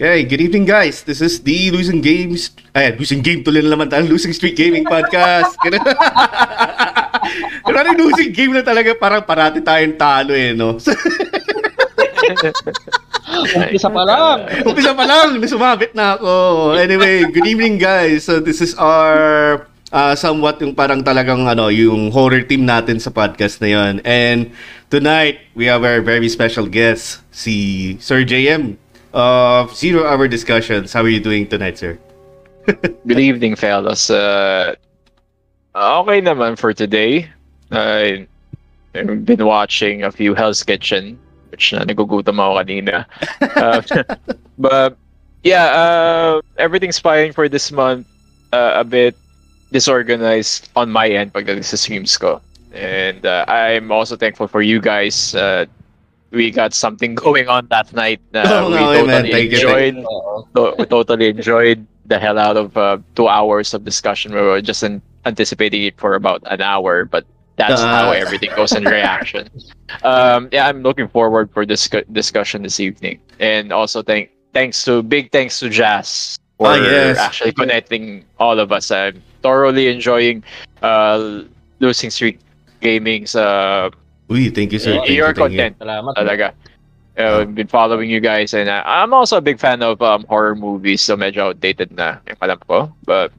Okay, good evening guys. This is the Losing Street Gaming Podcast. Pero ano yung losing game na talaga, parang parati tayong talo eh, no? Umpisa pa lang, sumabit na ako. Anyway, good evening guys. So this is our somewhat yung parang talagang yung horror team natin sa podcast na yon. And tonight, we have our very special guest, si Sir JM of Zero Hour Discussions. How are you doing tonight, sir? Good evening, fellas. Okay naman for today. I've been watching a few Hell's Kitchen, which nagugutom ako kanina. But yeah, everything's fine for this month. A bit disorganized on my end pagdating sa streams ko. And I'm also thankful for you guys. We got something going on that night. We totally enjoyed the hell out of 2 hours of discussion. We were just anticipating it for about an hour, but that's how everything goes in reaction. Yeah, I'm looking forward for this discussion this evening. And also big thanks to Jazz for actually connecting all of us. I'm thoroughly enjoying Losing Street Gaming's thank you, sir. Your content. Talaga. I've been following you guys, and I'm also a big fan of horror movies, so medyo outdated na yung alam ko. But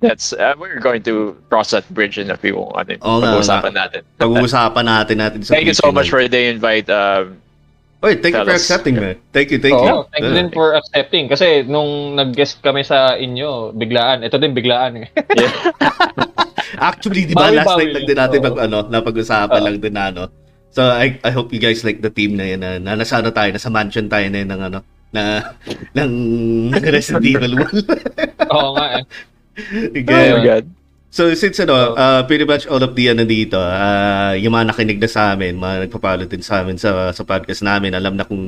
that's we're going to cross that bridge in a few minutes. Pag-uusapan natin. Thank you so much for the invite. Thank you for accepting, man. Thank you. Thank you din for accepting. Kasi nung nag-guest kami sa inyo, biglaan. Ito din, biglaan. Yeah. Actually, di ba last night lang din natin napag-usapan lang din So I hope you guys like the team na yan na nasa tayo, nasa mansion tayo na yan ng ng Resident Evil 1. Oo nga eh. Again, oh my God. So since pretty much all of the dito, yung mga nakinig na sa amin, mga nagpapalo din sa amin sa podcast namin, alam na kung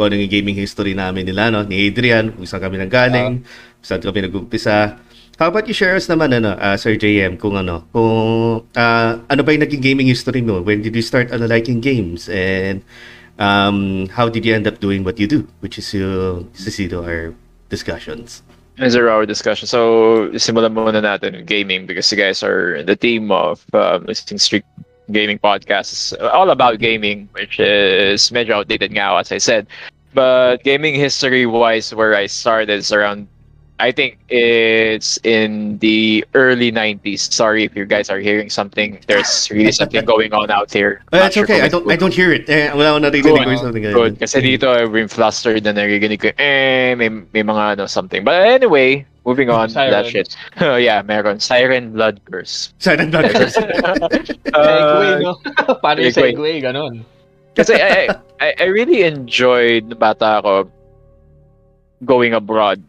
ano yung gaming history namin nila, ni Adrian, kung saan kami nanggaling, saan kami nag-umpisa. How about you share us naman, Sir JM, kung ano ba yung naging gaming history mo? When did you start liking games? And how did you end up doing what you do? Which is our discussions. Zero Hour Discussion. So, simulan muna natin gaming because you guys are the team of Losing Street Gaming Podcasts. All about gaming, which is medyo outdated now, as I said. But gaming history-wise, where I started is around, I think it's in the early 90s. Sorry if you guys are hearing something. There's really something going on out here. That's sure okay. I don't hear it. Wala akong naririnig or something. Good. Kasi dito, I've been flustered na naririnig ko, may mga something. But anyway, moving on to that shit. Yeah, meron. Siren Blood Curse. Siren Blood Curse. Segue, no? Paano yung segue? Ganon. Kasi I really enjoyed bata ako going abroad.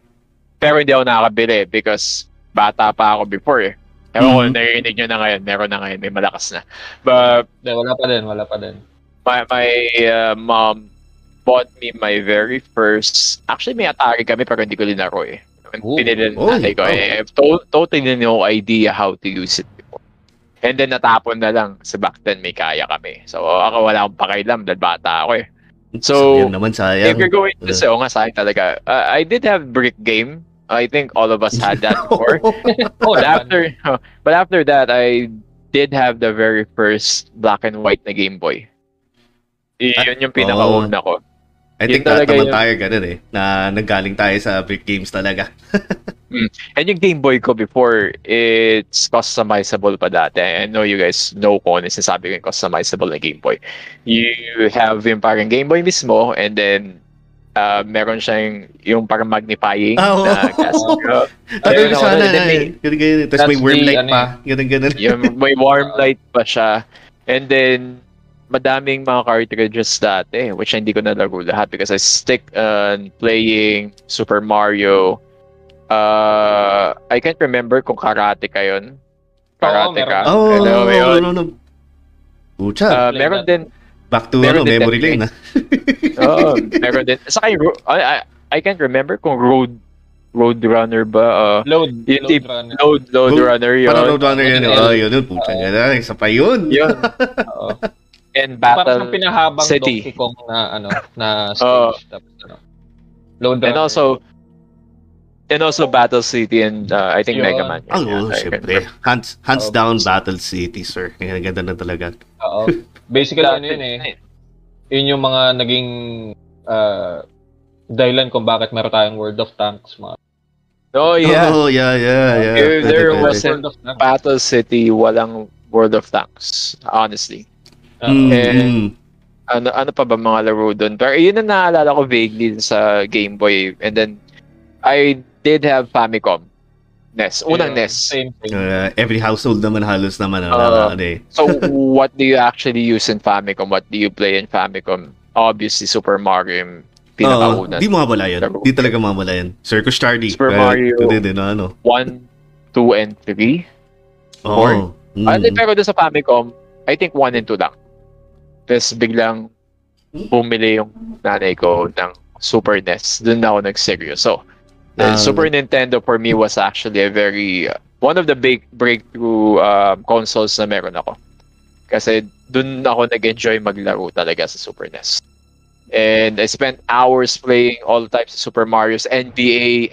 Pero hindi ako nakakabili because bata pa ako before eh. Ewan ko, narinig nyo na ngayon. Meron na ngayon. May malakas na. But Wala pa din. My mom bought me my very first... Actually, may Atari kami pero hindi ko linaro eh. Pinili na nanay ko. I have totally no idea how to use it before. And then natapon na lang. So back then, may kaya kami. So ako wala akong pakialam dahil bata ako eh. So if you're going to... So nga, sayang talaga. I did have brick game. I think all of us had that before. But after that, I did have the very first black and white na Game Boy. Yun yung pinaka-una ko. I think lahat naman tayo ganun eh, na nanggaling tayo sa brick games talaga. And yung Game Boy ko before, it's customizable pa dati. I know you guys know ko, sinasabi ko yung customizable na Game Boy. You have yung parang Game Boy mismo, and then meron siyang yung parang magnifying na castle. Meron ako na din. Tapos may warm light pa. May warm light pa siya. And then, madaming mga cartridges dati, which hindi ko nalaro lahat because I stick on playing Super Mario. I can't remember kung karate ka yun. Karate ka. No. Meron din. Back to memory lane. Oo, meron din. Saka yung, I can't remember kung Roadrunner ba? Loadrunner. Loadrunner yun. Parang Loadrunner yun. Oo, yun. Pucha nga na. Isa pa yun. Yun. And Battle City. Parang pinahabang Donkey Kong na stage. Loadrunner. And also Battle City and I think Mega Man. Oh, syempre. Hands down Battle City, sir. Ang ganda na talaga. Oo. Basically ano yun eh. Yun yung mga naging dahilan kung bakit meron tayong World of Tanks mga. Oh yeah. If there wasn't Battle City, walang World of Tanks, honestly. And ano pa ba mga laro doon? Pero yun ang naalala ko vaguely sa Game Boy. And then I did have Famicom NES. Unang NES. Same thing. Every household naman halos naman eh. So what do you actually use in Famicom? What do you play in Famicom? Obviously Super Mario yung pinakauna. Di mawawala yan. Di talaga mawawala yan. Circus Charlie. Super Mario 1, 2, and 3. Oh. Pero doon sa Famicom, I think 1 and 2 lang. Tapos biglang bumili yung nanay ko ng Super NES. Doon na ako nagseryoso. So Super Nintendo for me was actually a very one of the big breakthrough consoles na meron ako. Kasi dun ako nag-enjoy maglaro talaga sa Super NES. And I spent hours playing all types of Super Mario's, NBA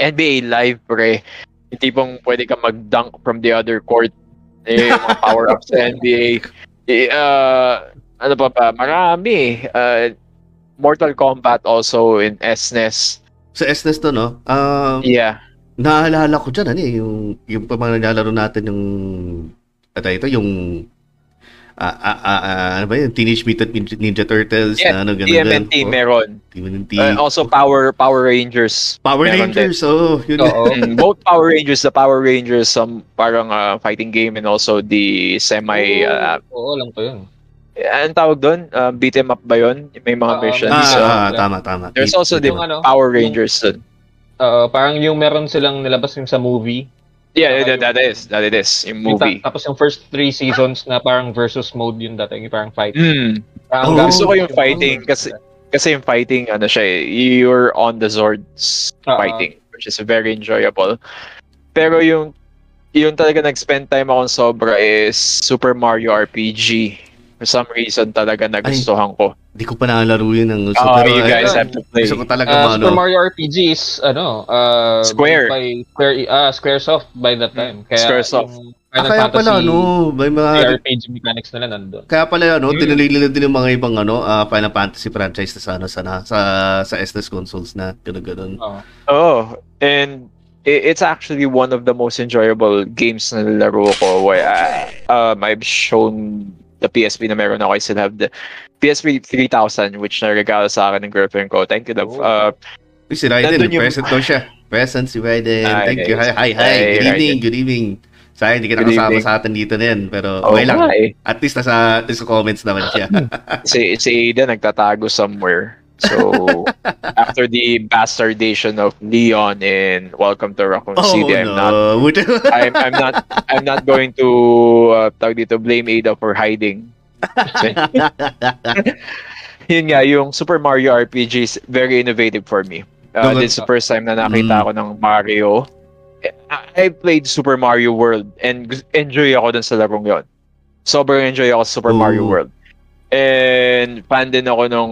Live pre. Yung tipong pwede kang mag-dunk from the other court. Mga power-ups sa NBA. Marami. Mortal Kombat also in SNES. Sa SNES to, no? Yeah. Naalala ko dyan, yung pamanagalaro natin yung Teenage Mutant Ninja Turtles, yeah, na ano, gano'n. TMNT meron. TMNT. Also, Power Rangers. Both Power Rangers, some parang fighting game and also the semi... Oo, lang po yun. Ang tawag doon, beat em up ba yun? May mga missions. Tama. There's also the Power Rangers doon. Parang yung meron silang nilabas yung sa movie. Yeah, that is yung movie. Tapos yung first 3 seasons na parang versus mode yun dati, yung parang fight. Gusto ko yung fighting kasi yung fighting, ano siya, you're on the swords fighting, which is very enjoyable. Pero yung talaga nag-spend time akong sobra is Super Mario RPG. For some reason talaga nagustuhan ko. Hindi ko pa nalaro yun ng Super Mario. You guys have to play. Gusto ko talaga Super Mario RPG is SquareSoft by that time. SquareSoft. Kaya pala may mga RPG mechanics nila nandoon. Kaya pala tinuloy nila din yung mga ibang Final Fantasy franchise sa SNES consoles na ganoon. And it's actually one of the most enjoyable games na nilaro ko. I've shown the PSP na meron ako, I still have the PSP 3000 which naregalo sa akin ng girlfriend ko. Thank you, love. Si Raiden, present daw siya. Present si Raiden. Thank you. Hi. Good evening. Sayang, hindi kita kasama sa atin dito din. Pero okay lang. At least nasa comments naman siya. si Ada nagtatago somewhere. So, after the bastardation of Leon in Welcome to Raccoon City, I'm not going to blame Ada for hiding. Yun nga, yung Super Mario RPG is very innovative for me. This is the first time na nakita ako ng Mario. I played Super Mario World and enjoy ako dun sa larong yon. Sobrang enjoy ako sa Super Mario World. And fan din ako nung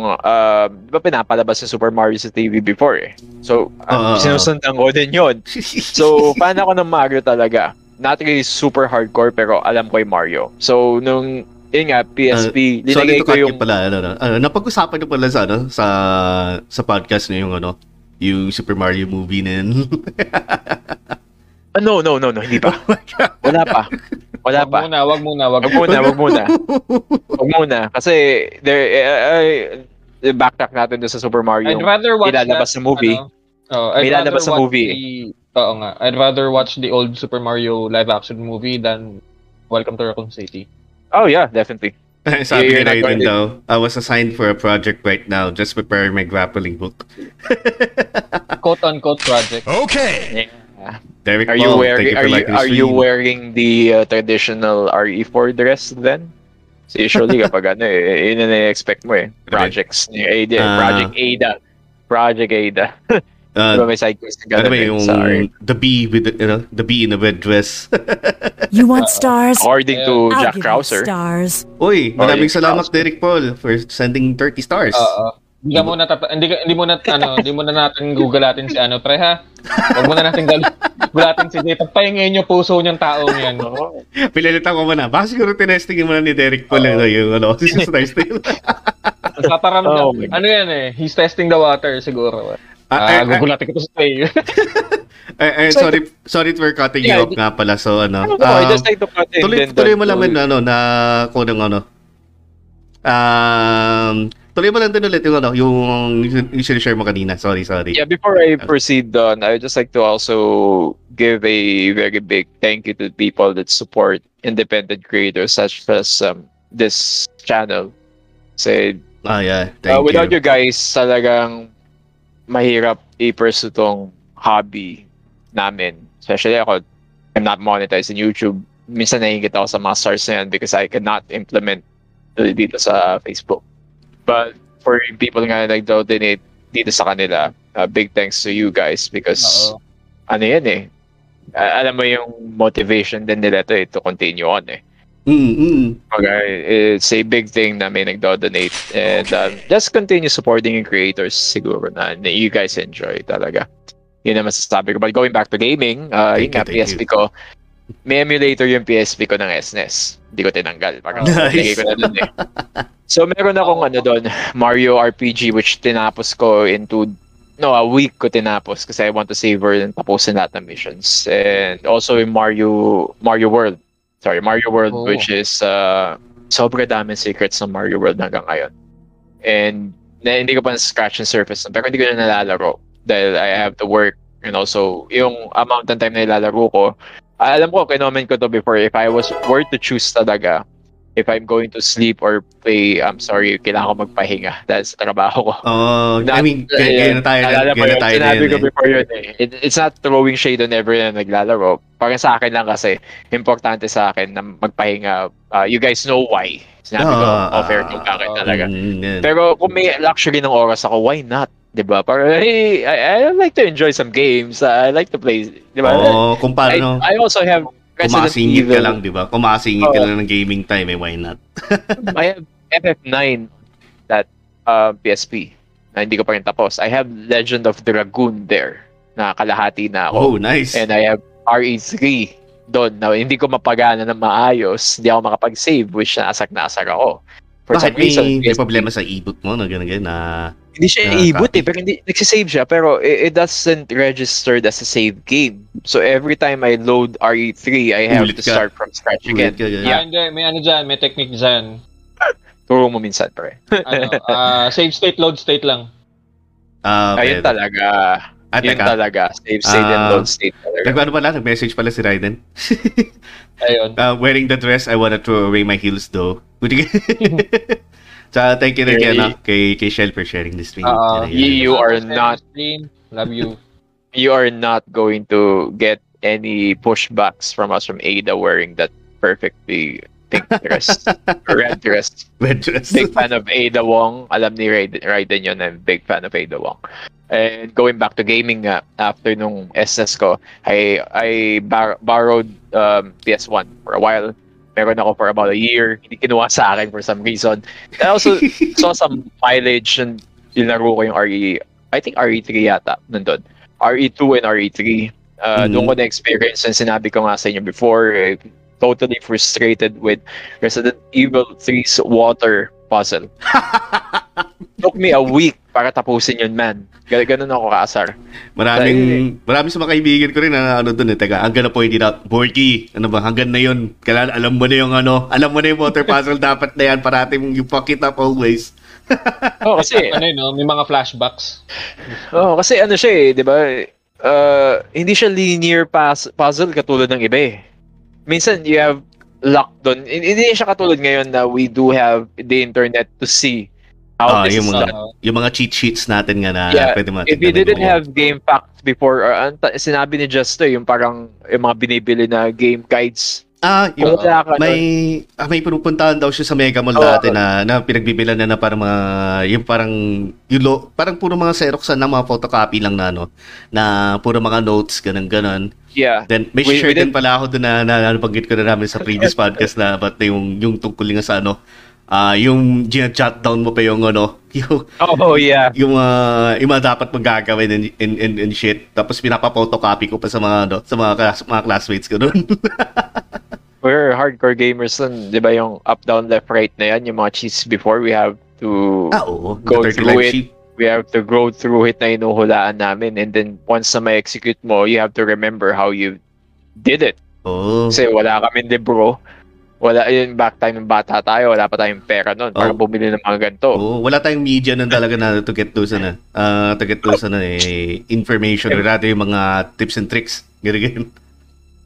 di ba pinapalabas yung Super Mario sa TV before eh. So, sinusundan ko din yun. So, fan ako ng Mario talaga. Not really super hardcore pero alam ko yung Mario. So, nung PSP, linagay ko yung... Pala, napag-usapan nyo pala sa podcast nyo yung Super Mario movie nin. No, hindi pa. Wala pa. Wag muna. Kasi backtrack natin doon sa Super Mario. I'd rather watch the old Super Mario live action movie than Welcome to Raccoon City. Oh yeah, definitely. Sabi ni Raiden daw, I was assigned for a project right now. Just preparing my grappling hook. Quote unquote project. Okay. Yeah. Derek, are you wearing the traditional RE4 dress then? So usually kapag yun na expect mo eh. Projects ni Ada, Project Ada. The bee with the bee in the red dress. You want stars? According to Jack Krauser. Stars. Oy, maraming salamat Derek Paul for sending 30 stars. Hindi mo na natin gugulatin si Treha. Huwag muna natin gugulatin si Jay. Pagpahingin niyo puso niyang tao niyan. Oo. Pililitan ko muna. Baka siguro tinestingin mo na ni Derek Paul yung This is nice thing. Sataram na. Ano yan eh? He's testing the water siguro. Gugulatin ko to sa iyo. Sorry for cutting you off nga pala. So ano. I just like to cut in. Tuloy mo lang tuloy mo lang din ulit yung share mo kanina. Sorry. Yeah, before I proceed, Don, I would just like to also give a very big thank you to people that support independent creators such as this channel. Say, without you guys, talagang mahirap i-pursue tong hobby namin. Especially ako, I'm not monetized in YouTube. Minsan nahihigit ako sa mga stars na yan because I cannot implement dito sa Facebook. But for people nga nag-donate dito sa kanila, big thanks to you guys because ano yan eh. Alam mo yung motivation din nila to continue on eh. Okay, it's a big thing na may nag-donate and just continue supporting yung creators siguro na you guys enjoy talaga. Yun ang masasabi ko. But going back to gaming, PSP ko, may emulator yung PSP ko ng SNES. Hindi ko tinanggal. Nice. Ko na dun eh. So meron akong Mario RPG which tinapos ko a week ko tinapos kasi I want to savor and tapusin lahat ng missions. And also in Mario World which is sobrang daming secrets ng Mario World hanggang ngayon. And hindi ko pa na-scratch yung surface pero hindi ko na nalalaro dahil I have to work and also yung amount ng time na nilalaro ko. Alam ko, kinomen ko to before, if I were to choose talaga, if I'm going to sleep or play, I'm sorry, kailangan ko magpahinga. That's trabaho ko. Kaya na tayo. Sinabi ko before yun eh. It's not throwing shade on everyone na naglalaro. Parang sa akin lang kasi, importante sa akin na magpahinga. You guys know why. Sinabi ko, fair to akin talaga. Pero kung may luxury ng oras ako, why not? Diba? Parang, hey, I like to enjoy some games. I like to play. Diba? Kung paano. I also have Resident Evil. Ka lang, diba? Kumasingit ka lang ng gaming time. Eh, why not? I have FF9 that PSP na hindi ko pa rin tapos. I have Legend of the Dragoon there na kalahati na ako. Oh, nice. And I have RE3 doon na hindi ko mapagana ng maayos. Hindi ako makapag-save which naasak ako. For some reason, may problema sa e-book mo na ganun na hindi siya e-boot eh, pero hindi nagsisave siya pero it doesn't register as a save game. So every time I load RE3, I have to start from scratch again. Yeah, may technique dyan. Turo mo minsan pare. Save state, load state lang. Ayun talaga. Yun talaga. Save state and load state talaga. Nag-message pala si Raiden. Ayun. Wearing the dress, I wanna throw away my heels though. So thank you again kay Shell for sharing this video. You are not love you. You are not going to get any pushbacks from us from Ada wearing that perfectly pink dress. Red dress. Red dress. Big fan of Ada Wong. Alam ni Raiden yun, I'm big fan of Ada Wong. And going back to gaming after nung SS ko, I borrowed PS1 for a while. Meron ako for about a year. Hindi kinuha sa akin for some reason. I also saw some mileage and nilaro ko yung RE... I think RE3 yata. Nandun. RE2 and RE3. Doon ko na-experience and sinabi ko nga sa inyo before, totally frustrated with Resident Evil 3's water puzzle. Took me a week para tapusin yun, man. Ganun ako kaasar. Maraming sa mga kaibigan ko rin na doon eh. Teka, hanggang na pointed out, Borky, hanggang na yun. Kailan, alam mo na yung alam mo na yung water puzzle, dapat na yan, parati mong you fuck it up always. Kasi, may mga flashbacks. Kasi ano siya eh, di ba? Hindi siya linear puzzle katulad ng iba eh. Minsan, you have luck doon. Hindi siya katulad ngayon na we do have the internet to see yung mga cheat sheets natin nga na pwede natin. If you didn't have game facts before, sinabi ni Justo yung parang yung mga binibili na game guides. May pinupuntahan daw siya sa Mega Mall dati na pinagbibilan na parang mga yung parang puro mga Xerox na mga photocopy lang na na puro mga notes ganun. Yeah. Then may share din pala ako doon na nabanggit ko na namin sa previous podcast na about yung tungkol nga sa yung gina-jot down mo pa yung ano, yung yung mga dapat magagawin and shit, tapos pinapa-photocopy ko pa sa mga ano, sa mga classmates ko doon. We're hardcore gamers nun, 'di ba, yung up down left right na yan, yung mga cheats before, we have to go through it. Sheet. We have to go through it na inuhulaan namin, and then once na may execute mo, you have to remember how you did it. Oh. Kasi wala kaming libro. Wala, yun, back time ng bata tayo, wala pa tayong pera noon para bumili ng mga ganito. Oh, wala tayong media nun talaga na to get to sana. To get to sana information related yung mga tips and tricks. Ganyan.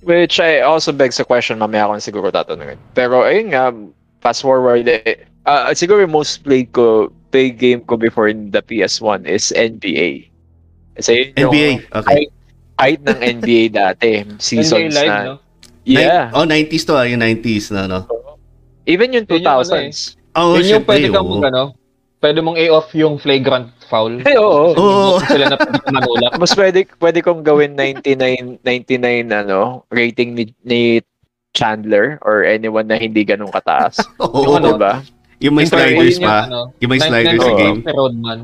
Which I also begs the question, mamaya ako siguro tatanungin. Pero ayun nga, fast forward, siguro most play game ko before in the PS1 is NBA. Kasi yun, NBA, yung, okay. Height ng NBA dati, seasons NBA live, na. No? Yeah. 90s to, yung 90s na, no? Even yung 2000s. Yun yung, yung pwede kang pwede mong i-off yung flagrant foul. Hey, oo. Sila na manulak. Mas pwede kong gawin 99 rating ni Chandler or anyone na hindi ganun kataas. Oo, diba? Yung may sliders pa. Yung may sliders sa game. Si Rodman.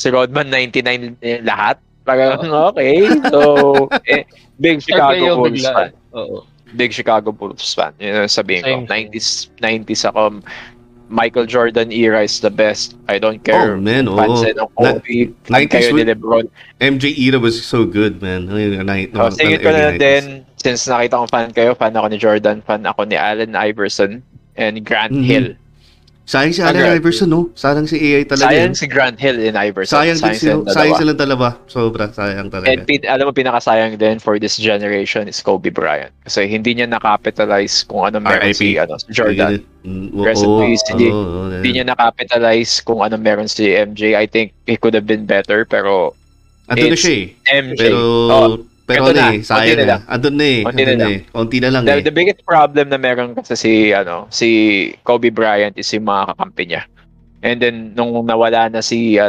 Si Rodman, 99 lahat. Parang, okay. So, big Chicago Bulls fan. Big Chicago Bulls fan. Yun ang sabihin ko. 90s ako. Michael Jordan era is the best. I don't care. Oh, man. Pansin ng Kobe. 90s with LeBron. MJ era was so good, man. Sige ko na din. Since nakita kong fan kayo, fan ako ni Jordan, fan ako ni Allen Iverson and Grant Hill. Sayang si Allen Iverson, no? Sayang si AI talaga. Sayang si Grant Hill and Iverson. Sayang sila talaga. Sobra sayang talaga. And alam mo, pinakasayang din for this generation is Kobe Bryant. Kasi hindi niya nakapitalize kung ano meron si Jordan. Hindi niya nakapitalize kung ano meron si MJ. I think it could have been better, pero andun na siya MJ. Pero sayang na. Konti na lang. The biggest problem na meron kasi si Kobe Bryant is yung mga kakampi niya. And then nung nawala na si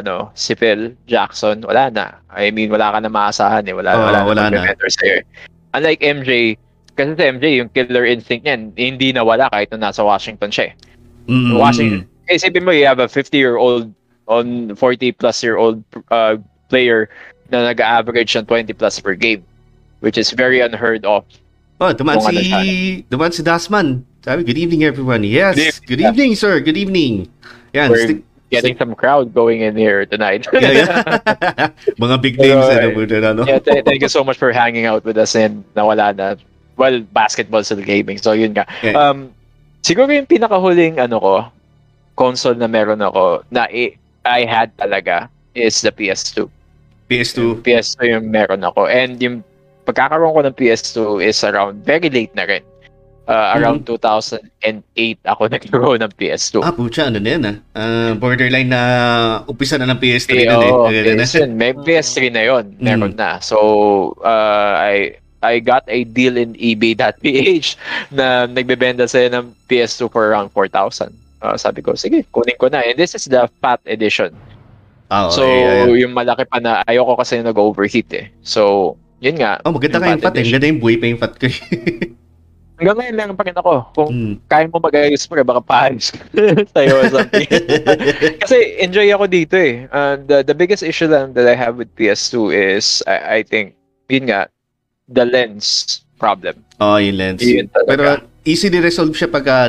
Phil Jackson, wala na. I mean, wala ka na maasahan eh. Wala na mentor sa iyo. Unlike MJ, kasi si MJ yung killer instinct niya, hindi nawala kahit nung nasa Washington siya. Washington. Kasi isipin mo, you have a 50-year-old on 40-plus-year-old player na nag-average ng 20 plus per game, which is very unheard of. Dumaan si Dasman. Sabi, good evening, everyone. Yes, good evening, sir. Good evening. Yan, we're getting some crowd going in here tonight. Mga big names. Thank you so much for hanging out with us and nawala na. Well, basketball still gaming. So, yun nga. Okay. Siguro yung pinakahuling console na meron ako na I had talaga is the PS2. PS2 yung meron ako. And yung pagkakaroon ko ng PS2 is around, very late na rin. Around 2008 ako nagkaroon ng PS2. Ah, pucha, ano na yan, ah? Borderline na umpisa na ng PS3 May PS3 na yun. Meron na. So, I got a deal in eBay.ph na nagbebenta sa'yo ng PS2 for around 4,000. Sabi ko, sige, kunin ko na. And this is the Fat Edition. Yung malaki pa na, ayoko kasi nag-overheat eh. So, yun nga. Maganda ka yung fat eh. Ganda yung buhay pa yung fat ko. Hanggang ngayon lang pa rin ako. Kung kaya mo mag-ayos mo, baka paayos ka tayo or something. Kasi enjoy ako dito eh. The biggest issue lang that I have with PS2 is, I think, yun nga, the lens problem. Yung lens. Pero easy ni-resolve siya pag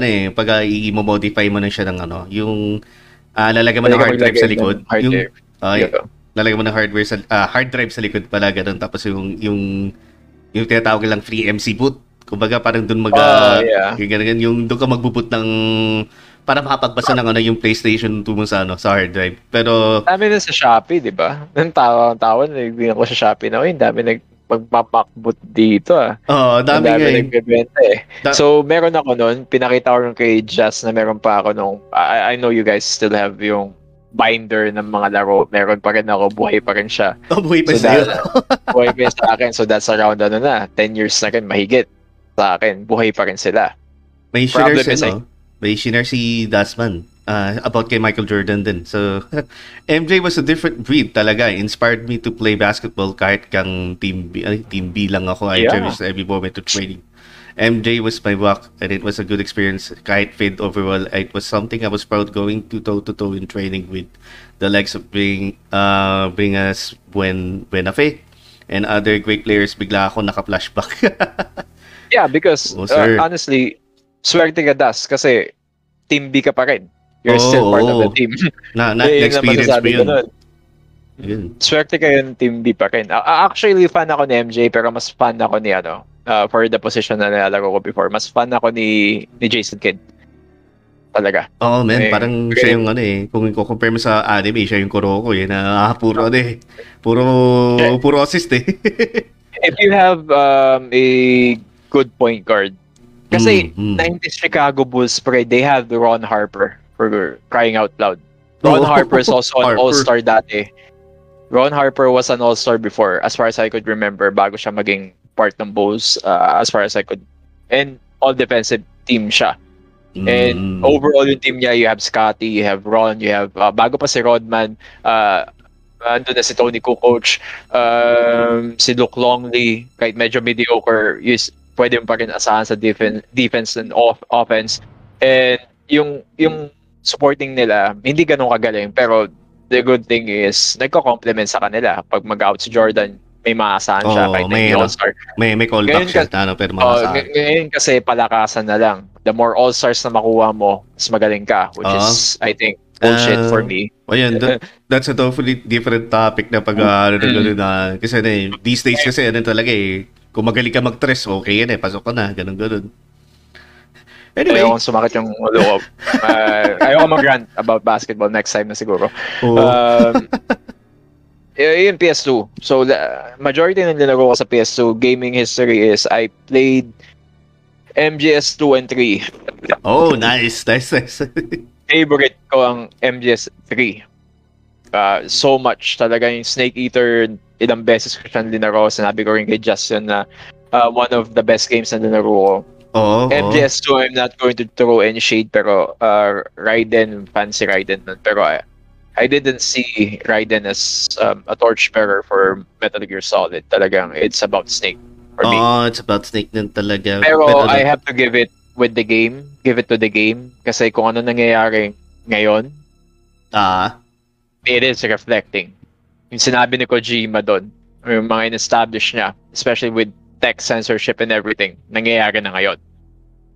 i-modify mo na siya ng yung... lalagyan mo ng hard drive sa likod. Lalagyan mo ng hardware sa hard drive sa likod pala ganun, tapos yung tinatawag lang free MC boot. Kumbaga parang doon doon ka magbo-boot ng para mapagbasa ng yung PlayStation 2 mo sa sa hard drive. Pero dami na sa Shopee, 'di ba? Nang tawon nagbigay ako sa Shopee na, dami nagpapakboot dito dami nagbebenta eh. So meron ako noon, pinakita ko kay Jazz na meron pa ako nung I know you guys still have yung binder ng mga laro. Meron pa rin ako, buhay pa rin siya. Buhay pa siya. Buhay pa sa akin. So that's around 10 years na rin mahigit sa akin. Buhay pa rin sila. May shiner si Dasman about kay Michael Jordan din. So MJ was a different breed talaga. Inspired me to play basketball kahit kang team B lang ako. I cherish every moment of training. MJ was my rock, and it was a good experience. Kahit failed overall, it was something I was proud going to toe-to-toe in training with the likes of bring us when Buenafe and other great players. Bigla ako naka-flashback. Yeah, because honestly, swerte ka das kasi team B ka pa rin. You're still part of the team. Not experience mo yun. Swerte ka yung team B pa rin. Actually, fan ako ni MJ pero mas fan ako ni ano, for the position na nilalaro ko before. Mas fan ako ni Jason Kidd. Talaga. Oo, man. Parang siya yung ano eh. Kung i-compare mo sa anime, siya yung Kuroko eh. Puro ano eh. Puro assist eh. If you have a good point guard, kasi 90s Chicago Bulls spread, they have Ron Harper, for crying out loud. Ron Harper is also an all-star dati. Ron Harper was an all-star before, as far as I could remember, bago siya maging part ng Bulls, as far as I could. And all-defensive team siya. And overall yung team niya, you have Scotty, you have Ron, you have, bago pa si Rodman, andun na si Tony Kukoc, si Luke Longley, kahit medyo mediocre, pwede pa rin asahan sa defense and offense. And yung supporting nila, hindi ganun kagaling, pero the good thing is, nagko-compliment sa kanila. Pag mag-out si Jordan, may maasahan siya kahit may all-star. May callback siya, pero maasahan. Ngayon kasi palakasan na lang. The more all-stars na makuha mo, mas magaling ka, which is, I think, bullshit for me. Ayan, that's a totally different topic na kasi these days kasi ano talaga eh, kung magaling ka mag-tres, okay yan eh, pasok ka na, ganun-ganun. Anyway. Ayoko sumakit yung ulo ko. Ayoko mag-rant about basketball next time na siguro. Yung PS2. So, majority ng nilaro ko sa PS2, gaming history is, I played MGS 2 and 3. Oh, nice. Favorite ko ang MGS 3. So much talaga yung Snake Eater. Ilang beses ko siyang linaro. Sinabi ko rin kay Justin na one of the best games na linaro ko. MGS 2, I'm not going to throw any shade, pero Raiden, fancy Raiden. Pero I didn't see Raiden as a torchbearer for Metal Gear Solid. Talagang it's about Snake for me. It's about Snake din talaga. Pero I have to give it with the game. Give it to the game. Kasi kung ano nangyayari ngayon, it is reflecting. Yung sinabi ni Kojima doon, yung mga in-establish niya, especially with tech censorship and everything, nangyayari na ngayon.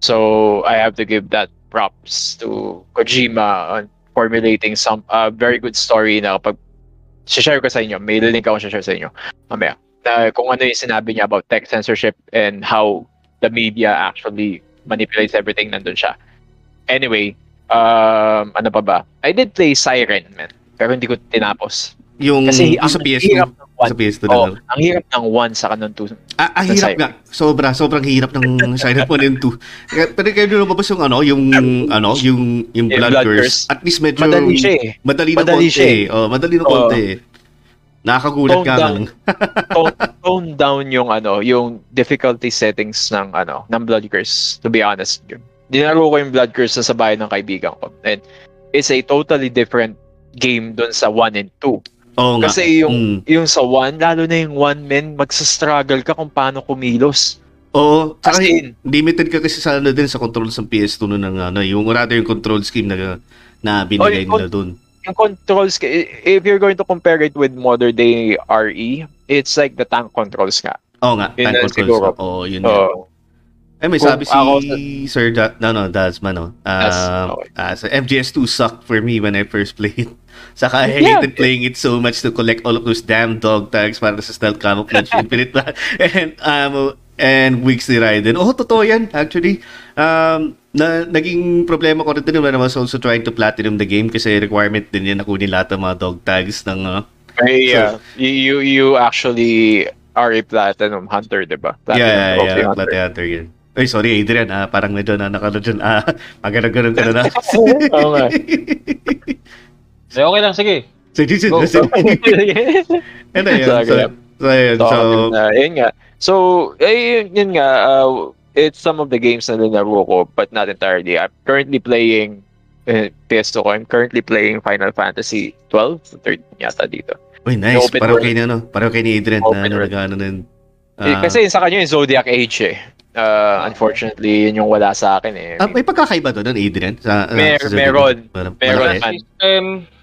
So, I have to give that props to Kojima on formulating some very good story na kapag share ko sa inyo, may link ako share sa inyo mamaya, na kung ano yung sinabi niya about tech censorship and how the media actually manipulates everything, nandun siya. Anyway, ano pa ba? I did play Siren, man. Pero hindi ko tinapos. Kasi sa PS2. Sa PS2 lang. Ang hirap ng 1 sa kanon 2. Hirap nga. Sobrang hirap ng Siren 1 and 2. Pero kayo lumabas yung yung Blood Curse. At least medyo madali siya eh. Madali na konti eh. Nakakagulat ka lang. Tone down yung difficulty settings ng Blood Curse, to be honest. Dinaro ko yung Blood Curse sa bahay ng kaibigan ko. And it's a totally different game doon sa 1 and 2. Kasi yung sa 1, lalo na yung 1, men, magsastruggle ka kung paano kumilos. Kasi limited ka kasi sana din sa controls ng PS2 noon, yung control scheme na binigay nila doon. Yung control scheme, if you're going to compare it with modern day RE, it's like the tank controls nga. Tank controls. May sabi si Sir Dasman, so MGS2 sucked for me when I first played. Saka I hated playing it so much to collect all of those damn dog tags para sa stealth camouflage, infinite plan, and weeks ni Raiden. Totoo yan, actually. Naging problema ko rin din when I was also trying to platinum the game kasi requirement din yan na kunin lahat ng mga dog tags ng... You actually... RA Platinum Hunter, diba? Platinum Hunter yun. Ay, sorry Adrian, parang medyo nanakalo dyan. Magano-ganon ka na. Okay lang, sige. It's some of the games na linaro ko, but not entirely. I'm currently playing PS2 ko. I'm currently playing Final Fantasy 12, 13 yata dito. Uy, nice. Parang kayo ni Adrian na nag-ano nun. Kasi sa kanya yung Zodiac Age eh. Unfortunately, yun yung wala sa akin eh. May pagkakaiba to doon, Adrian? Meron.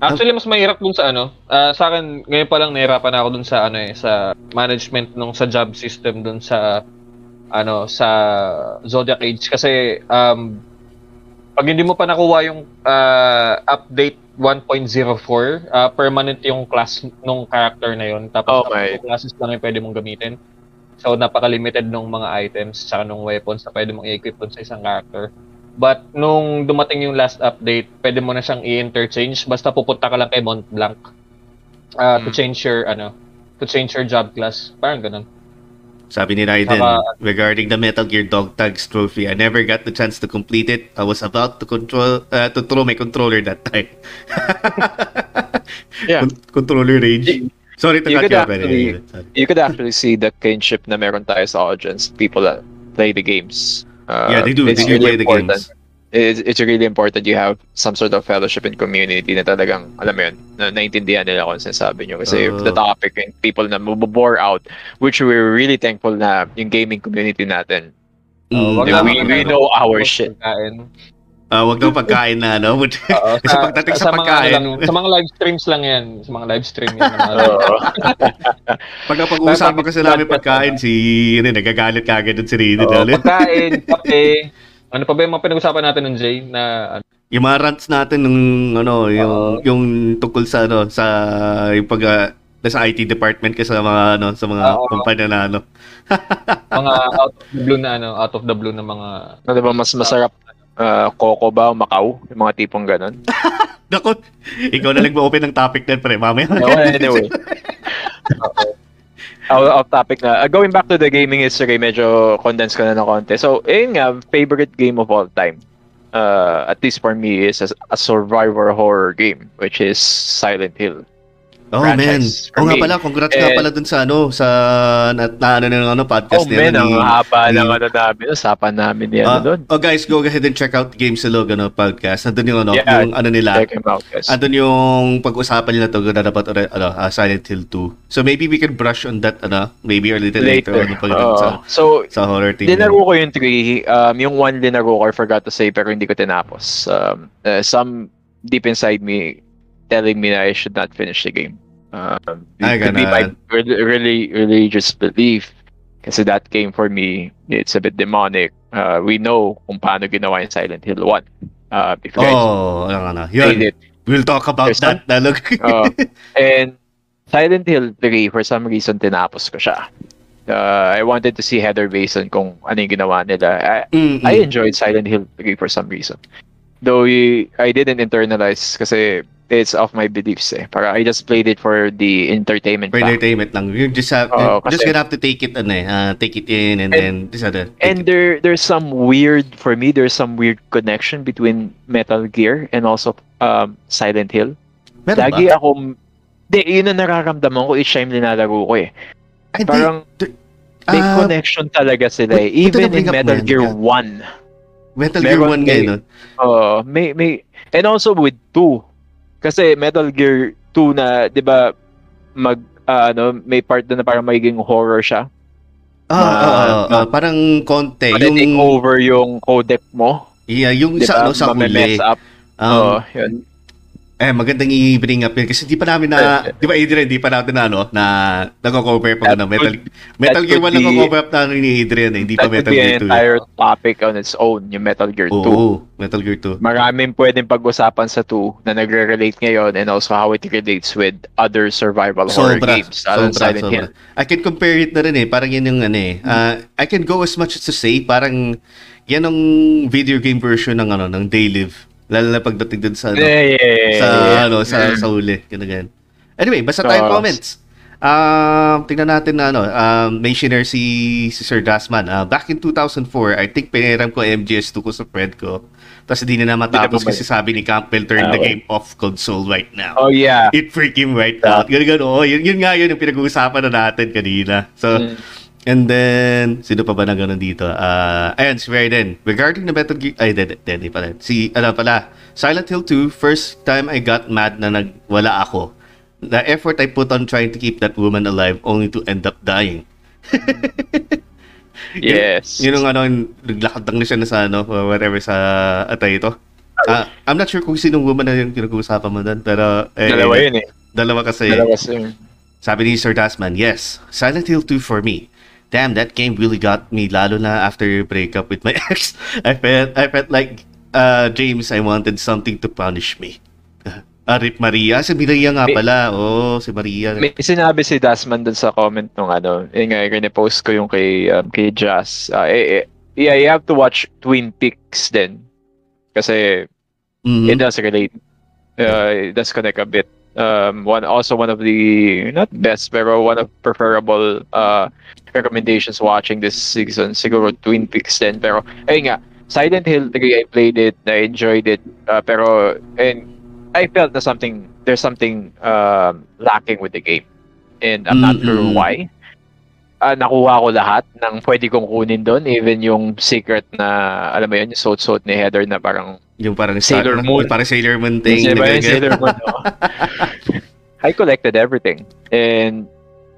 Actually, mas mahirap dun sa sa akin, ngayon pa lang nahirapan ako dun sa sa management nung sa job system dun sa sa Zodiac Age kasi pag hindi mo pa nakuha yung update 1.04, permanent yung class nung character na yun. Tapos yung classes lang yung pwede mong gamitin. So napaka-limited nung mga items tsaka nung weapons na pwede mong i-equip dun sa isang character. But nung dumating yung last update, pwede mo na siyang i-interchange basta pupunta ka lang kay Mont Blanc to change your job class, parang ganun. Sabi ni Raiden, regarding the Metal Gear Dog Tags trophy, I never got the chance to complete it. I was about to throw my controller that time. Yeah. Controller range. Sorry to cut you off. You could actually see the kinship na meron tayo sa audience, people that play the games. Yeah, they do. They do really play the games. It's really important you have some sort of fellowship and community na talagang, alam mo yun, na naintindihan nila kung sinasabi nyo. Kasi the topic and people na mabobore out, which we're really thankful na yung gaming community natin. We know our shit. Wag daw pagkain na, no? Kasi pagdating sa pagkain. Sa mga live streams lang yan. Sa mga live stream yan. Pag-uusapan kasi namin pagkain, nagagalit ka agad si Rini. Pagkain, kape. Ano pa ba yung mga pinag-usapan natin ng Jay? Yung mga rants natin ng, yung tungkol sa, sa yung pag nasa IT department kasi sa mga, sa mga kumpanya na, mga out of the blue na, out of the blue na mga... Ano ba, mas masarap? Coco ba o Macau? Yung mga tipong ganun. Naku, ikaw na nag-open ng topic din, pre. Mamaya. Anyway. Out of topic na. Going back to the gaming history, medyo condensed ko na ng konti. So, ayun nga, favorite game of all time. At least for me is a survivor horror game, which is Silent Hill. Oh, man. Oh, nga pala. Congrats nga pala dun sa, sa podcast nila. Oh, man. Ang haba ng namin. Usapan namin yan dun. Oh, guys, go ahead and check out Games Ilog podcast. Nandun yung, yung nila. Check him out, guys. Andun yung pag-usapan nila ito dapat, Silent Hill 2. So, maybe we can brush on that, maybe a little later. Sa horror team. Dinaro ko yung 3. Yung 1 dinaro ko, I forgot to say, pero hindi ko tinapos. Some deep inside me telling me that I should not finish the game. It could be my really religious belief. Kasi that game for me, it's a bit demonic. We know kung paano ginawa yung Silent Hill 1. If you guys played it, we'll talk about that. And Silent Hill 3, for some reason, tinapos ko siya. I wanted to see Heather Mason kung ano yung ginawa nila. I enjoyed Silent Hill 3 for some reason. Though I didn't internalize kasi it's off my beliefs eh. Para I just played it for the entertainment. For entertainment lang. You just have gonna have to take it take it in and then this other. And there's some weird for me. There's some weird connection between Metal Gear and also Silent Hill. Meron ba? Lagi ako, yun ang nararamdaman ko each time nilalaro ko eh. Parang may connection talaga sila eh. Even in Metal Gear 1. Metal Gear 1 ngayon. Oh, may and also with 2. Kasi Metal Gear 2 na, 'di ba, may part na parang magiging horror siya. Parang konti yung take over yung codec mo. Yeah, yung diba, sa sa huli. Yun. Magandang i-bring up yun kasi hindi pa namin na, 'di ba, Adrian, hindi pa natin na nagko-cover pa ng Metal Gear 1 nagko-cover up na ni Adrian, hindi pa Metal Gear 2. That could be an entire topic on its own, yung Metal Gear 2. Oo, Metal Gear 2. Maraming pwedeng pag-usapan sa 2 na nagre-relate ngayon and also how it relates with other survival horror games. Silent Hill. I can compare it na rin eh, parang yun yung I can go as much as to say, parang yan ang video game version ng ng Day Live. Lalo na pagdating dun sa sa huli. Anyway, basta tayo comments. Tingnan natin na ano, may share si Sir Dasman. Back in 2004, I think piniram ko MGS2 ko sa friend ko. Tapos hindi na matapos kasi sabi ni Campbell, turn the game off console right now. Oh yeah. It freaked him right out. Ganun, oh, yun nga yun yung pinag-uusapan na natin kanina. So, and then, sino pa ba na ganun dito? Ayan, si Raiden. Regarding the Metal Gear... Ay, hindi pala. Si, ano pala, Silent Hill 2, first time I got mad na nagwala ako. The effort I put on trying to keep that woman alive only to end up dying. Yes. Yun ang ano, naglakad na siya na sa ano, whatever sa atay ito. I'm not sure kung sinong woman na yung kinag-uusapan mo doon, pero... dalawa yun eh. Dalawa kasi. Sabi ni Sir Dasman, yes, Silent Hill 2 for me. Damn, that game really got me, lalo na after breakup with my ex. I felt like James, I wanted something to punish me. Rip Maria. Si Maria nga pala. Oo, oh, si Maria. May sinabi si Dasman dun sa comment nung ano. Yung nga, kinipost ko yung kay Jazz. Yeah, you have to watch Twin Peaks din. Kasi it does relate. It does connect a bit. One of the, not best, pero one of preferable recommendations watching this season. Siguro Twin Peaks din. Pero, ayun nga, Silent Hill 3, I played it. I enjoyed it. Pero, and I felt that there's something lacking with the game, and I'm not sure why. Nakuha ko lahat ng pwede kong kunin doon, even yung secret na alam mo yun, yung suot ni Heather na parang yung parang Sailor Moon, parang Sailor Moon thing. Sailor Moon, no? I collected everything, and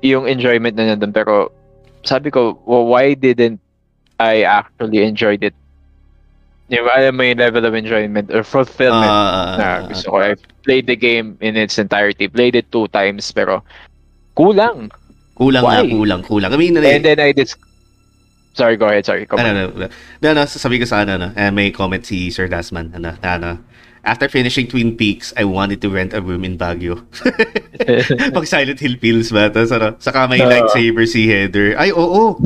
yung enjoyment na nandun, pero sabi ko, well, why didn't I actually enjoy it? Yung alam mo yung level of enjoyment or fulfillment na gusto ko. I played the game in its entirety. Played it 2 times, pero kulang. Kulang. I mean, and then I just... Sorry, go ahead. Sorry. No. Sabi ko sa ano, may comment si Sir Dasman. After finishing Twin Peaks, I wanted to rent a room in Baguio. Pag Silent Hill feels ba? Tapos ano, saka may lightsaber si Heather. Ay, oo.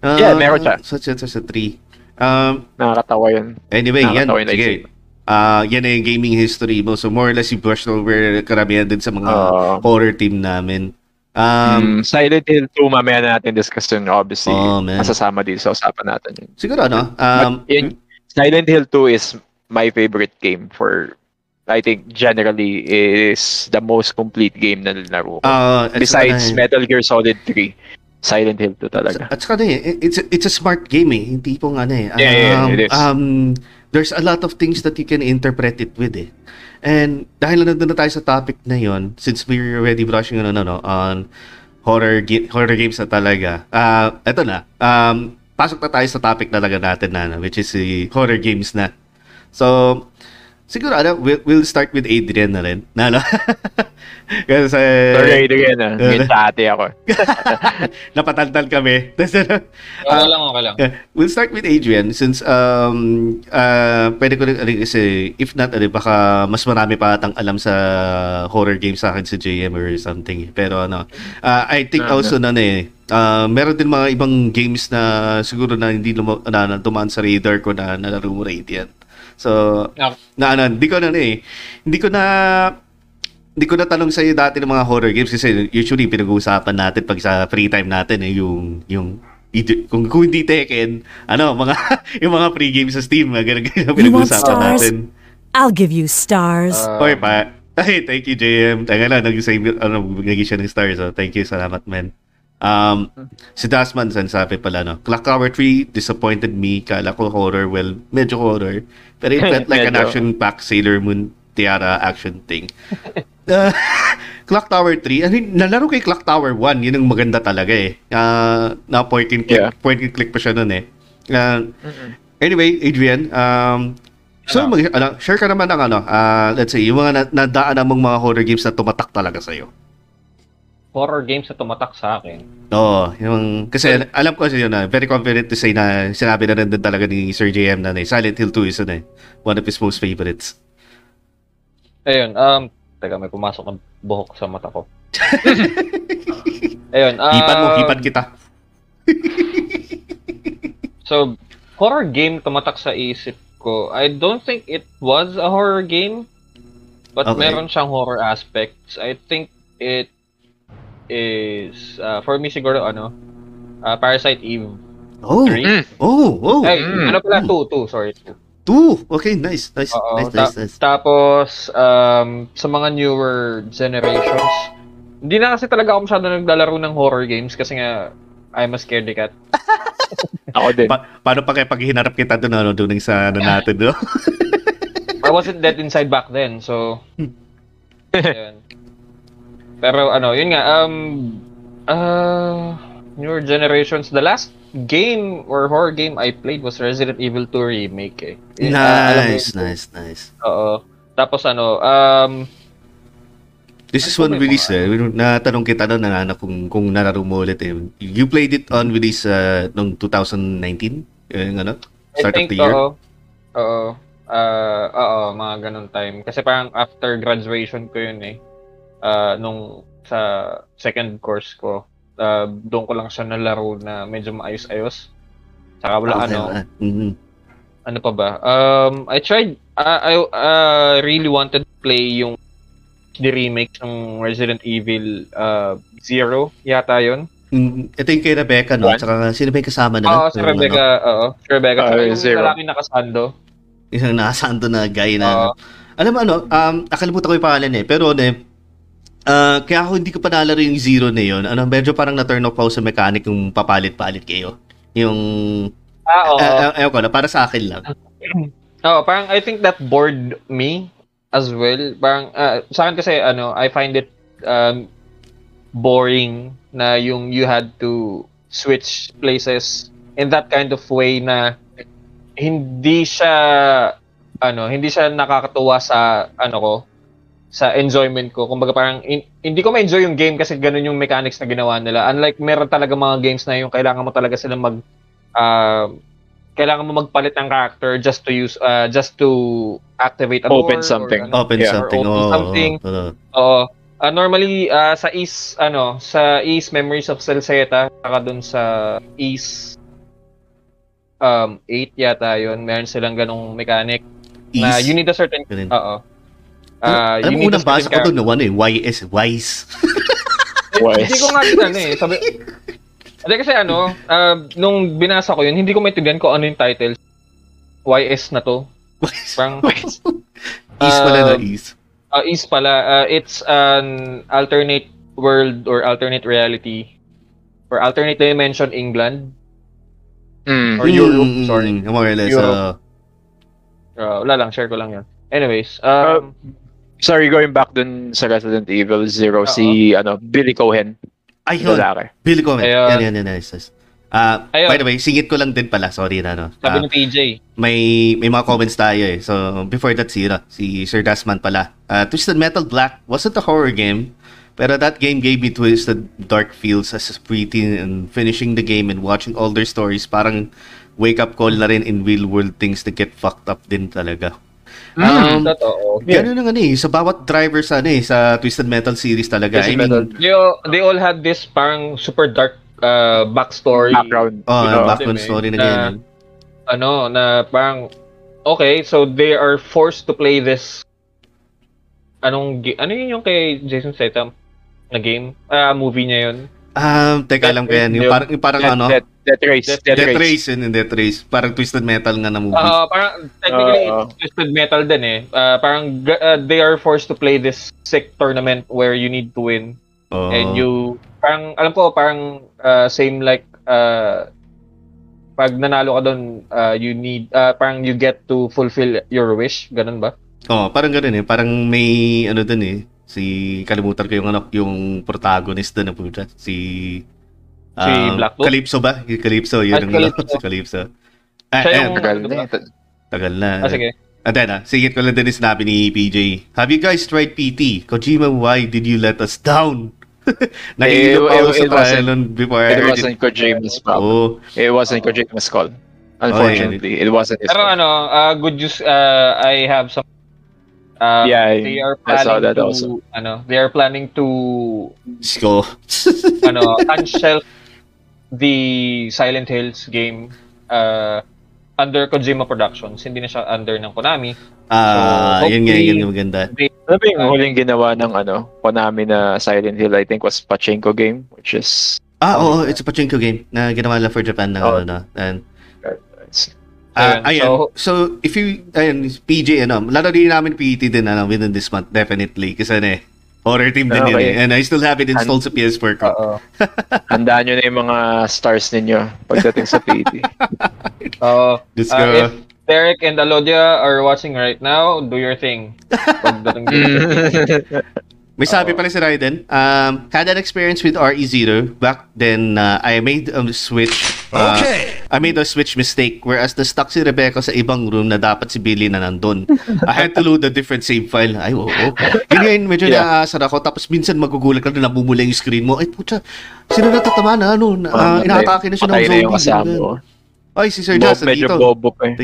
Yeah, meron siya. Sa 3. Nakakatawa yun. Anyway, nakakatawa yan. Sige. Yan na yung gaming history mo. So more or less, you brushed over karamihan din sa mga horror team namin. Silent Hill 2, mamaya na natin discuss yun. Obviously, masasama din sa usapan natin yun. Siguro, no? Silent Hill 2 is my favorite game for... I think generally is the most complete game na nilaro ko. Besides Metal Gear Solid 3. Silent Hill 2 talaga. At saka it's a smart game eh. Hindi po nga eh. Yeah, there's a lot of things that you can interpret it with eh. And dahil nandun na tayo sa topic na yon, since we're already brushing on horror games na talaga, eto na, pasok na tayo sa topic talaga natin na, which is si horror games na. So, siguro, we'll start with Adrian na rin. No? Kasi... Sorry, Adrian. May tate ako. Napatantal kami. Okay lang. We'll start with Adrian since pwede ko rin kasi if not, baka mas marami pa atang alam sa horror game sa akin si JM or something. Pero ano, I think also meron din mga ibang games na siguro na hindi dumaan sa radar ko na nalaro mo Radiant. So, hindi ko na tanong sa iyo dati ng mga horror games kasi usually pinag-uusapan natin pag sa free time natin yung kung hindi Tekken, yung mga free games sa Steam, ganun pinag-uusapan natin. I'll give you stars. Okay pa. Hey, thank you JM. Tanga lang nag-save siya ng stars. So thank you, salamat man. Si Dasman sabi pala Clock Tower 3 disappointed me. Kala ko horror, well, medyo horror, pero it felt like an action-packed Sailor Moon Tiara action thing. Clock Tower 3, nalaro kay Clock Tower 1. Yun ang maganda talaga eh. Na point and click pa siya nun eh. Anyway, Adrian, share ka naman ng let's say yung mga nadaan namang mga horror games na tumatak talaga sa'yo. Horror games na tumatak sa akin. Oo, kasi alam ko kasi yun na, very confident to say na sinabi na rin din talaga ni Sir JM na Silent Hill 2 is one of his most favorites. Ayun, teka may pumasok ng buhok sa mata ko. Ayun, hipan kita. So, horror game tumatak sa isip ko. I don't think it was a horror game, but meron siyang horror aspects. I think it is, for me siguro, ano, Parasite Eve. Oh! 3. Oh! Oh! Ay, ano pala, 2, sorry. 2? Okay, nice. Nice. Tapos, sa mga newer generations, hindi na kasi talaga ako masyado naglalaro ng horror games kasi nga, I'm a scaredy cat. Ako din. Paano pa kaya pag hinarap kita doon sa ano natin, no? I wasn't that inside back then, so... Yun. Pero ano, yun nga, newer generations, the last game or horror game I played was Resident Evil 2 Remake, eh. Nice. Oo. Tapos ano, this is one release, eh. Natanong kita doon, nanana, kung nalaro mo ulit, eh. You played it on release noong 2019? Yung ano? Start of the year? Oo, mga ganun time. Kasi parang after graduation ko yun, eh. Nung sa second course ko, doon ko lang siya nalaro na medyo maayos-ayos. Saka wala ano pa ba? I tried, I really wanted to play yung the remake ng Resident Evil 0 yata yun. Ito yung kay Rebecca, no? What? Tsaka sino ba yung kasama na? Oo, si Rebecca. Si Rebecca. Yung lalaking nakasando. Isang nakasando na guy na... Alam mo ano, nakalimutan ko yung pangalan, eh. Pero kaya ako hindi ko pa nalaro yung 0 na yun. Ano, medyo parang na-turn off ako sa mechanic yung papalit-palit kayo. Yung... Ayaw ko na, para sa akin lang. Parang I think that bored me as well. Parang sa akin kasi ano, I find it boring na yung you had to switch places in that kind of way na hindi siya nakakatuwa sa ano ko, sa enjoyment ko. Kumbaga parang hindi ko ma-enjoy yung game kasi ganun yung mechanics na ginawa nila. Unlike meron talaga mga games na yung kailangan mo talaga silang kailangan mo magpalit ng character just to use just to activate a door, open something. Normally sa East, ano, sa East Memories of Salseta, saka doon sa East 8 yata yun, meron silang ganung mechanic East? Na you need a certain alam mo, unang basa ko doon no, ano, eh, wise. Hindi ko nga ano, eh, sabi. Hindi kasi ano, nung binasa ko yun, hindi ko maintindihan ko ano yung title. YS na to. Parang East pala na East. East pala. It's an alternate world or alternate reality or alternate dimension England. Or Europe, sorry. Europe. Wala lang, share ko lang yan. Anyways. Sorry, going back dun sa Resident Evil 0, si ano, Billy Cohen. Ayun, Billy Cohen. Yan, nice. By the way, singit ko lang din pala. Sorry na, no. Sabi ng PJ. May mga comments tayo, eh. So, before that, si Sir Dasman pala. Twisted Metal Black wasn't a horror game, pero that game gave me Twisted Dark feels as a preteen, and finishing the game and watching all their stories, parang wake-up call na rin in real-world things that get fucked up din talaga. Ganun nga, eh. Sa bawat driver sa, ano, eh, sa Twisted Metal series talaga. They all had this parang super dark backstory. Background. Background story na ganyan. Ano, na parang, okay, so they are forced to play this, ano yun yung kay Jason Statham na game? Movie niya yun? Teka, alam ko yan. Yung parang ano? Death Race. Parang Twisted Metal nga na movie. Parang technically it's Twisted Metal din, eh. Parang they are forced to play this sick tournament where you need to win. And you parang alam ko parang same like pag nanalo ka doon, you need parang you get to fulfill your wish, ganun ba? Parang ganun, eh. Parang may ano din, eh. Si kalimutan ko yung anak, yung protagonist doon na puta. Si Blackwood? Kalipso ba? Kalipso, yun ang si Kalipso. Tagal na. Sige. Sige ko lang din yung sinabi ni PJ. Have you guys tried PT? Kojima, why did you let us down? Nagigilip ako sa trial before I heard it. It wasn't Kojima's problem. It wasn't Kojima's call. Unfortunately, it wasn't his problem. Pero ano, good news, I have some... they are planning, I saw that also. They are planning to... cancel the Silent Hills game. under Kojima Productions, hindi na siya under ng Konami. So, yun nga maganda. Ano ba yung huling ginawa ng Konami na Silent Hill, I think was Pachinko game, which is it's a Pachinko game na ginawa lang for Japan ng and so if you PJ lalo din namin PT din within this month definitely kasi horror team din yun and I still have it installed sa PS4 ko. Handaan nyo na yung mga stars ninyo pagdating sa PT. Let's go. If Derek and Alodia are watching right now, do your thing. Pagdating May sabi pala si Raiden, had an experience with RE0 back then. I made a switch. I made a switch mistake whereas the stuck si Rebecca sa ibang room na dapat si Billy na nandun. I had to load a different save file. Ay, oo. Ganyan, medyo naasar ako. Tapos minsan magugulat ka na nabumula yung screen mo. Ay, pucha. Sino natatama na? Inaatake na siya ng zombie. Ay, si Sir Justin dito. Medyo bobo pa eh.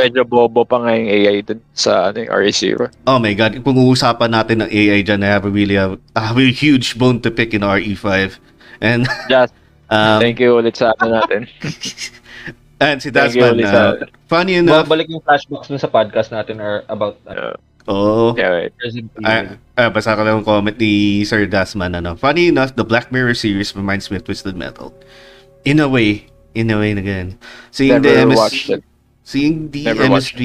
Medyo bobo pa nga yung AI dun sa RE0. Oh my God. Kung uusapan natin ng AI dyan, I have a huge bone to pick in RE5. And... thank you ulit sa natin. And si Dasman, funny enough, balik yung flashbacks dun sa podcast natin or about that. Basa ko lang yung comment ni Sir Dasman. Funny enough, the Black Mirror series reminds me of Twisted Metal. In a way again. Seeing the MSG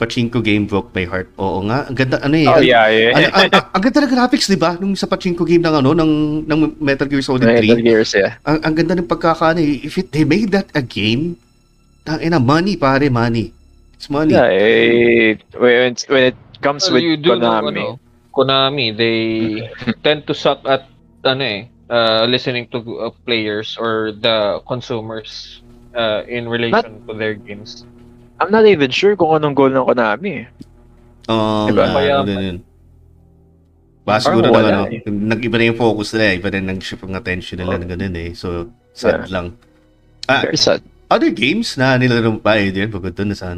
Pachinko game broke my heart. Oo nga. Ang ganda ang ganda ng graphics, 'di ba? Nung sa Pachinko game ng ng Metal Gear Solid 3. Metal Gear, yeah. Ang ganda ng pagkakaano. If they made that a game, money. It's money. Yeah, when it comes with Konami. Konami, they tend to suck at listening to players or the consumers in relation to their games. I'm not even sure kung anong goal ng Konami. Diba? Siguro nag-iba na yung focus nila, iba rin nag-shift ang attention nila na ganun eh. So, sad lang. Very sad. Other games na nilalaro pa din bukod dun sa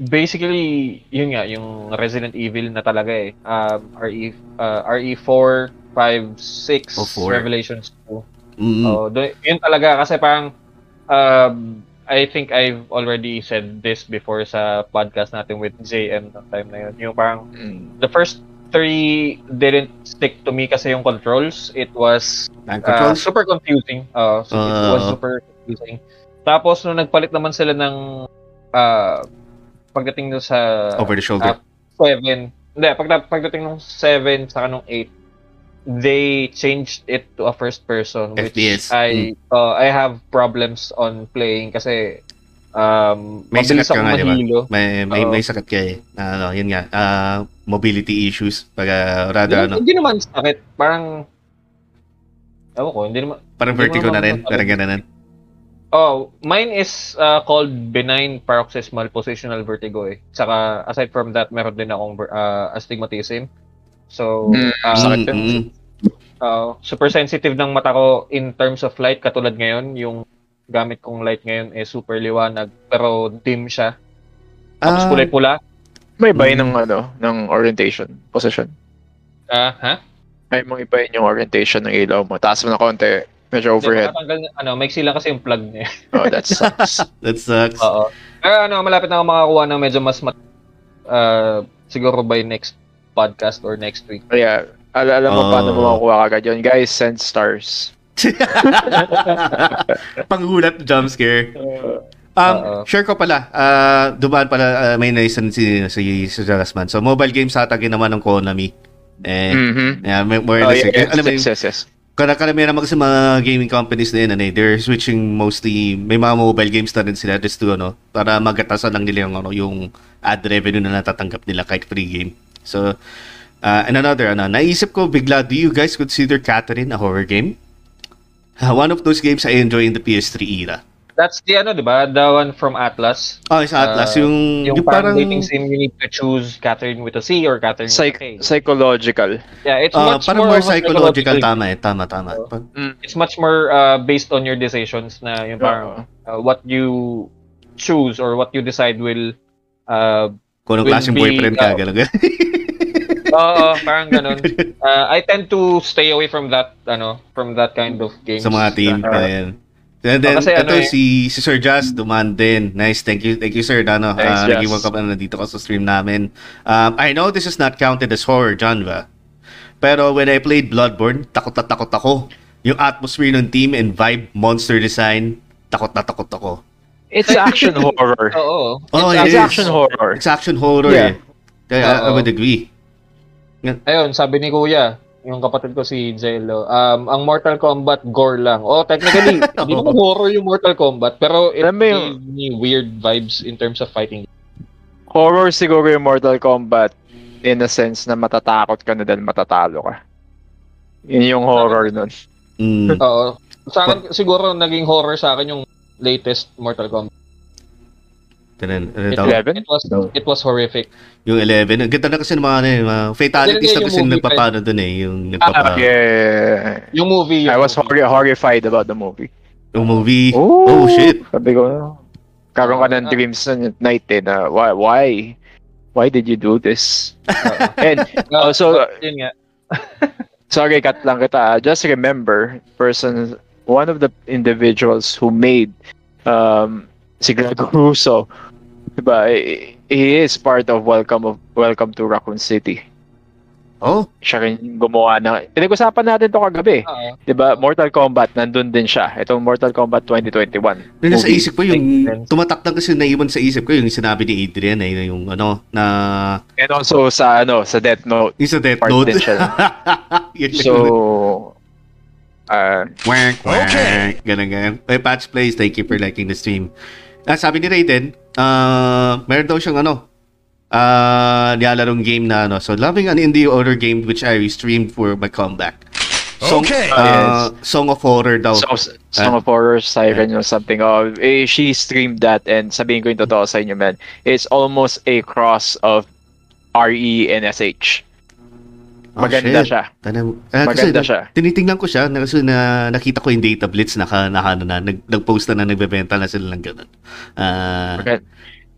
basically, yun nga, yung Resident Evil na talaga eh. RE4, 5, 6, Revelations 2. Mm-hmm. Yun talaga kasi parang, I think I've already said this before sa podcast natin with JM noong time na yun. Yung parang, the first three didn't stick to me kasi yung controls. It was super confusing. It was super confusing. Tapos, nung nagpalit naman sila ng... pagdating nung sa over the shoulder 7 pagdating nung 7 saka nung 8 they changed it to a first person which FPS. I have problems on playing kasi may sakit ka nga, diba? May sakit ka eh yun nga mobility issues para hindi naman sakit parang hindi naman parang vertigo na rin parang gananan. Oh, mine is called benign paroxysmal positional vertigo eh. Tsaka, aside from that, meron din akong astigmatism. So, super sensitive ng mata ko in terms of light. Katulad ngayon, yung gamit kong light ngayon is super liwanag, pero dim siya. Tapos kulay-pula. May iba yun ng, ng orientation, position. May mga iba yun yung orientation ng ilaw mo. Taas mo na konti. Medyo overhead. May sila kasi yung plug niya. That sucks. Pero malapit na ako makakuha ng medyo mas siguro by next podcast or next week. Yeah. Alam mo paano mo makukuha kagad yun. Guys, send stars. Panghulat jumpscare. Share ko pala. Dumaan pala may naisan si Jasmine. So, mobile games atagin naman ng Konami. Karamihan naman kasi mga gaming companies na yun, they're switching mostly, may mga mobile games na rin sila just to, para magatasan lang nila yung ad revenue na natatanggap nila kahit free game. So, and another, naisip ko bigla, do you guys consider Catherine a horror game? One of those games I enjoy in the PS3 era. That's the diba? The one from Atlas. It's Atlas. Yung parang dating sim, you need to choose Catherine with a C or Catherine with a K. Psychological. Yeah, it's much more psychological. Tama. It's much more based on your decisions na yung parang what you choose or what you decide will kung anong klaseng boyfriend ka, gano'n. Parang gano'n. I tend to stay away from that kind of games. Sa mga team pa yan. And then, kasi, ito, si Sir Jazz dumaan din. Nice, thank you sir. Thanks, Jazz. Naging welcome na nandito ka sa stream namin. I know this is not counted as horror genre, pero when I played Bloodborne, takot na takot ako. Yung atmosphere ng team and vibe, monster design, takot na takot ako. It's action horror. Oo. It's action horror. It's action horror. Yeah. Kaya I would agree. Ayun, sabi ni Kuya, yung kapatid ko si Jello, ang Mortal Kombat gore lang. Oh, technically, hindi mo horror yung Mortal Kombat, pero it may weird vibes in terms of fighting. Horror siguro yung Mortal Kombat in a sense na matatakot ka na dahil matatalo ka. Yun yung horror nun. Oo. Sa akin, siguro naging horror sa akin yung latest Mortal Kombat. 11? It was horrific. Yung 11, ang ganda na kasi ng mga fatalities na kasi nagpapano doon eh, yung nagpapano. Yeah. Yung movie. I was horrified about the movie. Yung movie. Oh shit. Sabi ko, karoon ka ng dreams na night eh, na why did you do this? And also, yun nga. Sorry, cut lang kita. Just remember, one of the individuals who made si Greg Russo, diba, he is part of Welcome to Raccoon City. Oh? Siya rin gumawa na. Pinag-usapan natin ito kagabi. Diba, Mortal Kombat, nandun din siya. Itong Mortal Kombat 2021. Pero sa isip ko, yung tumataktan kasi naiwan sa isip ko, yung sinabi ni Adrian, yung ano, na... And also sa Death Note. Yung sa Death Note. So... Okay. Ganun. Hey, Patch Plays, thank you for liking the stream. Sabi ni Raiden, meron daw siyang nilalarong game na So, loving an indie horror game which I streamed for my comeback. Song of Horror daw. Song of Horror, Siren or something. Oh, she streamed that and sabihin ko yung totoo sa inyo, man. It's almost a cross of RENSH. Maganda siya. Maganda siya. Tinitingnan ko siya, nakita ko yung data blitz nagpost na nagbebenta na sila ng ganun.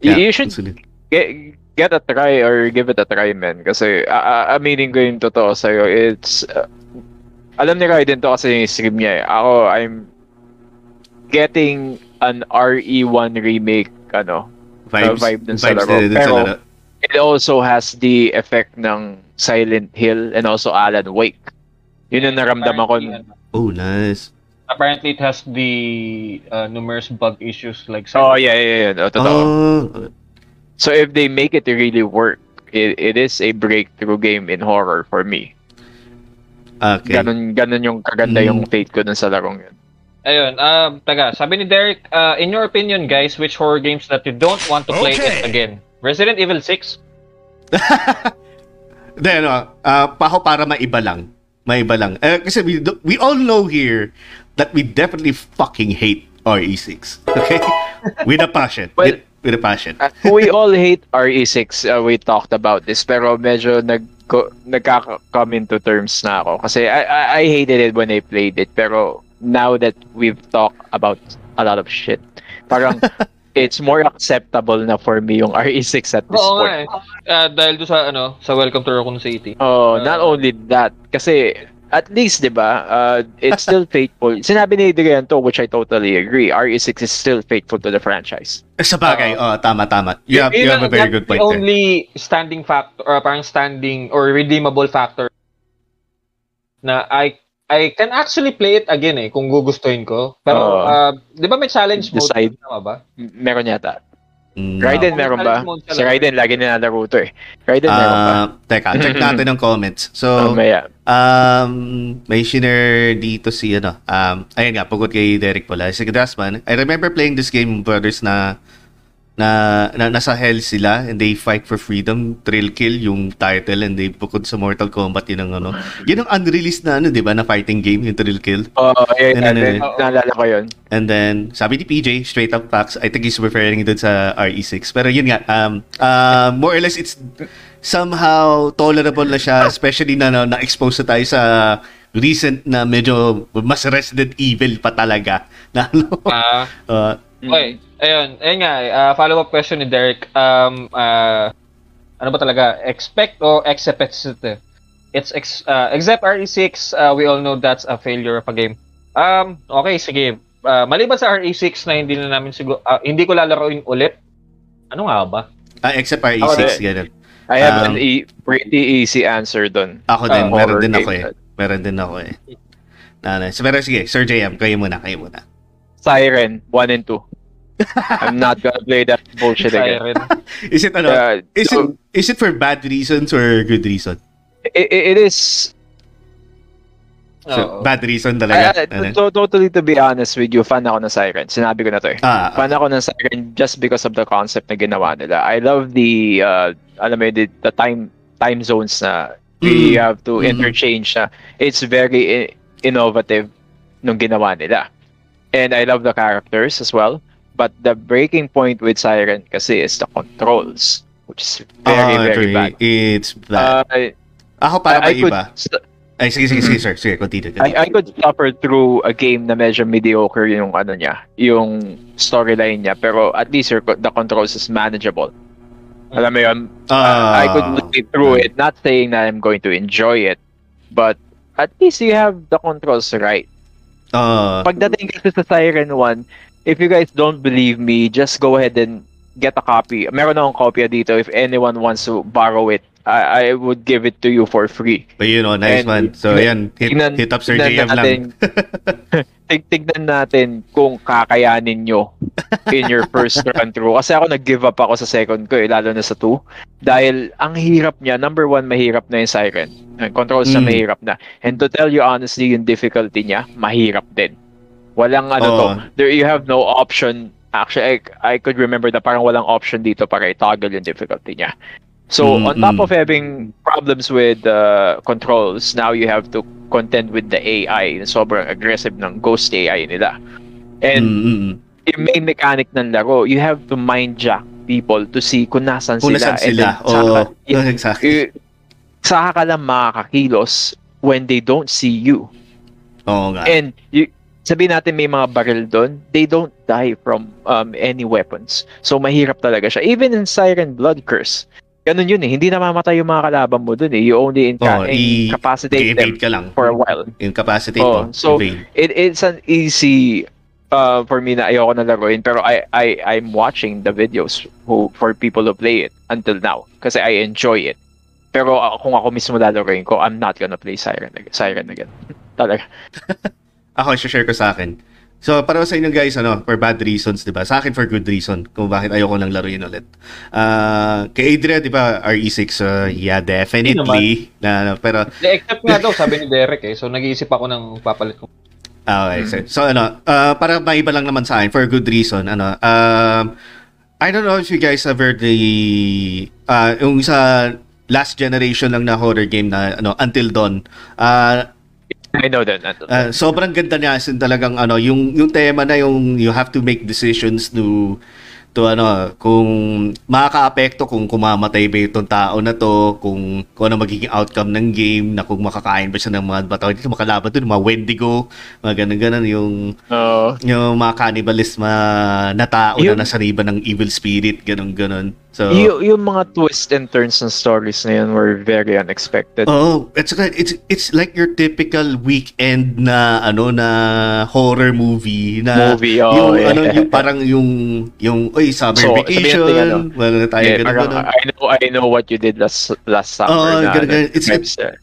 You should get a try or give it a try, man. Kasi aminin ko yung totoo sa'yo. It's, alam ni Raiden to kasi yung stream niya eh. Ako, I'm getting an RE1 remake, vibe dun sa laro. Pero, it also has the effect ng Silent Hill and also Alan Wake. Yun ang naramdaman ko. Oh, nice. Apparently, it has the numerous bug issues like Silent Hill. Oh, yeah. Totoo. So if they make it really work, it is a breakthrough game in horror for me. Okay. Ganon yung kaganda yung fate ko dun sa larong yun. Ayun, sabi ni Derek, in your opinion, guys, which horror games that you don't want to play it again? Resident Evil 6? Then, para maiba lang. Maiba lang. Kasi we all know here that we definitely fucking hate RE6. Okay? With a passion. Well, with a passion. We all hate RE6. We talked about this. Pero medyo nagka-come into terms na ako. Kasi I hated it when I played it. Pero now that we've talked about a lot of shit, parang... it's more acceptable na for me yung RE6 at this point. Dahil do sa sa Welcome to Raccoon City. Oh, not only that, kasi at least 'di ba, it's still faithful. Sinabi ni Adrian to, which I totally agree. RE6 is still faithful to the franchise. Sa bagay, tama. You have a very good point. The only standing factor or parang standing or redeemable factor na I can actually play it again eh kung gugustuhin ko. Pero 'di ba may challenge mode ba? Meron yata. Raiden meron ba? Si Raiden lagi nilalaro to eh. Raiden meron ba? Teka, check natin ang comments. So may shiner dito si ayun nga, pagod kay Derek pala. Si Gasman, I remember playing this game brothers na nasa hell sila and they fight for freedom, thrill kill yung title, and they bukod sa Mortal Kombat yun ang yun ang unreleased na diba na fighting game yung thrill kill. Naalala ko yun. And then sabi ni PJ, straight up facts, I think he's referring dun sa RE6, pero yun nga more or less it's somehow tolerable na siya, especially na na-expose na tayo sa recent na medyo mas Resident Evil pa talaga na okay. Ayun nga, follow-up question ni Derek. Ano ba talaga? Expect o accept? It's except RE6, we all know that's a failure of a game. Okay, sige. maliban sa RE6 na hindi na namin siguro, hindi ko lalaroin ulit. Ano nga ba? Except RE6, ganun. I have an pretty easy answer doon. Ako din, meron din ako eh. So, pero sige, Sir JM, kayo muna. Siren, 1 and 2. I'm not gonna play that bullshit again. Is it, is it for bad reasons or good reason? It is... So, bad reason talaga. Totally, to be honest with you, fan ako ng Siren. Sinabi ko na to eh. Fan ako ng Siren just because of the concept na ginawa nila. I love the, alam mo yun, the time zones na you have to interchange na. It's very innovative nung ginawa nila. And I love the characters as well. But the breaking point with Siren kasi is the controls. Which is very, very bad. It's bad. Ako para may iba. Ay, sige, sir. Sige, continue. I could suffer through a game na medyo mediocre yung ano niya, yung storyline niya, pero at least the controls is manageable. Alam mo yun? I could play through it, not saying that I'm going to enjoy it, but at least you have the controls right. Pagdating kasi sa Siren 1, if you guys don't believe me, just go ahead and get a copy. Meron akong kopya dito if anyone wants to borrow it. I would give it to you for free. But you know, nice and, man. So yan, hit up Sir JM lang. Tignan natin kung kakayanin nyo in your first run through. Kasi ako nag-give up ako sa second ko, lalo na sa 2. Dahil ang hirap niya, number 1, mahirap na yung Siren. Controls na mahirap na. And to tell you honestly, yung difficulty niya, mahirap din. Walang there you have no option. Actually, I could remember na parang walang option dito para i-toggle yung difficulty niya. So on top of having problems with controls, now you have to contend with the AI. Sobrang aggressive ng ghost AI nila. And yung main mechanic ng laro, you have to mind-jack people to see kung nasan sila. Saka ka lang makakakilos when they don't see you. Oh, God. And you... Sabihin natin may mga baril doon, they don't die from any weapons. So mahirap talaga siya. Even in Siren Blood Curse, ganun yun eh. Hindi namamatay yung mga kalaban mo doon eh. You only incapacitate them for a while. Incapacitate mo. So it's an easy for me na ayoko na laruin. Pero I'm watching the videos for people who play it until now. Kasi I enjoy it. Pero kung ako mismo lalaruin ko, I'm not gonna play Siren again. Talaga. Ako, share ko sa akin. So, para sa inyo guys, for bad reasons, diba? Sa akin, for good reason, kung bakit ayoko nang laruin ulit. Kay Adria, diba, RE6, yeah, definitely. Pero... Except nga daw, sabi ni Derek eh. So, nag-iisip ako ng papalit ko. Okay, so, para maiba lang naman sa akin, for good reason, I don't know if you guys have heard yung sa last generation lang na horror game na, Until Dawn, I know that. Sobrang ganda niya sin talagang yung tema na yung you have to make decisions to kung makakaapekto kung kumamatay ba itong tao na to, kung ano magiging outcome ng game, na kung makakain ba siya ng mga bata dito, makalaban doon mga Wendigo, mga ganun yung mga cannibalist na tao na nasa riba ng evil spirit, ganun. So yung mga twists and turns ng stories na yun were very unexpected. Oh, it's like your typical weekend na horror movie, yung parang yung summer vacation. I know what you did last summer.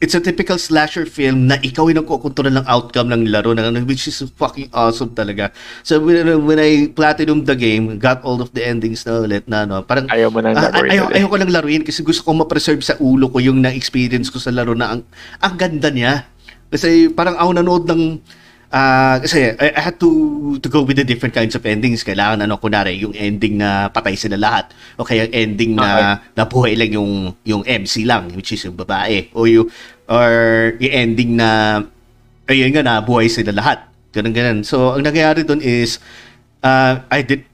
It's a typical slasher film na ikaw yung nagkokontrol ng outcome ng laro na which is fucking awesome talaga. So when I platinumed the game, got all of the endings na ulit parang ayoko lang laruin kasi gusto ko ma-preserve sa ulo ko yung na-experience ko sa laro na ang ganda niya. Kasi parang ako nanood ng kasi I had to go with the different kinds of endings. Kailangan kunwari yung ending na patay sila lahat o kaya ending na nabuhay lang yung MC lang, which is yung babae, or yung ending na ayun nga nabuhay sila lahat. Ganun. So ang nangyayari doon is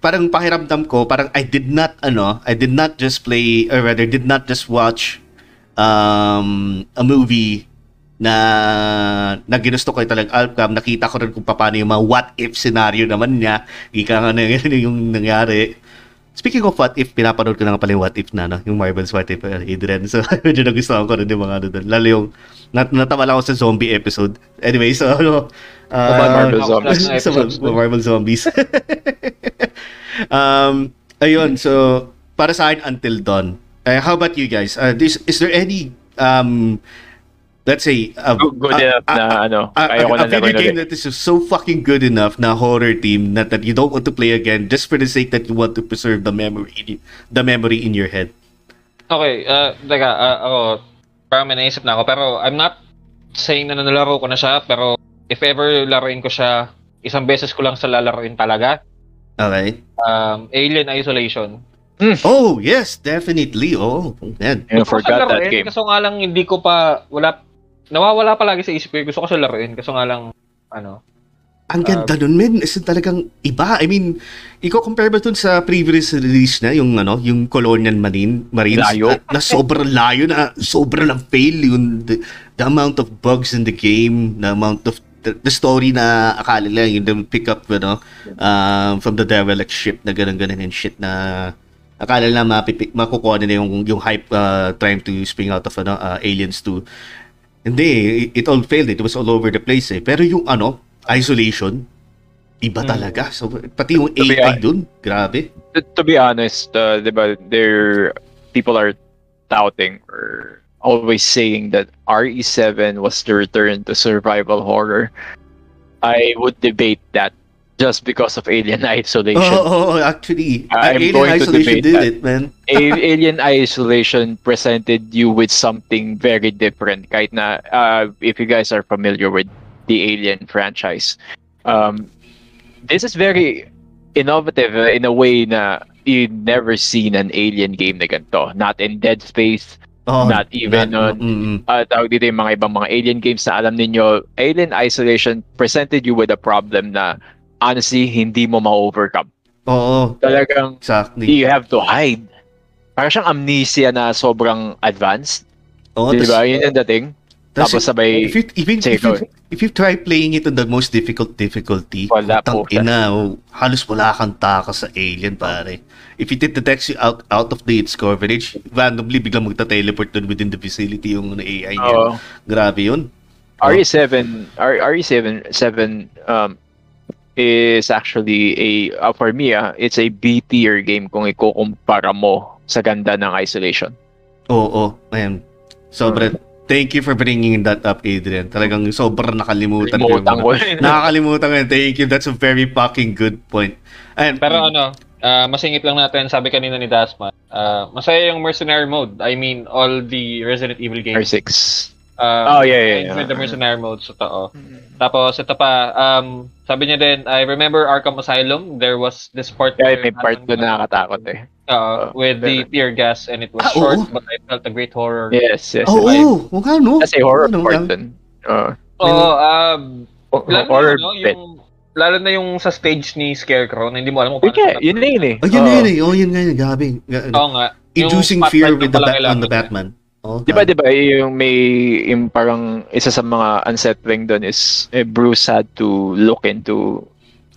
parang pakiramdam ko, parang I did not just watch a movie na ginusto ko talagang outcome. Nakita ko rin kung paano yung mga what if scenario naman niya, yung nangyari. Speaking of what if, pinapanood ko na nga pala yung what if na, no? Yung Marvel's What If, Adrian. So, medyo nagustuhan ko rin yung mga ano doon. Lalo yung, natawa lang ako sa zombie episode. Anyway, so ano, Marvel Zombies. Ayun, so, para sa akin, Until Dawn. How about you guys? Is there any, let's say, a video game that is so fucking good enough na horror theme that you don't want to play again just for the sake that you want to preserve the memory in your head? Okay, ako, parang may naisip na ako, pero I'm not saying na nalaro ko na siya, pero if ever laruin ko siya, isang beses ko lang sa lalaruin talaga. Okay. Alien Isolation. Mm. Oh, yes, definitely. Oh, man. I forgot that game. Kasi nga lang hindi ko pa, nawawala palagi sa isip ko, gusto ko siya laruin kasi nga lang ano. Ang ganda nun, men. Is talagang iba. I mean, i-compare ba dun sa previous release na yung ano, yung Colonial Marines na sobrang layo, na sobrang lang fail yung the amount of bugs in the game, the amount of the story na akala lang yung pick up ano, from the derelict ship na ganun and shit na akala lang makukuha na yung hype trying to spring out of ano, Aliens 2. Hindi, it all failed. It was all over the place eh. Pero yung ano, Isolation, iba talaga. So, pati yung AI dun, grabe. To be honest, diba, people are touting or always saying that RE7 was the return to survival horror. I would debate that just because of Alien Isolation. Actually, Alien Isolation did that. It, man. Alien Isolation presented you with something very different. Kahit na, if you guys are familiar with the Alien franchise, this is very innovative in a way na you've never seen an Alien game na ganito. Not in Dead Space, not even tawag dito yung mga ibang mga Alien games na alam ninyo. Alien Isolation presented you with a problem na honestly hindi mo ma-overcome. Talagang exactly. You have to hide. Parang siyang amnesia na sobrang advanced. Diba? Yun yung dating. Tapos sabay if you try playing it on the most difficulty, halos wala kang taka sa Alien, pare. If it detects you out of its coverage, randomly biglang magta-teleport doon within the facility yung AI niya. Grabe yun. RE7 is actually a for me, it's a B-tier game kung ikukumpara mo sa ganda ng Isolation. Ayan. Sobrang thank you for bringing that up, Adrian. Talagang sobrang nakalimutan ko. Nakakalimutan ko. Thank you. That's a very fucking good point. And, pero masingit lang natin. Sabi kanina ni Dasma, masaya yung mercenary mode. I mean, all the Resident Evil games. R6. With the mercenary mode, totoo. Tapos, ito pa, sabi niya din, I remember Arkham Asylum, there was this part. May part doon na nakatakot eh. With the tear gas, and it was short, but I felt a great horror. Yes. That's a horror part dun. Lalo na yung sa stage ni Scarecrow, na hindi mo alam kung paano. Yun na yun eh. Gabi. Oo nga. Inducing fear with the Batman. Diba, yung may parang isa sa mga unsettling dun is Bruce had to look into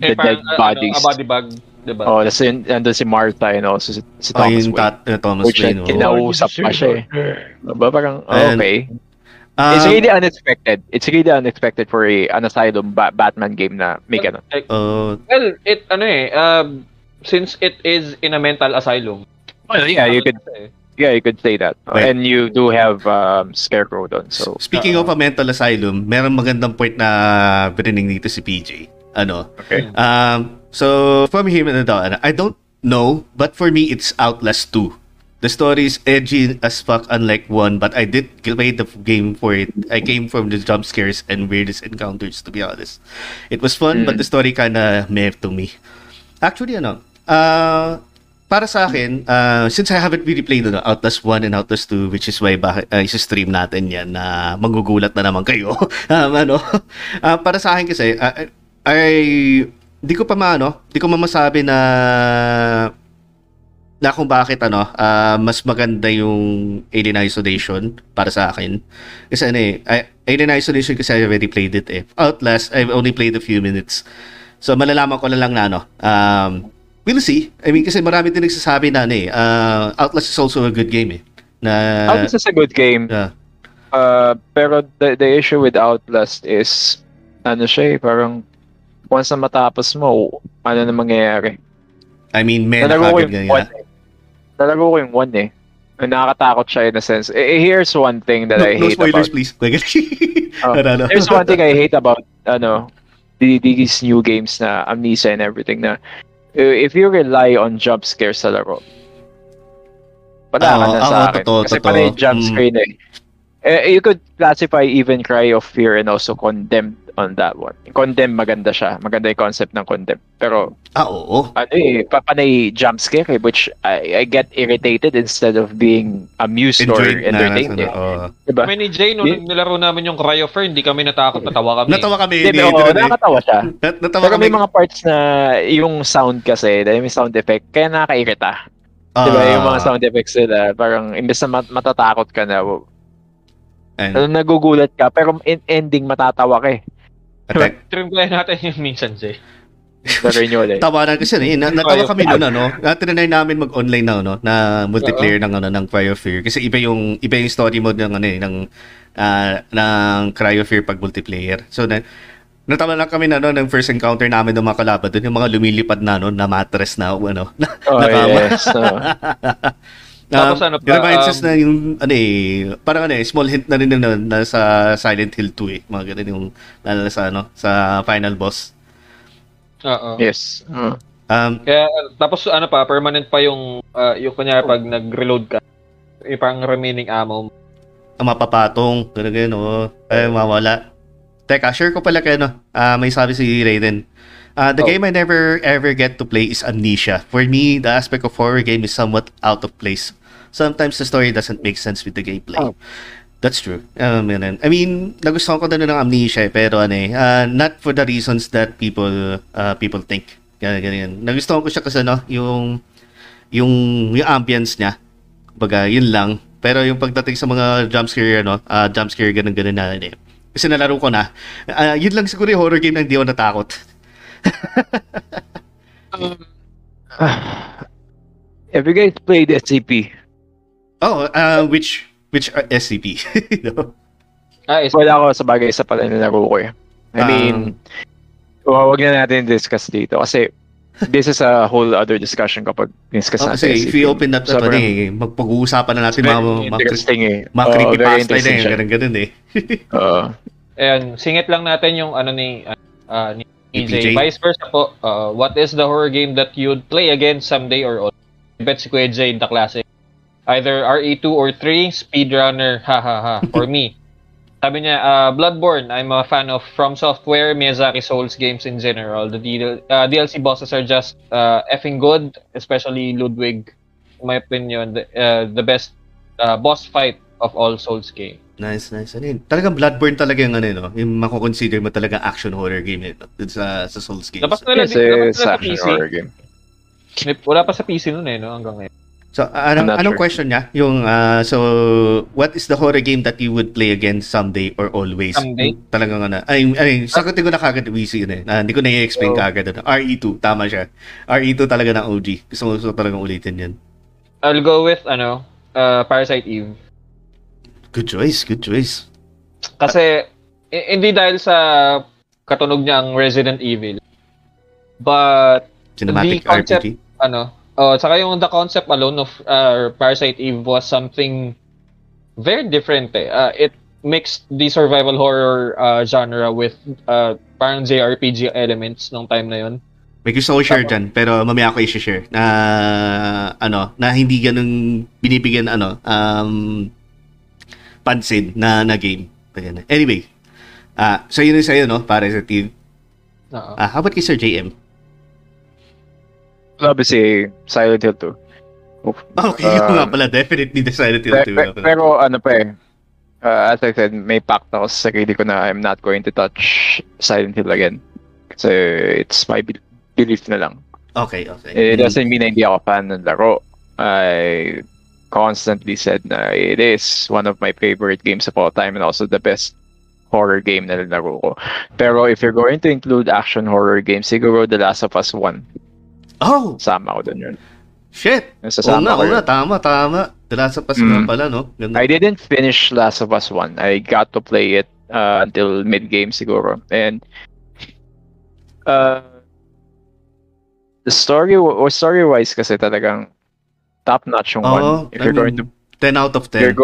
the dead bodies. A body bag. Diba? Nandun si Martha, you know, si Thomas Wayne. Which Wayne, kinausap pa siya eh. Diba, parang, okay. It's really unexpected. It's really unexpected for an asylum Batman game na may ganun. Since it is in a mental asylum. You could say that. Right. And you do have Scarecrow doon. So, speaking of a mental asylum, merong magandang point na binining dito si PJ. Okay. So from him and I don't know, but for me it's Outlast 2. The story is edgy as fuck, unlike 1, but I did play the game for it. I came from the jump scares and weirdest encounters, to be honest. It was fun, but the story kinda meh to me. Actually, para sa akin, since I haven't really played Outlast 1 and Outlast 2, which is why isi-stream natin yan na magugulat na naman kayo. Para sa akin kasi, di ko pa masabi na kung bakit mas maganda yung Alien Isolation para sa akin. Kasi Alien Isolation kasi I already played it eh. Outlast, I've only played a few minutes. So malalaman ko na lang na We'll see. I mean, kasi marami din nagsasabi na Outlast is also a good game eh. Outlast is a good game. Pero the issue with Outlast is parang once na matapos mo, ano na mangyayari? I mean, men agad ganyan. Nalaro ko yung 1 eh. Nakakatakot siya in a sense. Here's one thing that I hate about... No spoilers, please. Here's one thing I hate about these new games na Amnesia and everything na if you rely on jump scares sa laro, panahan na sa akin. Kasi panay jump scare na eh. You could classify even Cry of Fear and also Condemned on that one. Condemned, maganda siya. Maganda yung concept ng Condemned. Pero, panay jump scare eh, which I get irritated instead of being amused or entertained. Diba? Kami ni Jay, nilaro namin yung Cry of Fear, hindi kami natakot, natawa kami. Natawa kami. Nakatawa siya. Pero may mga parts na yung sound kasi, may sound effect, kaya nakairita. Diba? Yung mga sound effects nila, parang imbes na matatakot ka na, nagugulat ka, pero ending matatawa ka eh. Trim play natin yung minsan siya. Tawanan kasi eh. Natawa kami noon tinry namin mag-online na na multiplayer ng Cry of Fear kasi iba yung story mode ng ng Cry of Fear pag multiplayer. So natawa na kami na ng first encounter namin ng mga kalaban doon, yung mga lumilipad na na mattress na nakama. Tapos reminds us na yung parang small hint na rin na sa Silent Hill 2 eh, mga ganun yung lalo sa sa final boss. Yes. Kaya tapos permanent pa yung kunya pag nag-reload ka, ipang remaining ammo mapapatong ganun ay mawala. Teka, share ko pala kayo may sabi si Raiden. The game I never ever get to play is Amnesia. For me, the aspect of horror game is somewhat out of place. Sometimes the story doesn't make sense with the gameplay. That's true. I mean, nagustuhan ko din ng Amnesia, pero not for the reasons that people think. Ganyan. Nagustuhan ko siya kasi yung ambience niya. Kumbaga, yun lang. Pero yung pagdating sa mga jump scare ganun na din. Kasi nalaro ko na. Yun lang siguro yung horror game na hindi ako natakot. Have you guys played SCP? Which SCP? Wala ako sa bagay sa pala nilaro ko eh. I mean, wag na natin discuss dito kasi this is a whole other discussion kapag discuss natin. Kasi if we open up sa magpag-uusapan na natin interesting eh. Creepypasta na ganun eh. Ayan, singit lang natin yung ni EJ. Vice versa po, what is the horror game that you'd play again someday or all? Bet si Kuya Jay, the classic. Either RE2 or 3, Speedrunner, hahaha, or me. Sabi niya, Bloodborne, I'm a fan of From Software, Miyazaki Souls games in general. The DLC bosses are just effing good, especially Ludwig. In my opinion, the best boss fight of all Souls game. Nice. Talagang Bloodborne talaga yung yung makukonsider mo talaga action horror game sa Souls games. Dapat na sa action horror game. Wala pa sa PC noon hanggang ngayon. So, anong question niya? Yung, what is the horror game that you would play again someday or always? Someday? Talagang sagutin ko na kagad easy yun eh. Hindi ko na i-explain kagad. RE2, tama siya. RE2 talaga ng OG. Gusto talagang ulitin yan. I'll go with, Parasite Eve. Good choice. Kasi, hindi dahil sa katunog niya ang Resident Evil. But, cinematic the concept, RPG? Saka yung the concept alone of Parasite Eve was something very different eh. It mixed the survival horror genre with parang JRPG elements nung time na yun. May gusto ko share dyan, pero mamaya ako i-share na, na hindi ganun binibigyan, pansin na game. Anyway, so yun sa'yo, para sa team. How about kay Sir JM? Labi si Silent Hill 2. Okay, yun nga pala. Definitely the Silent Hill 2. Pero as I said, may pact ako sa sarili ko na I'm not going to touch Silent Hill again. Kasi it's my belief na lang. Okay. It doesn't mean na hindi ako fan ng laro. I constantly said na it is one of my favorite games of all time and also the best horror game na nilaro ko. Pero if you're going to include action horror games, siguro The Last of Us 1. Oh! Sama ko doon yun. Shit! Una, tama. The Last of Us pala, no? Ganda. I didn't finish Last of Us 1. I got to play it until mid-game siguro. And the story-wise kasi talagang top-notch yung one. If I you're mean, going to 10 out of 10.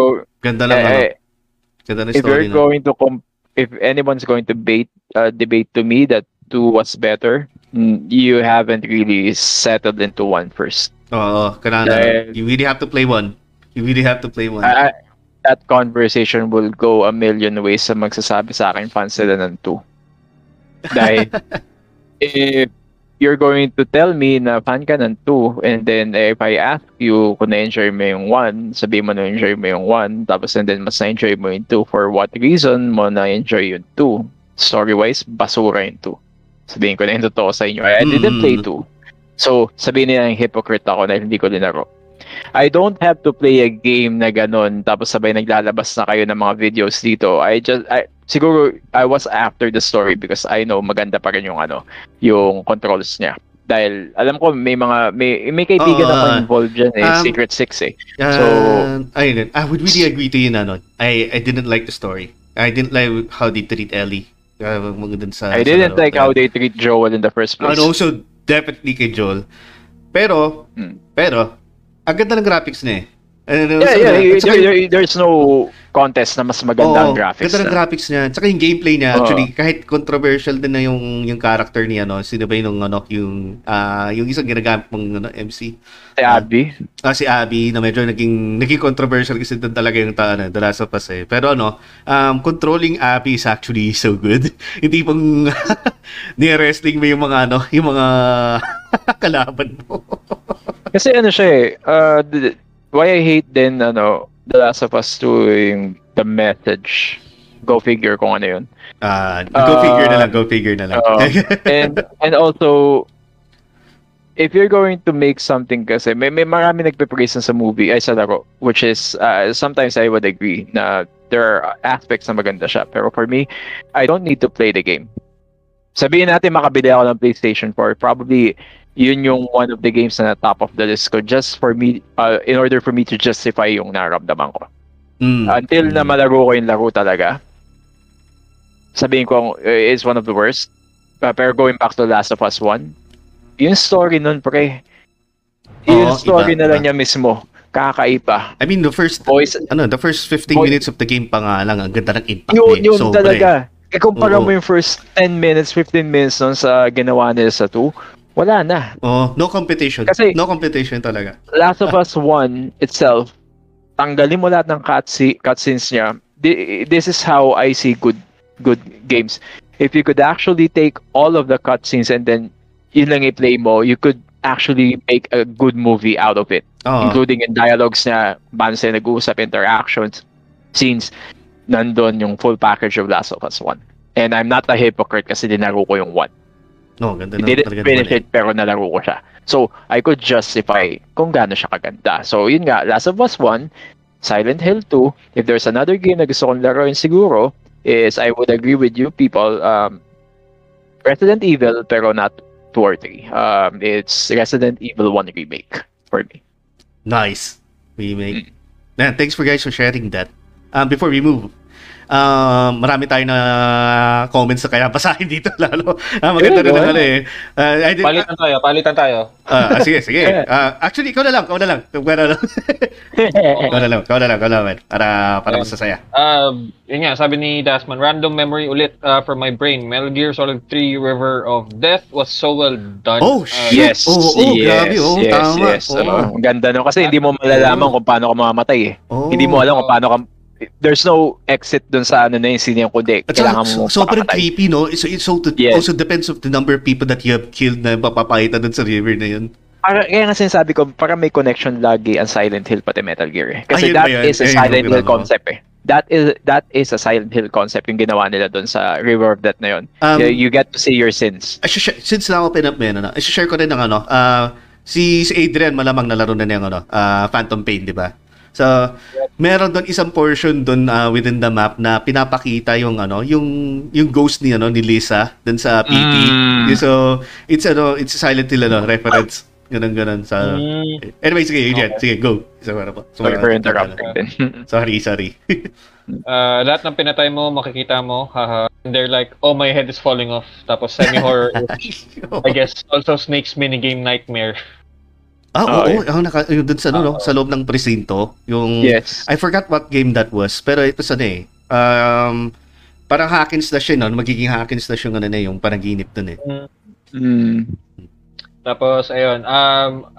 Ganda lang ano. Ganda na story. If you're going to if anyone's going to debate to me that 2 was better, you haven't really settled into 1 first. Oh, you really have to play 1. That conversation will go a million ways sa magsasabi sa akin fans sila ng 2. Dahil if you're going to tell me na fan ka ng 2, and then if I ask you kung na-enjoy mo yung 1, sabihin mo na-enjoy mo yung 1, tapos and then mas na-enjoy mo yung 2, for what reason mo na-enjoy yung 2? Story-wise, basura yung 2. Sabihin ko na yung totoo sa inyo. I didn't play 2. So, sabihin nila yung hypocrite ako na hindi ko linaro. I don't have to play a game na ganun, tapos sabay naglalabas na kayo ng mga videos dito. Siguro, I was after the story because I know maganda pa rin yung yung controls niya. Dahil, alam ko, may kaibigan ako involved dyan Secret Six so, ayun, I would really agree to you na nun. I didn't like the story. I didn't like how they treat Ellie. I didn't like how they treat Joel in the first place. And also, definitely kay Joel. Pero, ang ganda ng graphics niya there's no contest na mas maganda ang graphics. Ganda ng graphics niya. Tsaka yung gameplay niya actually kahit controversial din na yung character niya sino ba yung isang ginagamit mong MC. Si Abby. Si Abby na medyo naging controversial kasi doon talaga yung The Last of Us Pero controlling Abby is actually so good. Hindi pang ni-wrestling mo yung mga yung mga kalaban mo. Kasi why I hate then The Last of Us 2 the message. Go figure kung ano yun. Go figure na lang. And also if you're going to make something kasi may marami nagpe-praise sa movie sa laro, which is sometimes I would agree na there are aspects na maganda siya, pero for me I don't need to play the game. Sabihin natin makabili ako ng PlayStation 4 probably. Yun yung one of the games na top of the list ko just for me in order for me to justify yung nararamdaman ko. Until na malaro ko yung laro talaga. Sabihin ko is one of the worst. Pero going back to Last of Us 1, yung story nun pre. Yung story na lang niya mismo. Kakaiba. I mean the first 15 minutes of the game pa nga lang ang ganda ng impact. Yun so, talaga. Ikumpara mo yung first 10 minutes, 15 minutes nun sa ginawa nila sa 2. Wala na. No competition. Kasi, no competition talaga. Last of Us 1 itself, tanggalin mo lahat ng cutscenes niya. This is how I see good games. If you could actually take all of the cutscenes and then yun lang i-play mo, you could actually make a good movie out of it. Including yung dialogues niya, paano sila nag-uusap, interactions, scenes. Nandun yung full package of Last of Us 1. And I'm not a hypocrite kasi dinaro ko yung 1. No, ganda na talaga. Finish it, pero nalaro ko siya. So, I could justify kung gaano siya kaganda. So, yun nga, Last of Us 1, Silent Hill 2, if there's another game na gusto kong laruin siguro, is I would agree with you people, Resident Evil, pero not 2 or 3. It's Resident Evil 1 Remake for me. Nice. Remake. Man, thanks for guys for sharing that. Before we move, marami tayo na comments na kaya basahin dito lalo. Maganda rin naman Palitan tayo. Sige. Actually, ikaw na lang. Ikaw na lang. Para masasaya. Yun nga, sabi ni Dasman, random memory ulit from my brain. Metal Gear Solid 3 River of Death was so well done. Oh, shit. Yes, grabe. Ang ganda kasi hindi mo malalaman kung paano ka mamamatay Hindi mo alam kung paano ka there's no exit dun sa yung scene kundi. Kailangan mo sobrang creepy, no? So, also depends on the number of people that you have killed na papapakita dun sa river na yun. Kaya nga sinasabi ko, para may connection lagi ang Silent Hill pati Metal Gear. Kasi that is a Silent Hill concept. That is a Silent Hill concept yung ginawa nila dun sa River of Death na yun. You get to see your sins. Since na-open up na yun, share ko rin ng si Adrian malamang nalaro na niya Phantom Pain, di ba? So, meron doon isang portion doon within the map na pinapakita yung ano, yung ghost ni ano ni Lisa doon sa PT. So, it's ano, it's Silent Hill ano, reference. Ganun-ganun sa... Anyway, sige, okay. Sige, go. Sorry for interrupting. Sorry. Lahat ng pinatay mo, makikita mo, haha. And they're like, oh, my head is falling off. Tapos semi-horror. I guess also Snake's minigame nightmare. Yung dun sa, no, sa loob ng presinto. Yung, yes. I forgot what game that was. Pero ito sa eh. Parang hack and slash yun. No? Magiging hack and slash yung, ano, yung panaginip dun eh. Tapos, ayun.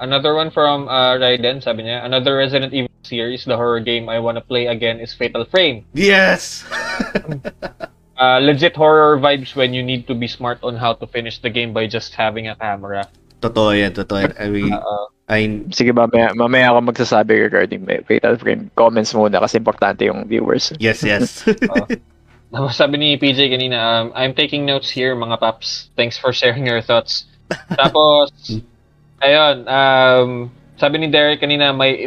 Another one from Raiden, sabi niya, another Resident Evil series, the horror game I wanna play again is Fatal Frame. Yes! Legit horror vibes when you need to be smart on how to finish the game by just having a camera. Totoo yan, totoo yan. Sige, mamaya ako magsasabi regarding Fatal Frame. Comments muna kasi importante yung viewers. Yes. Sabi ni PJ kanina, I'm taking notes here, mga paps. Thanks for sharing your thoughts. Tapos, ayun, sabi ni Derek kanina, may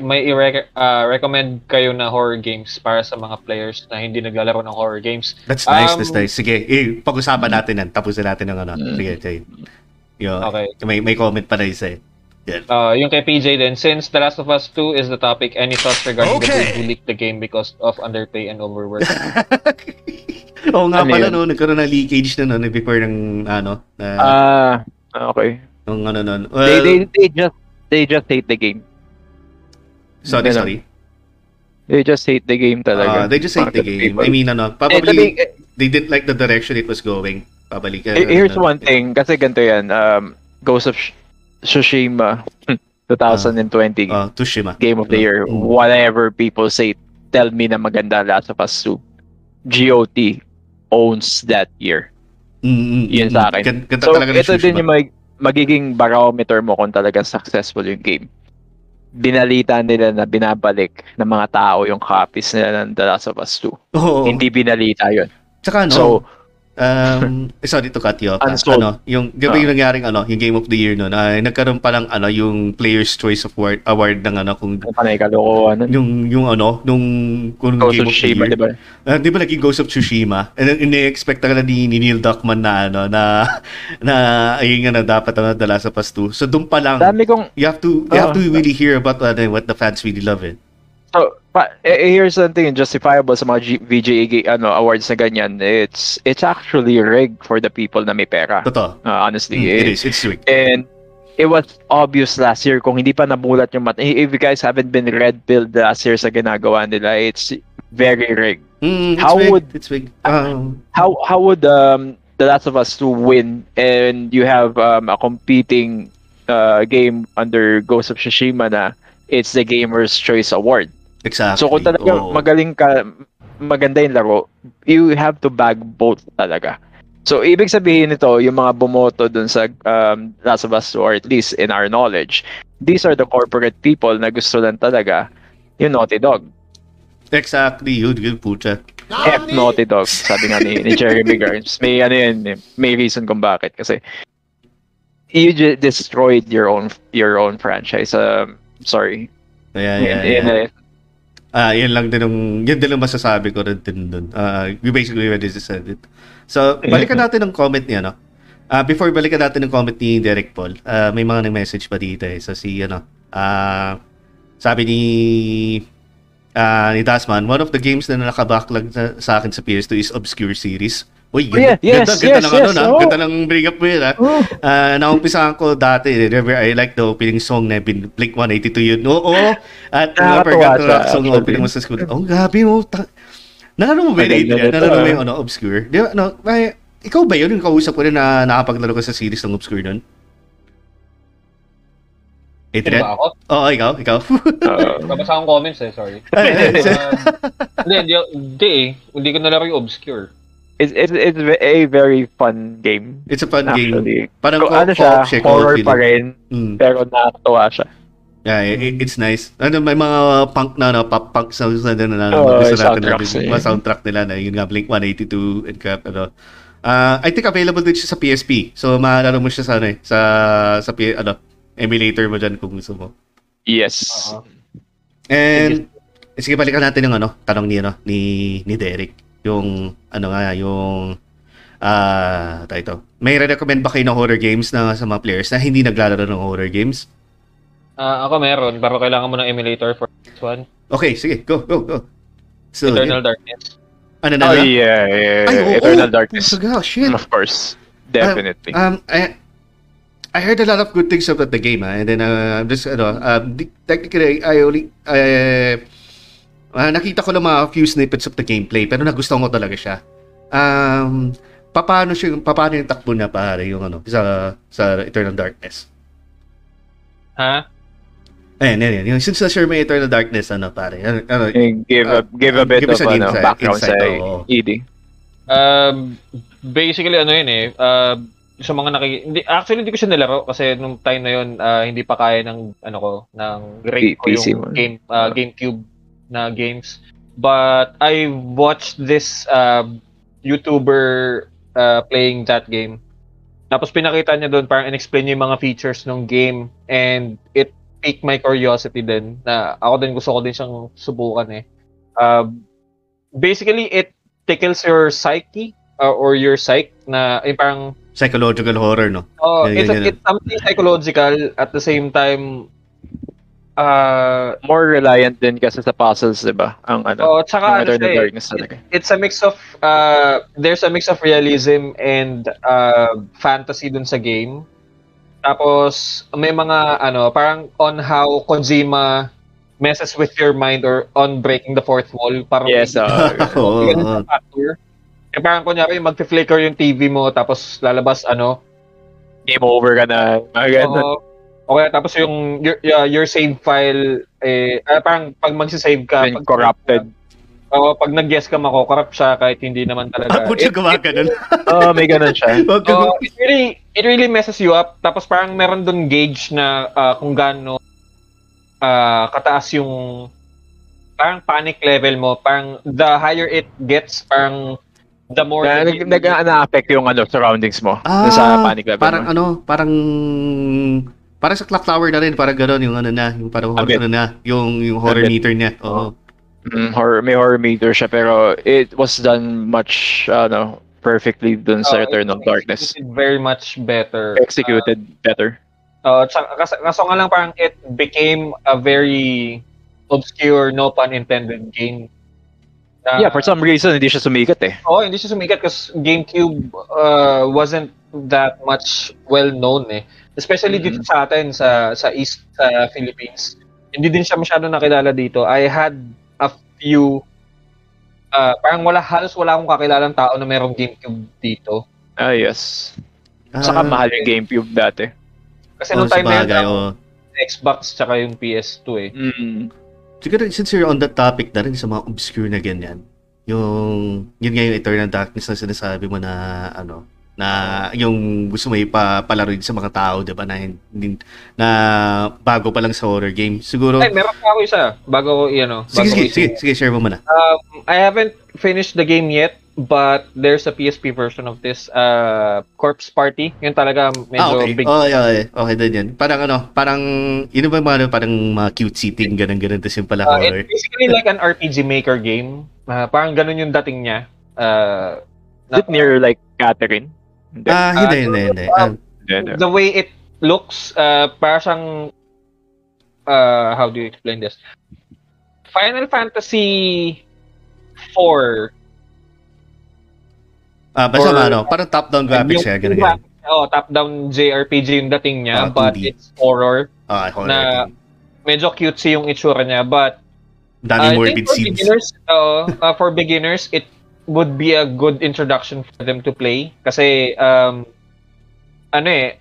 recommend kayo na horror games para sa mga players na hindi naglalaro ng horror games. That's nice. Sige, pag-usapan natin yan. Tapusin natin ng ano. Sige. Okay. May comment pa na isa eh. Yeah. Yung kay PJ then, since The Last of Us 2 is the topic, any thoughts regarding the people who leaked the game because of underpay and overwork? Oo nga pala, nagkaroon ng leakage na before ng ano. Okay. Well, they just hate the game. Sorry. They just hate the game talaga. They just hate the game. People. I mean, probably they didn't like the direction it was going. Probably. Here's one thing, kasi ganito yan. Ghost of Tsushima 2020 Game of the Year. Whatever people say, tell me na maganda Last of Us 2. GOT owns that year. Yun sa akin. So, ito din yung magiging barometer mo kung talagang successful yung game. Binalita nila na binabalik ng mga tao yung copies nila ng The Last of Us 2. Oh. Hindi binalita yun. Tsaka sorry to cut you off. Yung nangyaring yung Game of the Year noon, nagkaroon pa lang yung Player's Choice Award ng kung kalokohan. Yung Game of Tsushima, the Year. Di ba naging Ghost of Tsushima? And then ine-expect ka na ni Neil Druckmann na na ayun nga na dapat The Last of Us 2. So doon pa lang you have to really hear about what the fans really love it. So, here's something justifiable sa mga VGA awards na ganyan. It's actually rigged for the people na may pera. Totoo. Honestly, it is. It's rigged. And it was obvious last year. Kung hindi pa nabulat yung mata, if you guys haven't been red-pilled last year sa ginagawa nila, it's very rigged. It's rigged. How would The Last of Us 2 win and you have a competing game under Ghost of Tsushima na it's the Gamer's Choice Award. Exactly. So kung talaga magaling ka, maganda yung laro, you have to bag both talaga. So ibig sabihin nito, yung mga bumoto dun sa Last of Us 2, or at least in our knowledge, these are the corporate people na gusto lang talaga yung Naughty Dog. Exactly, yun pucha. F Naughty Dog, sabi nga ni Jeremy Grimes. May may reason kung bakit. Kasi you destroyed your own franchise. Sorry. Yeah. Yan lang din yung masasabi ko rin din doon. We basically already said it. So, balikan natin ang comment niya, no? Before balikan natin ang comment ni Derek Paul, may mga nag-message pa dito eh. So, sabi ni Dasman, one of the games na nakabacklog sa akin sa PS2 is Obscure Series. Ganda ng bring up mo yun, ha? Naumpisahan ko dati, remember, I like the opening song na Blink 182 yun. Oo. At forgot to rock song opening mo sa school. Oh, gabi mo. Nalaro mo ba yun? Nalaro mo yung Obscure? Diba, ikaw ba yun yung kausap ko rin na nakapaglaro ka sa series ng Obscure nun? Etret? Oo, ikaw. Nabasahan ko comments eh, sorry. Hindi ko nalaro yung Obscure. It's a very fun game. It's a fun game. Parang siya, horror pa rin, pero nakakatawa siya. Yeah, it's nice. May mga punk na pop-punk sounds na din gusto natin na soundtrack nila na yun nga, Blink 182 and crap. I think available din siya sa PSP. So, maalaro mo siya sa emulator mo dyan kung gusto mo. Yes. And Sige, balikan natin yung ano, tanong ni ano, ni Derek, yung ano nga, yung ito. May recommend ba kayo ng horror games na sa mga players na hindi naglalaro ng horror games? Ako meron, pero kailangan mo ng emulator for this one. Okay, sige, go. So, Eternal Darkness. Ano na? Oh, yeah. Ay, oh, Eternal Darkness. Oh gosh, shit. Of course. Definitely. I heard a lot of good things about the game, and then I'm just technically I only nakita ko lang mga few snippets of the gameplay, pero nagustuhan ko talaga siya. Paano yung takbo na para yung ano sa Eternal Darkness? Ha? Ayan. Since na-share may Eternal Darkness, ano pare? Give a bit of ano, background sa ED. Basically ano yun eh, sa mga hindi ko siya nilaro kasi nung time na yun hindi pa kaya ng ano ko ng rate ko yung game GameCube na games, but I watched this YouTuber playing that game, tapos pinakita niya doon, parang inexplain niya yung mga features ng game, and it piqued my curiosity din na ako din gusto ko din siyang subukan eh. Basically it tickles your psyche or your psyche na parang psychological horror, no? Oh, it's something psychological at the same time more reliant din kasi sa puzzles, diba? Ang ano. Oh, tsaka it's a mix of there's a mix of realism and fantasy dun sa game. Tapos may mga ano, parang on how Kojima messes with your mind or on breaking the fourth wall, parang yes, eh, parang kunyari mag-flicker yung TV mo tapos lalabas ano, game over ka na. Okay, tapos yung your save file eh parang pag magse-save ka pag corrupted. Oo, pag nag-guess ka mako-corrupt siya kahit hindi naman talaga. Putya gumagana. Oh, may ganun siya. It really messes you up, tapos parang meron doon gauge na kung gaano kataas yung parang panic level mo, parang the higher it gets, parang the more nag-a-affect yung ano surroundings mo sa panic level. Parang mo. Ano, parang sa clock tower na rin, parang gano'n yung ano na, yung parang horror ano na, yung horror meter niya. Oo. May horror meter siya, pero it was done much perfectly dun sa Eternal Darkness. Very much better. Executed better. Kaso nga lang parang it became a very obscure, no pun intended game. Yeah, for some reason hindi siya sumikat eh. Oh, hindi siya sumikat kasi GameCube wasn't that much well known eh. Especially dito sa atin sa East Philippines. Hindi din siya masyado nakilala dito. I had a few parang halos wala akong kakilalang tao na mayroong GameCube dito. Ah, yes. Saka mahal yung GameCube dati. Kasi nung time na yun, Xbox tsaka yung PS2 eh. Siguro, since you're on that topic na rin sa mga obscure na ganyan, yun nga yung Eternal Darkness na sinasabi mo na, ano, na yung gusto mo ipapalaro sa mga tao, diba, na bago pa lang sa horror game. Siguro... Ay, meron pa ako isa. Bago, sige, share mo muna. I haven't finished the game yet, but there's a PSP version of this, Corpse Party. Yun talaga, medyo big. Oh, yeah, okay din yan. Parang ano, parang, yun ba mga, parang mga cutesy thing, ganun-ganun, tapos yung pala horror. It's basically like an RPG maker game. Parang ganun yung dating niya. Is it near like Catherine? Hindi. The way it looks, parang siyang, how do you explain this? Final Fantasy 4. Basta ano, parang top-down graphics kaya ganyan. Oh, top-down JRPG yung dating niya, but 2D. It's horror. Horror. Na medyo cutesy yung itsura niya, but daming morbid scenes. For beginners, it would be a good introduction for them to play kasi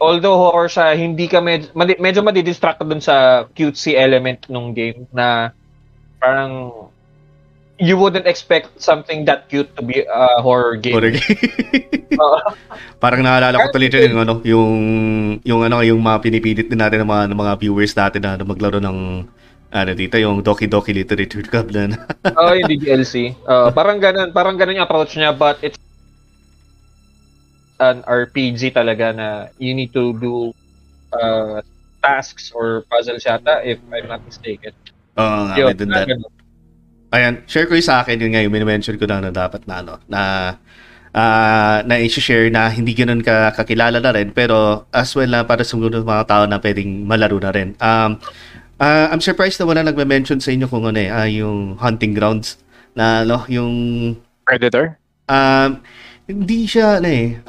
although horror siya, hindi ka medyo madidistract dun sa cutesy element nung game na parang you wouldn't expect something that cute to be a horror game. Horror game. Parang naalala ko tuloy yung mga pinipilit din natin ng mga viewers natin na maglaro ng dito yung Doki Doki Literature Club na. Oh, yung DLC. Parang ganun yung approach niya, but it's an RPG talaga na you need to do tasks or puzzle siya if I'm not mistaken. Oo nga, I did that. ayan, share ko yung sa akin yun ngayon, minimension ko na dapat na ano, na na i-share na hindi ganoon ka kakilala na rin, pero as well na para sa mga tao na pwedeng malaro na rin. I'm surprised na wala nagme-mention sa inyo kung ano eh, yung hunting grounds na ano, yung Predator. Hindi siya ano eh,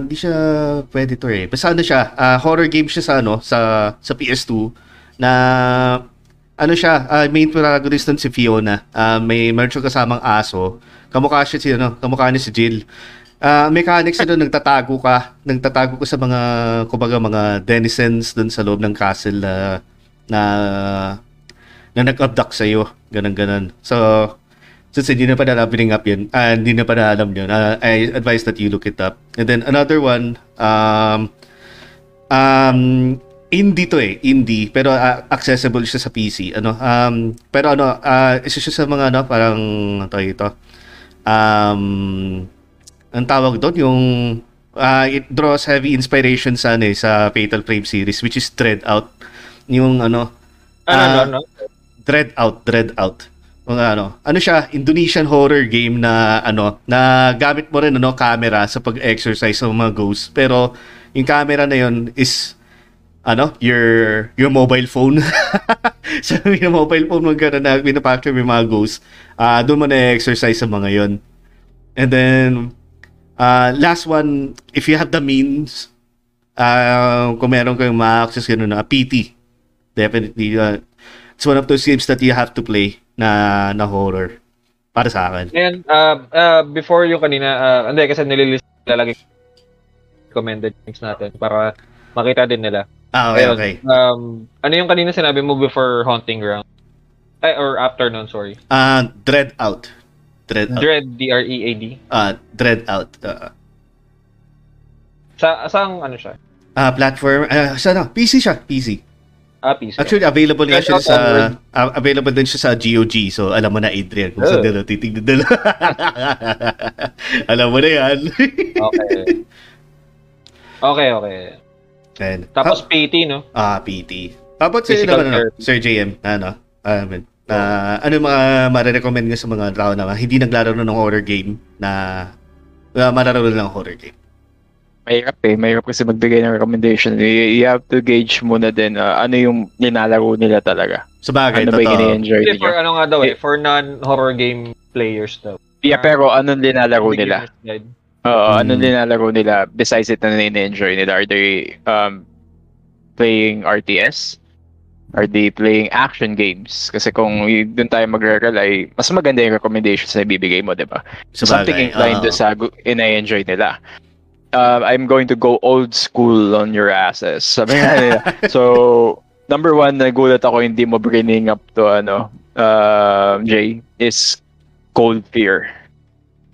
hindi siya Predator eh. Basta ano siya, horror game siya sa ano, sa PS2 na ano siya, main protagonist nun si Fiona. Meron siyang kasamang aso. Kamukha siya si, ano, kamukha niya si Jill. Mechanics siya doon, nagtatago ka. Nagtatago ka sa mga, kumbaga, mga denizens doon sa loob ng castle na nag-abduct sa'yo. Ganun-ganun. So, since hindi na pa na opening up yun, hindi na pa na alam yun, I advise that you look it up. And then, another one, indie to eh, indie, pero accessible siya sa PC. Ano, pero ano, isa siya sa mga ano, parang ito. Ang tawag doon yung it draws heavy inspiration sa ano, sa Fatal Frame series, which is Dread Out. Yung ano, Dread Out. Kung ano siya, Indonesian horror game na ano, na gamit mo rin ano, camera sa pag-exercise sa mga ghosts. Pero yung camera na yon is ano, your mobile phone. So, yung mobile phone mo gano'n na pinapacture yung mga ghosts. Doon mo na-exercise sa mga yon. And then, last one, if you have the means, kung meron kayong ma-access gano'n na, PT. Definitely, it's one of those games that you have to play na horror. Para sa akin. And, before yung kanina, hindi, kasi nililist lalagay recommended things natin para makita din nila. Okay. Ano yung kanina sinabi mo before Haunting Ground? Ay, or after nun, sorry. Dread Out. Dread, D-R-E-A-D. Dread Out. Saan ano siya? Platform. PC siya. PC. PC. Actually, available nga siya sa... available din siya sa GOG. So, alam mo na, Adrian, kung saan nila titignan nila. Alam mo na yan. Okay. And, tapos PT, no? PT. Tapos sir, ano, Sir JM, ano yung mga marirecommend nyo sa mga tao na hindi naglaro ng horror game na mararo lang ng horror game? Mahirap kasi magbigay ng recommendation. You have to gauge muna din ano yung ninalaro nila talaga. Sabagay, ano ba yung ini-enjoy nila? For ano nga daw eh, for non-horror game players daw. Yeah, pero anong ninalaro nila? Ano nilalaro nila besides it na nina-enjoy nila? Are they playing RTS? Are they playing action games? Kasi kung doon tayo magre-rely, mas maganda yung recommendations na ibibigay mo, diba? So, something inclined sa ina-enjoy nila. I'm going to go old school on your asses. Sabi nga nila. So, number one, nagulat ako hindi mo bringing up to Jay, is Cold Fear.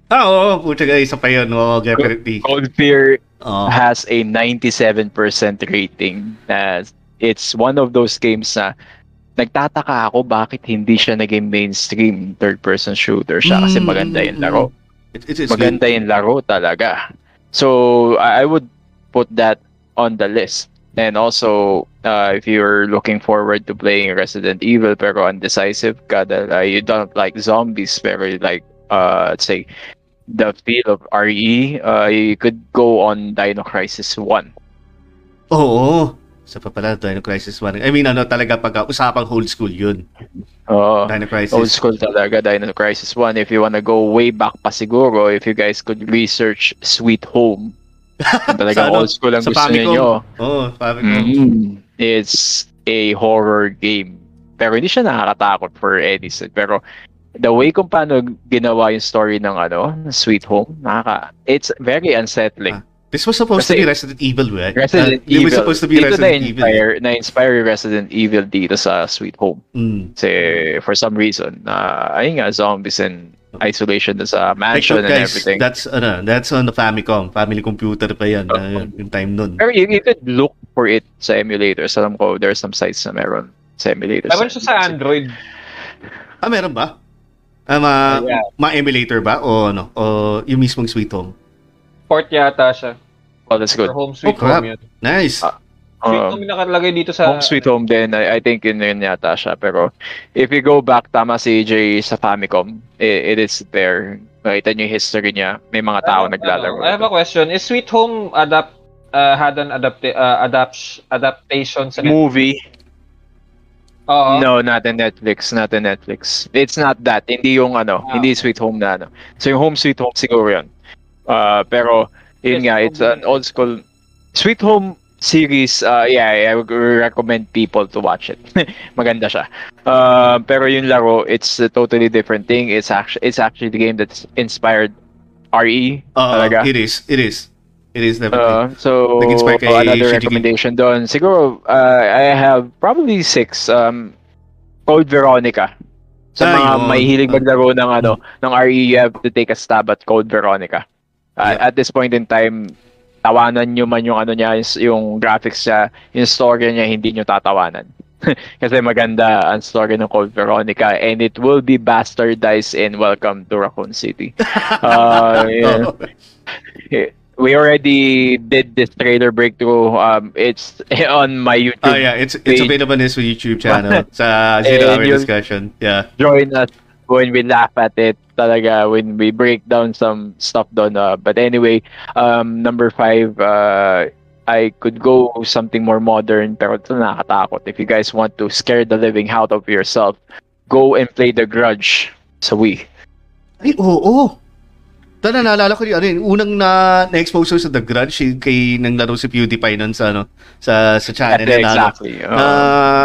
Oo, puta guys, isa pa yun. Oo, definitely. Cold Fear has a 97% rating. It's one of those games na nagtataka ako bakit hindi siya naging mainstream third-person shooter siya kasi maganda yung laro. It's maganda yung laro talaga. So, I would put that on the list. And also, if you're looking forward to playing Resident Evil pero undecisive ka, you don't like zombies pero you like, let's say, the feel of RE, you could go on Dino Crisis 1. Oo. Sa pa pala, Dino Crisis 1. I mean, ano talaga pag-usapang old school yun. Oo. Dino Crisis. Old school talaga, Dino Crisis 1. If you wanna go way back pa siguro, if you guys could research Sweet Home. Talaga old school ang gusto niyo. Oo, Famicom. It's a horror game. Pero hindi siya nakakatakot for Edison. Pero the way kung paano ginawa yung story ng Sweet Home, it's very unsettling. This was supposed to be Resident Evil, right? It was supposed to be dito Resident Evil. Na-inspire Resident Evil dito sa Sweet Home. Kasi for some reason, ayun nga, zombies and isolation sa mansion and guys, everything. That's on the Famicom. Family computer pa yan. Yung time nun. Pero you could look for it sa emulators. Alam ko, there are some sites na meron sa emulators. Meron siya sa Android. Meron ba? Ma-emulator ba? O ano? O yung mismong Sweet Home? Port yata siya. Oh, that's good. Home Sweet Home yun. Nice. Sweet Home nakalagay dito sa... Home Sweet Home din, I think yun yata siya. Pero if you go back, tama si AJ sa Famicom, it is there. Makita niyo yung history niya, may mga tao naglalaro. I have a question, is Sweet Home adaptation sa movie? Uh-huh. No, not in Netflix. It's not that. Hindi yung hindi Sweet Home na ano. So yung Home Sweet Home siguro yun. Pero yun nga, it's an old school Sweet Home series. I would recommend people to watch it. Maganda siya. Pero yung laro, it's a totally different thing. It's actually the game that's inspired RE. Talaga. It is. It is definitely. So another recommendation doon. Siguro, I have probably 6. Code Veronica. Sa mga may hilig maglaro ng ng RE, you have to take a stab at Code Veronica. At this point in time, tawanan nyo man yung niya, yung graphics niya, yung story niya, hindi nyo tatawanan. Kasi maganda ang story ng Code Veronica, and it will be bastardized in Welcome to Raccoon City. We already did this trailer breakthrough. It's on my YouTube. It's a bit of an issue YouTube channel. It's a Zero Hour Discussion. Yeah. Join us when we laugh at it. Talaga, when we break down some stuff doon. But anyway, number 5. I could go something more modern, pero ito nakatakot. If you guys want to scare the living out of yourself, go and play The Grudge sa Wii. Ay, oo. Tana, naalala ko yung unang na-expose sa The Grudge, kay nanglaro si PewDiePie nun sa, sa channel. That's na exactly.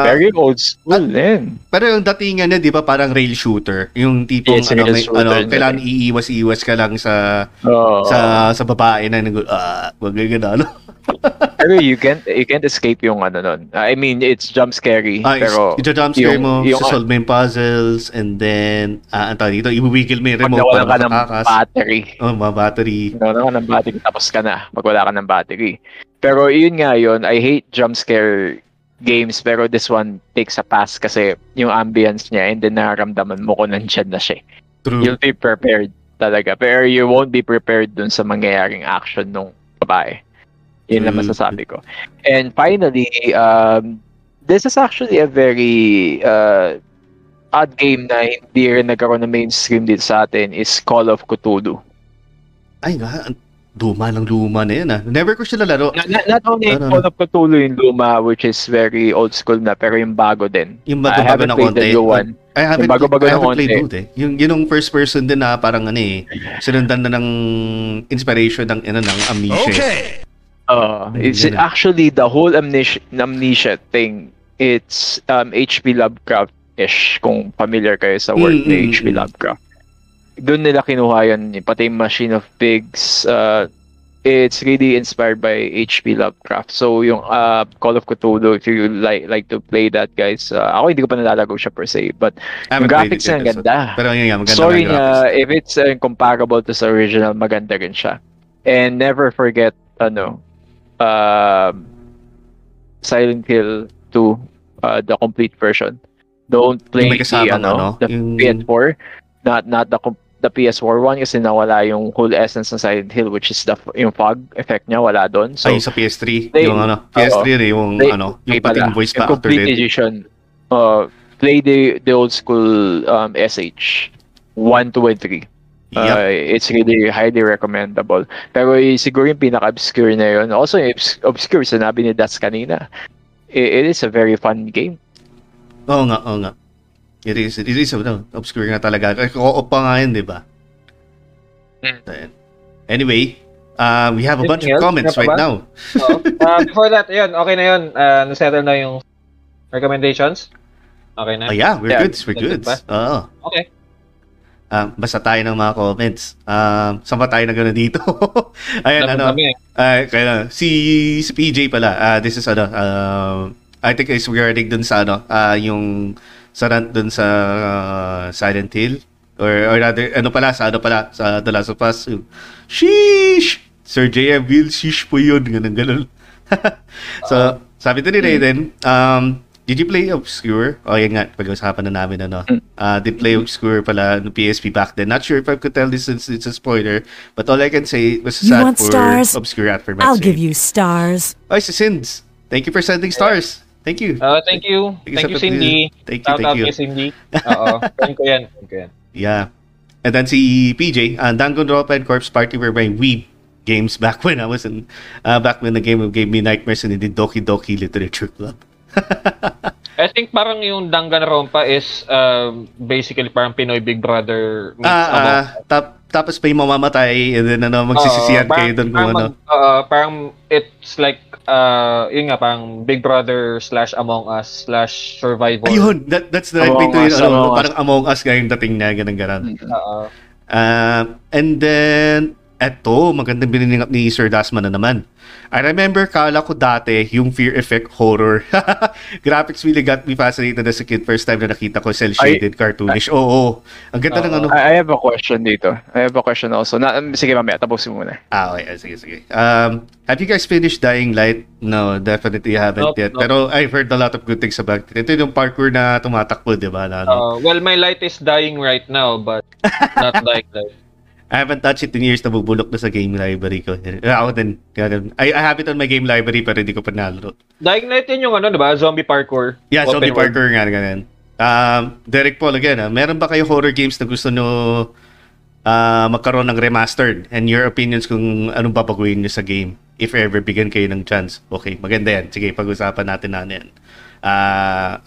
Very old school din. Pero yung datingan niya, di ba, parang rail shooter. Yung tipong, kailangan iiwas-iwas ka lang sa babae na wag ganun. Pero you can't escape yung nun. I mean, it's jump scary. Pero it's jump scary mo, solve mo yung puzzles, and then, dito, iwiwigil mo yung remote para ka ng battery. Battery. Ng battery, tapos ka na. Magwala ka ng battery. Pero yun nga yun, I hate jump scare games, pero this one takes a pass kasi yung ambience niya, and then nakaramdaman mo kung nandiyan na siya. True. You'll be prepared talaga. Pero you won't be prepared dun sa mangyayaring action nung babae. Yun na masasabi ko. And finally, this is actually a very odd game na hindi rin nagkaroon ng mainstream dito sa atin is Call of Cthulhu. Ay nga, luma ng luma na yun . Never ko siya nalaro. Not only Call of Cthulhu yung luma, which is very old school na, pero yung bago din. Yung bago-bago na konti. I haven't played it. Yung first person din na parang sinundan na ng inspiration ng Amnesia. Okay! It's actually the whole Amnesia thing. It's H.P. Lovecraft-ish, kung familiar kayo sa word na H.P. Lovecraft. Doon nila kinuha yun, pati Machine of Pigs. It's really inspired by H.P. Lovecraft. So yung Call of Cthulhu, if you like to play that, guys, ako hindi ko pa nalalago siya per se, but yung graphics niya ganda. Pero maganda. Sorry na, if it's comparable to sa original, maganda rin siya. And never forget, Silent Hill 2, the complete version. Don't play the PS4. Not the PS4 one kasi nawala yung whole essence ng Silent Hill, which is yung fog effect niya, wala doon. So sa PS3 yung pating voice pa complete edition. Play the old school SH 1, 2, and 3. Yep. It's really highly recommendable. Pero siguro yung pinaka-obscure na yun. Also, obscure, sinabi ni Das kanina. It is a very fun game. Oo nga. It is obscure nga talaga. Oo pa nga yun, di ba? Anyway, we have a bunch of comments right now. Before that, yun, okay na yun. Nasettle na yung recommendations. Okay na. Yeah, we're good. Okay. Basta tayo ng mga comments. Saan ba tayo na gano'n dito? Ayan, kaya si PJ pala. This is I think it's regarding dun sa yung sa rant dun sa Silent Hill. Or rather, sa The Last of Us. Sheesh! Sir JM will sheesh po yun. Ganun. So, sabi to ni Raiden, did you play Obscure? Yan nga, pag-usapan na namin did play Obscure pala no PSP back then. Not sure if I could tell this since it's a spoiler, but all I can say was sad for stars? Obscure at for my I'll sake. Give you stars. Ay, si Sins. Thank you for sending stars. Thank you. Thank you. Thank you, Cindy. Thank you, Cindy. Friend ko yan. Yeah. And then si PJ, Danganronpa Corpse Party were my Wii games back when I was in, back when the game gave me nightmares and I did Doki Doki Literature Club. I think parang yung Danganronpa is basically parang Pinoy Big Brother. Tapos may mamamatay and then ano, magsisisihan kayo doon kung ano. Parang it's like, yun nga, parang Big Brother / Among Us / Survival. Ayun, that's the right way to it. Parang Among Us kayong dating na, ganun. And then, eto, magandang bininingap ni Sir Dasman na naman. I remember, kala ko dati, yung Fear Effect horror. Graphics really got me fascinated as a kid. First time na nakita ko, cel-shaded, cartoonish. Oo. Ang ganda ng ano. I have a question dito. I have a question also. Sige, mamaya, tapusin mo muna. Okay. Sige. Have you guys finished Dying Light? No, definitely haven't yet. Pero I've heard a lot of good things about it. Ito yung parkour na tumatakbo, di ba? Well, my light is dying right now, but not Dying Light. I haven't touched it in years, nabubulok na sa game library ko. Ako din. I have it on my game library pero hindi ko pa nalaro. Dying Light yun yung ano, diba? Zombie parkour. Yeah, zombie parkour nga. Ganun. Derek Paul again, meron ba kayo horror games na gusto nyo magkaroon ng remastered? And your opinions kung anong babaguhin nyo sa game if ever bigyan kayo ng chance. Okay, maganda yan. Sige, pag-usapan natin na yan.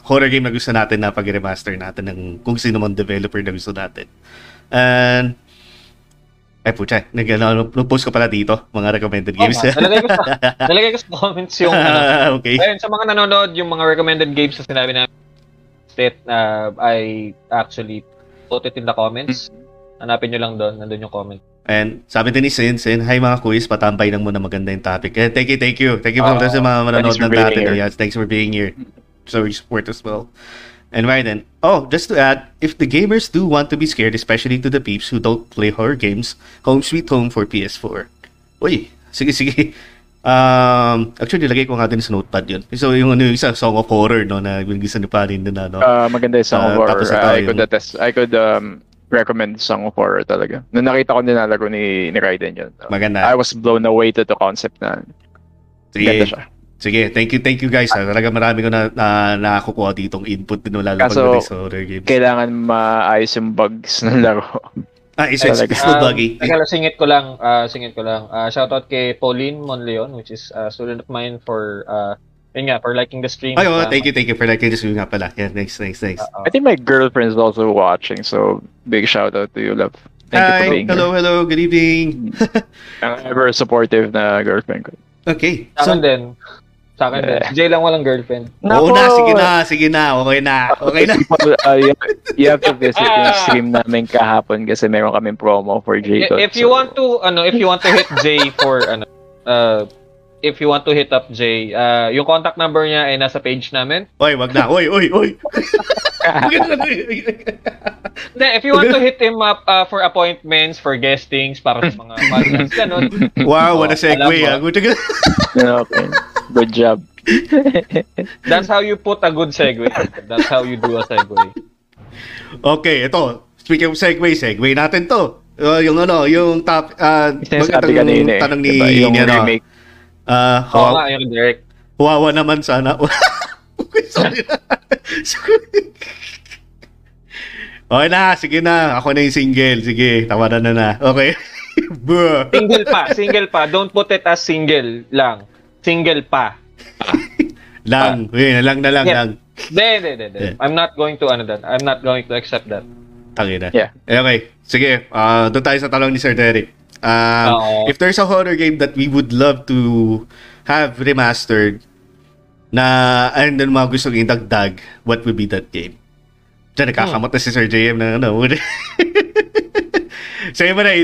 Horror game na gusto natin na pag-remaster natin ng kung sino man developer na gusto natin. And ay pucha, nag-post ko pala dito mga recommended games. Nalagay ko sa comments yung okay. Ayun, sa mga nanonood, yung mga recommended games na sinabi namin that I actually put it in the comments. Hanapin nyo lang doon, nandun yung comment. And sabi din ni Sin, hi mga kuis, patambay lang muna, maganda yung topic. Thank you. Thank you for sa mga nanonood ng dati. Yes, thanks for being here. So we support as well. And right then, just to add, if the gamers do want to be scared, especially to the peeps who don't play horror games, Home Sweet Home for PS4. Uy, sige. Actually, nilagay ko nga din sa notepad yun. So, yung ano yung Song of Horror, no, na gisa na pa rin din na, no? Maganda yung Song of Horror. I could recommend Song of Horror talaga. Nung nakita ko ninalago ni Raiden yun. Maganda. I was blown away to the concept na. Ganda siya. Sige, thank you guys. Talaga marami ko na nakakukuha ditong input din wala lang pag sa horror games. Kailangan maayos yung bugs ng laro. It's still buggy. Singit ko lang. Shoutout kay Pauline Monleon, which is a student of mine for for liking the stream. Thank you for liking the stream nga pala. Yeah, thanks. I think my girlfriend is also watching, so big shoutout to you, love. Thank you for being here. Hello, good evening. Ang ever supportive na girlfriend ko. Okay. Sa akin din. Si Jay lang walang girlfriend. Oo na, sige na. Okay na. You have to visit yung stream namin kahapon kasi meron kaming promo for Jay. If you want to hit up Jay, yung contact number niya ay nasa page namin. Oy, wag na. Oy. If you want to hit him up for appointments, for guestings, para sa mga podcasts, ganun. Wow, what a segue. Okay. Good job. That's how you put a good segue. That's how you do a segue. Okay, ito. Speaking of segue natin to. Yung top, tanong ni yung remake. Yung Derek. Huwawa naman sana. Sorry. Okay na, sige na. Ako na yung single. Sige, tawaran na. Okay. Single pa. Don't put it as single lang. Single pa. Lang. Lang. De. I'm not going to accept that. Tangina. Yeah. Okay. Sige, doon tayo sa talong ni Sir Derek. If there's a horror game that we would love to have remastered na and then mga gusto kong dagdag, what would be that game? Diyan, nakakamot na si Sir JM na ano. Sayo mo na.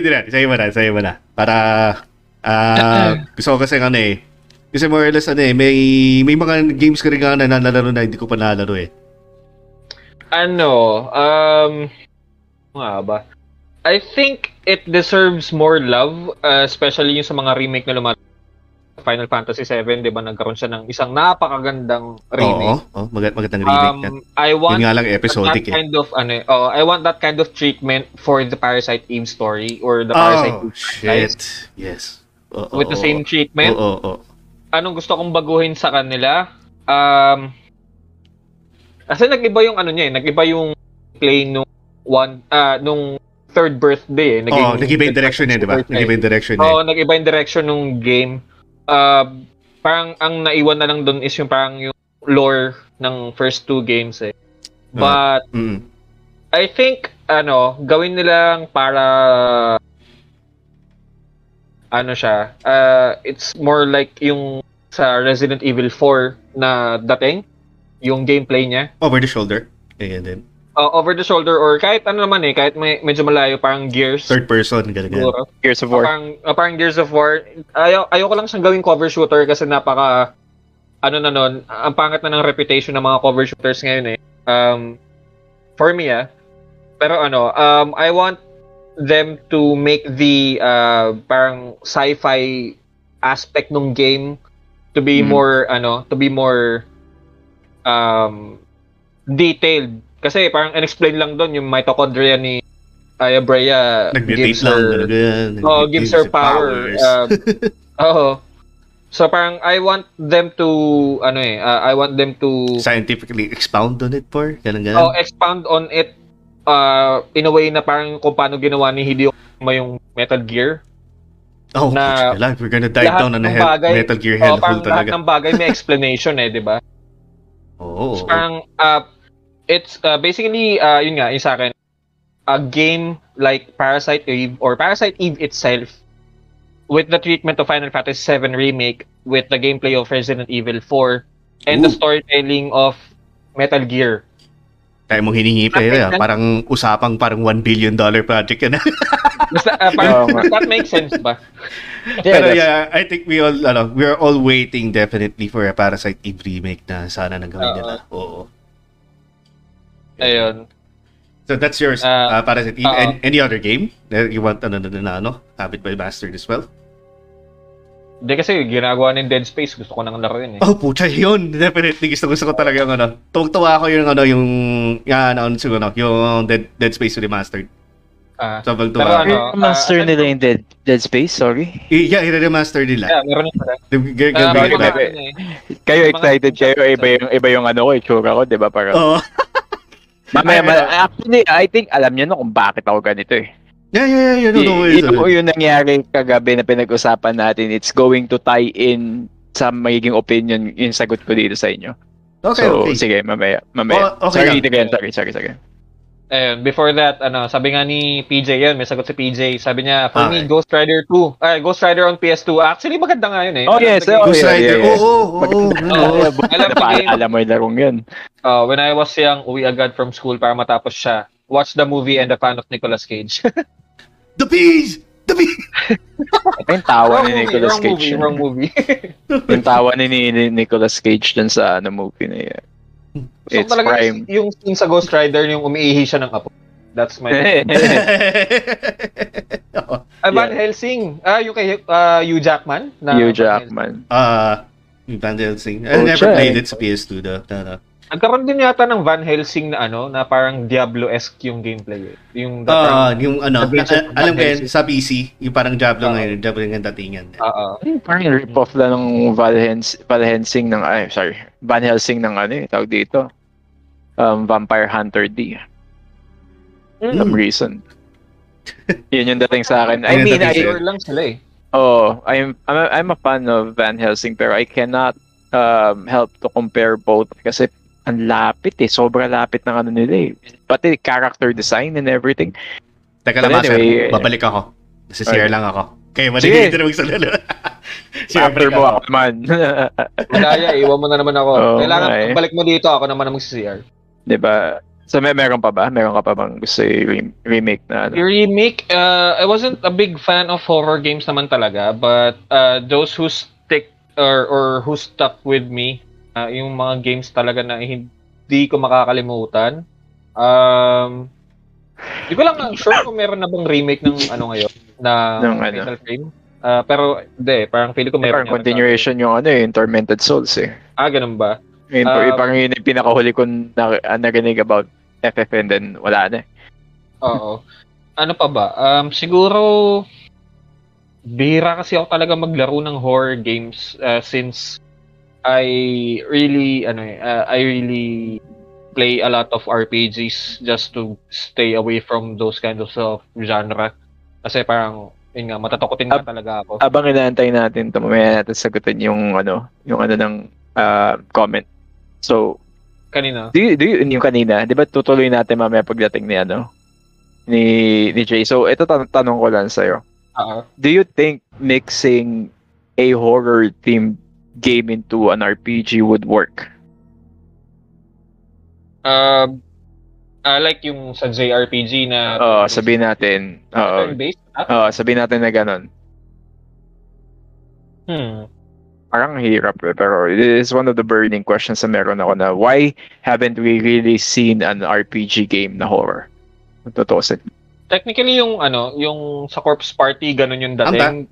Para, gusto ko kasi ano eh. Kasi more or less ano eh, may mga games ka rin nga na nalaro na hindi ko pa nalaro eh. I think it deserves more love, especially yung sa mga remake na lumalabas. Final Fantasy 7, 'di ba, nagkaroon siya ng isang napakagandang remake. Oo, magandang remake niya. I want that kind of treatment for the Parasite Eve story or the Parasite Eve. Yes. With the same treatment. anong gusto kong baguhin sa kanila? Kasi nag-iba yung ano niya eh, nag-iba yung play nung nung third birthday eh. Oo, nag-iba yung direction eh, di ba? Nag-iba yung direction eh. Oo, nag-iba yung direction nung game. Parang ang naiwan na lang doon is yung parang yung lore ng first two games eh. But I think ano, gawin nilang para ano siya, it's more like yung sa Resident Evil 4 na dating, yung gameplay niya. Over the shoulder. Ganyan din. Over the shoulder or kahit ano naman eh, kahit may, medyo malayo, parang Gears. Third person, ganyan. Gears of War. Parang Gears of War. Ayoko lang siyang gawing cover shooter kasi napaka, ano na nun, ang pangat na ng reputation ng mga cover shooters ngayon eh. For me ah. Pero ano, I want them to make the parang sci-fi aspect ng game to be more ano, to be more detailed kasi parang inexplain lang doon yung mitochondria ni Aya Brea gives her lang, gives her power. So parang I want them to ano eh, I want them to scientifically expound on it for ganun. Oh, expound on it. In a way na parang kung paano ginawa ni Hideo Kojima yung Metal Gear. Oh, na we're gonna dive down on the Metal Gear hellhole talaga. Lahat ng bagay may explanation eh, di ba? Oo. So, parang, it's basically, yun nga, yung sa akin, a game like Parasite Eve or Parasite Eve itself with the treatment of Final Fantasy VII Remake, with the gameplay of Resident Evil 4, and the storytelling of Metal Gear. Kaya mo hiningi pera, parang usapang parang $1 billion project na. That makes sense ba? Yeah, pero yeah, I think we all, ano, we're all waiting definitely for a Parasite Eve remake na sana nagawin nila. Oo. Ayun. So that's yours, Parasite Eve. And any other game that you want, ano, Habit by Bastard as well? Hindi kasi ginagawa ng Dead Space, gusto ko nang laruin eh. Oh, pucha, yun. Definitely gusto ko talaga yung ano. Tuwang-tuwa ako yung ano, yung Dead Space remastered. Sobrang tuwa. Pero ano, remaster nila yung Dead Space, sorry. Yeah, i-remaster nila. Yeah, meron nila. Kayo excited kayo, iba yung ano ko, itsura ko, 'di ba? Para. Oo. Mamaya actually, I think alam niyo na kung bakit ako ganito eh. Yeah. Yung nangyari kagabi na pinag-usapan natin, it's going to tie in sa magiging opinion yung sagot ko dito sa inyo. Okay, so, okay. Sige, mamaya. Oh, okay, sorry. Ayun, before that, ano, sabi nga ni PJ yan, may sagot si PJ. Sabi niya, for me, Ghost Rider 2. Ghost Rider on PS2. Actually, maganda nga yun eh. Oh, yes. Ghost Rider. Alam mo yung larong yun. When I was young, uwi agad from school para matapos siya. Watch the movie and the fan of Nicolas Cage. The bees! Ito yung tawa ni Nicolas Cage. Wrong movie. Yung tawa ni Nicolas Cage dun sa ano, movie na yan. So, it's talaga prime. Yung scene sa Ghost Rider, yung umiihi siya ng apo. That's my name. Van Helsing. Yung kay Hugh Jackman? Van Helsing. I never played it sa PS2 though. Nagkaroon din yata ng Van Helsing na ano, na parang Diablo-esque yung gameplay eh. Yung ano, alam ko yun, sa PC, yung parang Diablo ngayon, Diablo yung datingan. Parang rip-off lang ng Van Helsing ng ano eh, tawag dito. Vampire Hunter D. Some reason. Yun yung dating sa akin. I mean, lang sila eh. Oh, I'm a fan of Van Helsing, pero I cannot help to compare both kasi ang lapit eh. Sobra lapit ng ano nila eh. Pati character design and everything. Teka lang, anyway, babalik ako. Nasisira lang ako. Kaya manigilid na magsalala. Siyempre mo ako naman. Madaya, iwan mo na naman ako. Oh, kailangan balik mo dito. Ako naman ang mag-CR. Diba? So meron pa ba? Meron ka pa bang gusto remake na? Ano? Remake? I wasn't a big fan of horror games naman talaga. But those who stick or who stuck with me, yung mga games talaga na hindi ko makakalimutan. Di ko lang sure kung meron na bang remake ng ano ngayon na Metal Frame. Pero hindi, parang feeling ko meron. Parang continuation yung ano yung Tormented Souls eh. Ganun ba? Parang yun yung pinakahuli kong narinig about FF and then wala na eh. Oo. Ano pa ba? Siguro bihira kasi ako talaga maglaro ng horror games since I really play a lot of RPGs just to stay away from those kinds of genre. Kasi parang yun nga, matatakotin na talaga ako. Abang inaantay natin, mamaya natin sagutin yung ng comment. So, kanina? Yung kanina, di ba tutuloy natin mamaya pagdating ni ni Jay. So, ito tanong ko lang sa'yo. Uh-huh. Do you think mixing a horror-themed game into an RPG would work? Like yung sa JRPG na sabihin natin turn-based? Sabihin natin na ganun. Parang hirap pero this is one of the burning questions na meron ako na why haven't we really seen an RPG game na horror? Tutusin. Technically yung yung sa Corpse Party ganun yung dating.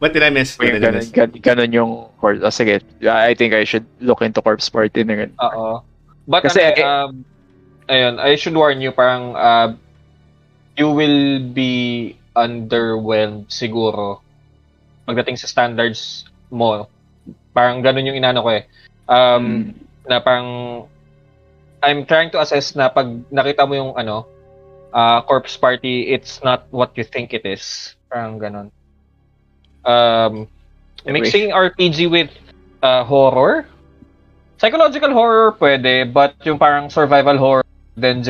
What did I miss? Ganun yung Corpse. Sige, I think I should look into Corpse Party na ganun. Oo. But kasi, I should warn you, parang you will be underwhelmed siguro pagdating sa standards mo. Parang ganun yung inano ko eh. Na parang I'm trying to assess na pag nakita mo yung Corpse Party, it's not what you think it is. Parang ganun. Mixing RPG with horror? Psychological horror pwede, but yung parang survival horror then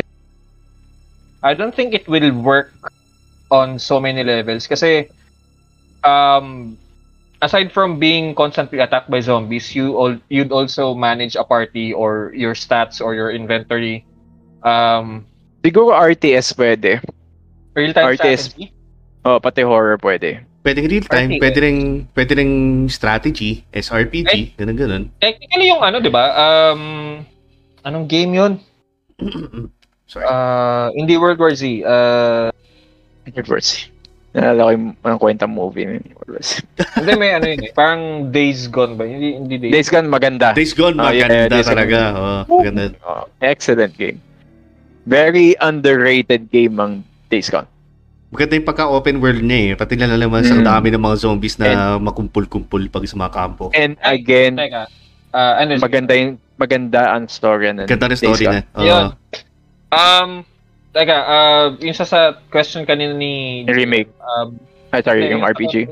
I don't think it will work on so many levels kasi aside from being constantly attacked by zombies, you'd also manage a party or your stats or your inventory. Siguro RTS pwede. Real time RTS. Strategy? Oh, pati horror pwede. Pwedeng real time, pwedeng strategy, SRPG, ganun. Technically yung di ba? Anong game 'yon? Sorry. Hindi World War Z. World War Z. Naalala ko yung kwenta movie ng World War Z. Hindi may parang Days Gone ba? Hindi Days Gone maganda. Days Gone maganda talaga. Oh, maganda. Oh, excellent game. Very underrated game ang Days Gone. Maganda yung pagka-open world niya eh. Pati nalalaman sa dami ng mga zombies na makumpul-kumpul pag sa mga kampo. And again, maganda ang story na. Ganda ng story na. Yun. Yung sa question kanina ni Remake. Yung RPG.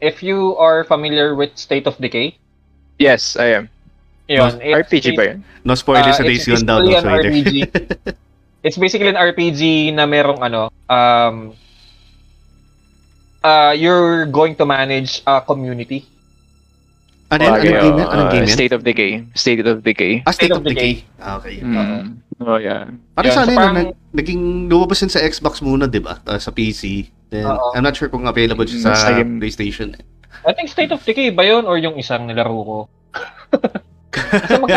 If you are familiar with State of Decay? Yes, I am. Yun, RPG ba yun? No spoilers sa Days Gone daw. It's an RPG. It's basically an RPG na merong you're going to manage a community. Anong game? State of Decay. State of Decay. Okay. Oh yeah. Parang sana naging lumabas sa Xbox muna, 'di ba? Sa PC. Then I'm not sure kung available siya sa PlayStation. I think State of Decay ba 'yon or yung isang nilaro ko? Kasi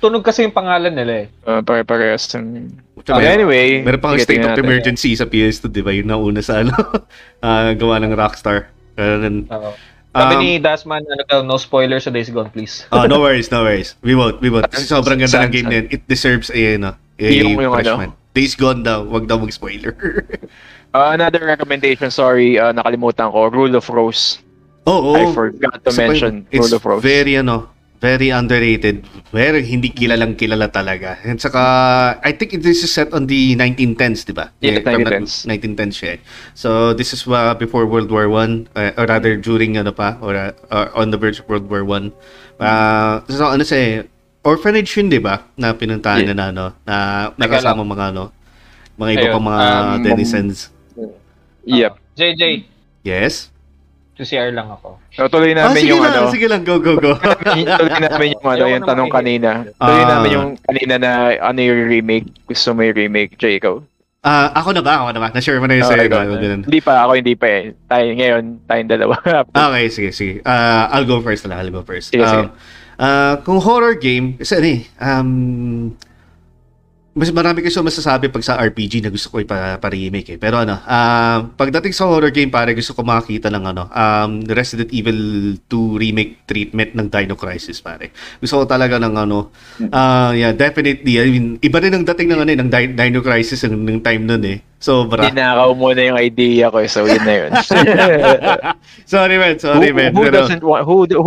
tunog kasi yung pangalan nila eh. Pare-parehas. Anyway. Meron pang State of Emergency sa PS2, di ba? Yun na una sa gawa ng Rockstar. Sabi ni Dasman, no spoilers sa Days Gone, please. No worries. We won't. Kasi sobrang ganda ng game na yun. It deserves a freshman. Days Gone daw. Wag daw mag-spoiler. Another recommendation, sorry. Nakalimutan ko. Rule of Rose. Oh. I forgot to mention Rule of Rose. It's very underrated. Very hindi kilalang-kilala talaga. And saka, I think this is set on the 1910s, di ba? Yeah, 1910s siya. So, this is before World War I, or rather during on the verge of World War I. So, orphanage yun, di ba? Na pinuntahan na nakasama mga iba pang mga denizens. Yep. JJ. Yes? CR lang ako. Tuloy namin yung Sige lang, go. Tuloy namin yung yung tanong kanina. Tuloy namin yung kanina na yung remake. Gusto mo yung remake, Jay, ikaw? Ako na ba? Na-share mo na yun sa'yo. Hindi pa eh. Tayong dalawa. Okay, sige. I'll go first na lang. Kung horror game, kasi mas marami kasi masasabi pag sa RPG na gusto ko ipa-remake eh. Pero ano, pagdating sa horror game, pare, gusto ko makakita ng ano, Resident Evil 2 remake treatment ng Dino Crisis, pare. Gusto ko talaga ng ano, yeah, definitely. I mean, iba rin ang dating ng ano, ng Dino Crisis ng time noon eh. Sobra. Dinakaw mo na yung idea ko, so yun na yun. Sorry man, sorry man. Who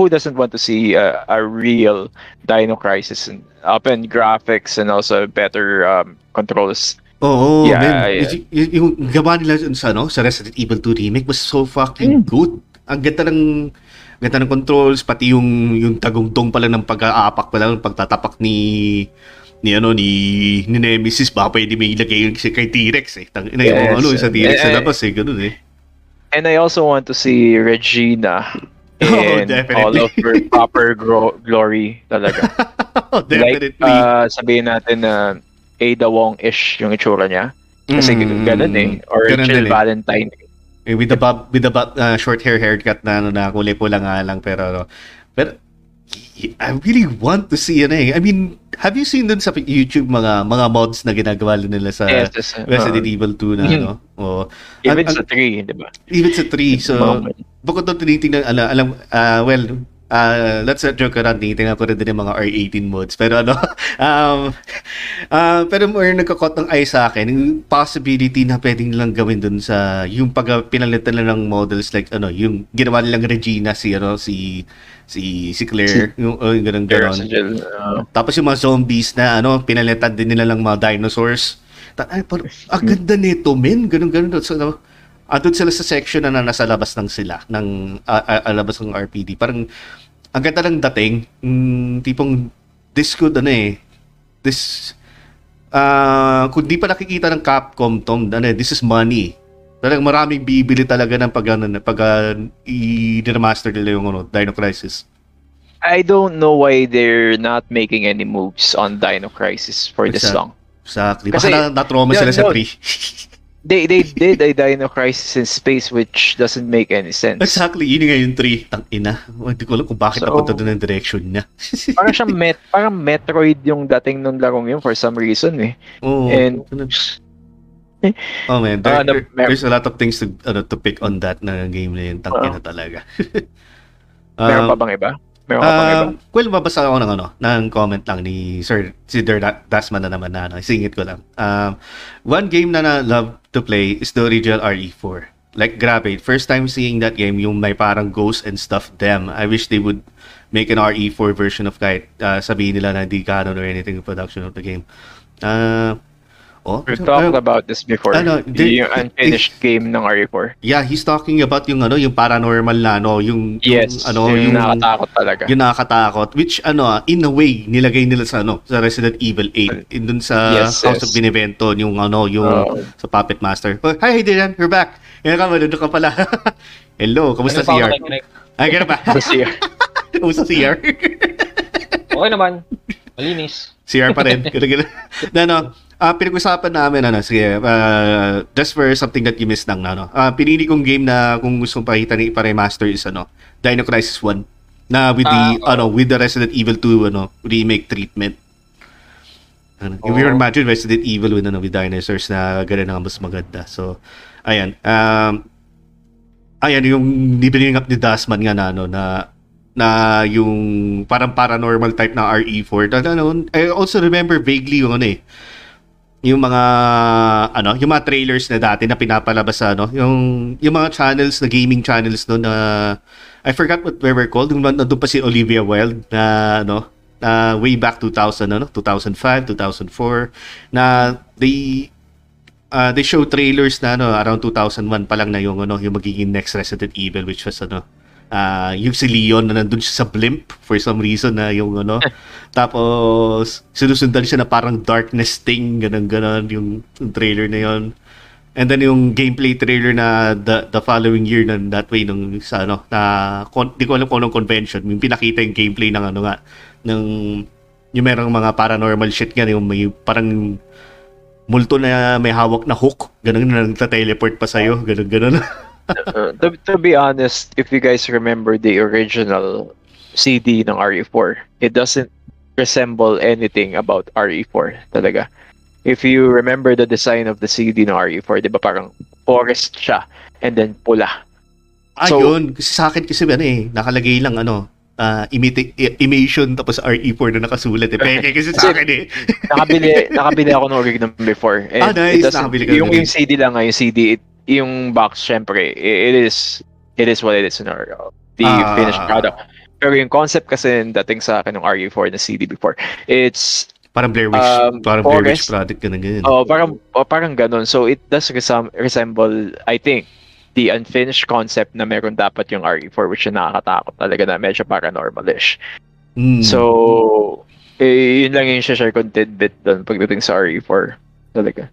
doesn't want to see a real Dino Crisis and up in graphics and also better controls? Oh, yeah, man. Yeah. Yung gawa nila sa, no, sa Resident Evil 2 remake was so fucking good. Ang ganda ng controls, pati yung tagungtong pala ng pag-aapak pala, ng pagtatapak ni Nemesis, baka pwede may ilagay kay T-Rex eh. Yes. Ano, sa T-Rex na labas eh, ganun eh. And I also want to see Regina in all of her proper glory talaga. Oh, definitely. Like, sabihin natin na Ada Wong-ish yung itsura niya. Kasi ganun eh. Or Jill Valentine. Eh, with the short haircut na, ano, na kulay pula nga lang. Pero I really want to see yun eh. I mean, have you seen dun sa YouTube mga mods na ginagawa nila sa Resident Evil 2 na ano? Oh. Even sa 3, di ba? Even sa 3. So, bukod doon tinitingnan, let's not joke around, tinitingnan ko rin din yung mga R18 mods. Pero ano, pero more nagkakot ng eye sa akin, yung possibility na pwedeng nilang gawin dun sa, yung pag pinalitan lang ng models, like ano, yung ginawa nilang Regina, si Claire, yung ganun-ganun. Tapos yung mga zombies na ano, pinalitan din nila lang mga dinosaurs. Ang ganda nito, men. Ganun-ganun. So, andun sila sa section na nasa labas ng sila, ng labas ng RPD. Parang, ang ganda ng dating, tipong, this could, ano eh, kung di pa nakikita ng Capcom, Tom, ano eh, this is money. Talagang maraming bibili talaga ng pag i-remaster nila yung ano, Dino Crisis. I don't know why they're not making any moves on Dino Crisis for this long. Exactly. Kasi na-trauma sila sa 3. They did a Dino Crisis in space which doesn't make any sense. Exactly. Yun nga yung 3. Tangina. Hindi ko alam kung bakit napunta doon ang direction niya. Parang siyang parang Metroid yung dating nung larong yun for some reason eh. Oh, and... Oh man, there's a lot of things to pick on that na game na yun. Tangke na talaga. Meron pa bang iba? Well, mabasa ako ng comment lang ni Sir Dasman na naman na. Singit ko lang. One game na love to play is the original RE4. Like, grabe. First time seeing that game, yung may parang ghosts and stuff. Damn, I wish they would make an RE4 version of kahit sabihin nila na hindi canon or anything in production of the game. We talked about this before. Yung unfinished game ng RE4. Yeah, he's talking about yung ano, yung paranormal na ano, yung nakakatakot talaga. Yung nakakatakot, which ano, in a way nilagay nila sa ano, sa Resident Evil 8 doon sa House of Benevento, yung ano, yung sa Puppet Master. Oh, hi Dylan, you're back. Yan ka, madudu ka pala. Hello, kamusta CR? Ay, gano'n ba? Kamusta CR? Okay naman. Malinis. CR pa rin. Pinag-usapan namin, just for something that you missed lang, pinili kong game na kung gusto kong pakita na iparemaster is, Dino Crisis 1, na with the Resident Evil 2, remake treatment. If you imagine Resident Evil with dinosaurs na gano'n na mas maganda. So, ayan. Ayan, yung nibiling up ni Dasman nga na yung parang paranormal type na RE4. I also remember vaguely yung yung mga trailers na dati na pinapalabas yung mga channels na gaming channels doon na I forgot what they were called, yung nandoon pa si Olivia Wilde na way back 2000 2005 2004 na they show trailers na around 2001 pa lang na yung magiging next Resident Evil, which was yung si Leon na nandun siya sa blimp for some reason na yung tapos sinusundan siya na parang darkness thing, ganun yung trailer na yon. And then yung gameplay trailer na the following year na that way nung sa di ko alam kung anong convention yung pinakita yung gameplay ng yung merong mga paranormal shit nga, yung may parang multo na may hawak na hook, ganun na nagta-teleport pa sa'yo, ganun to be honest, if you guys remember the original CD ng RE4, it doesn't resemble anything about RE4 talaga. if you remember the design of the CD na RE4, di ba parang forest siya and then pula. Ah, so, yun. Kasi sa akin kasi ano eh, nakalagay lang ano, imitation tapos RE4 na nakasulat eh. Peke kasi sa akin eh. nakabili ako ng original before. And ah, nice. Nakabili ka. Yung CD lang nga, yung CD, yung box, syempre, it is what it is in the finished product. Pero yung concept kasi dating sa akin ng RE4 na CD before, it's parang Blair Witch, parang Blair Witch product, ganun. Oh, parang ganun. So it does resemble, I think, the unfinished concept na meron dapat yung RE4, which yung nakakatakot talaga na medyo paranormal-ish. Mm. So, yun lang yung share kong tidbit doon pagdating sa RE4 talaga.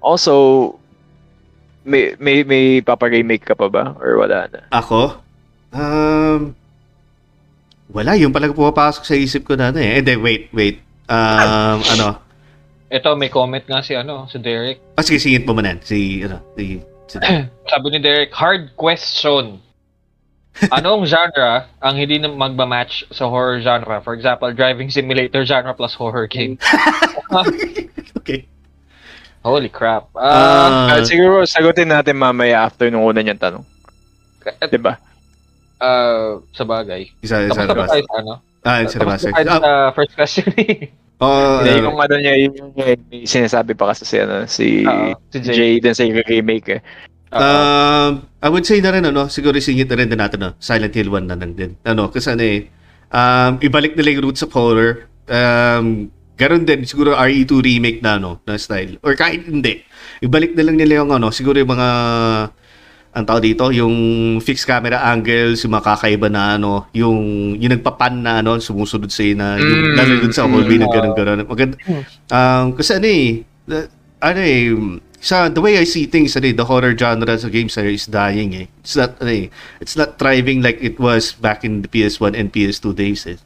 Also, may paparemake ka pa ba? Or wala na? Ako? Wala, yung pala pumapasok sa isip ko na eh. And then, wait. Ano? Ito, may comment nga si, ano, si Derek. Ah, sige, singit po manan. Si Derek. Sabi ni Derek, hard question. Anong genre ang hindi na magmamatch sa horror genre? For example, driving simulator genre plus horror game. Okay. Holy crap. Siguro, sagutin natin mamaya after nung una niyang tanong. Diba? Sa bagay. Isa na ba? Ano? Isa na ba? First question. Yung ano niya, yung sinasabi pa kasi si Jayden sa remake eh. I would say na rin, ano, siguro singit na rin din natin, no? Silent Hill 1 na lang din. Ano, kasi ano eh, ibalik nila yung roots of horror. Ganon din, siguro RE2 remake na, ano, na style. Or kahit hindi, ibalik na lang nila yung, ano, siguro yung mga... ang tao dito, yung fixed camera angles, yung makakaiba na ano, yung nagpapan na ano, sumusunod sa ina, yung lalo dun sa hallway ng ganun-ganun. Maganda. Kasi ano eh, sa the way I see things, ano eh, the horror genre sa games is dying eh. It's not, ano eh, it's not thriving like it was back in the PS1 and PS2 days eh.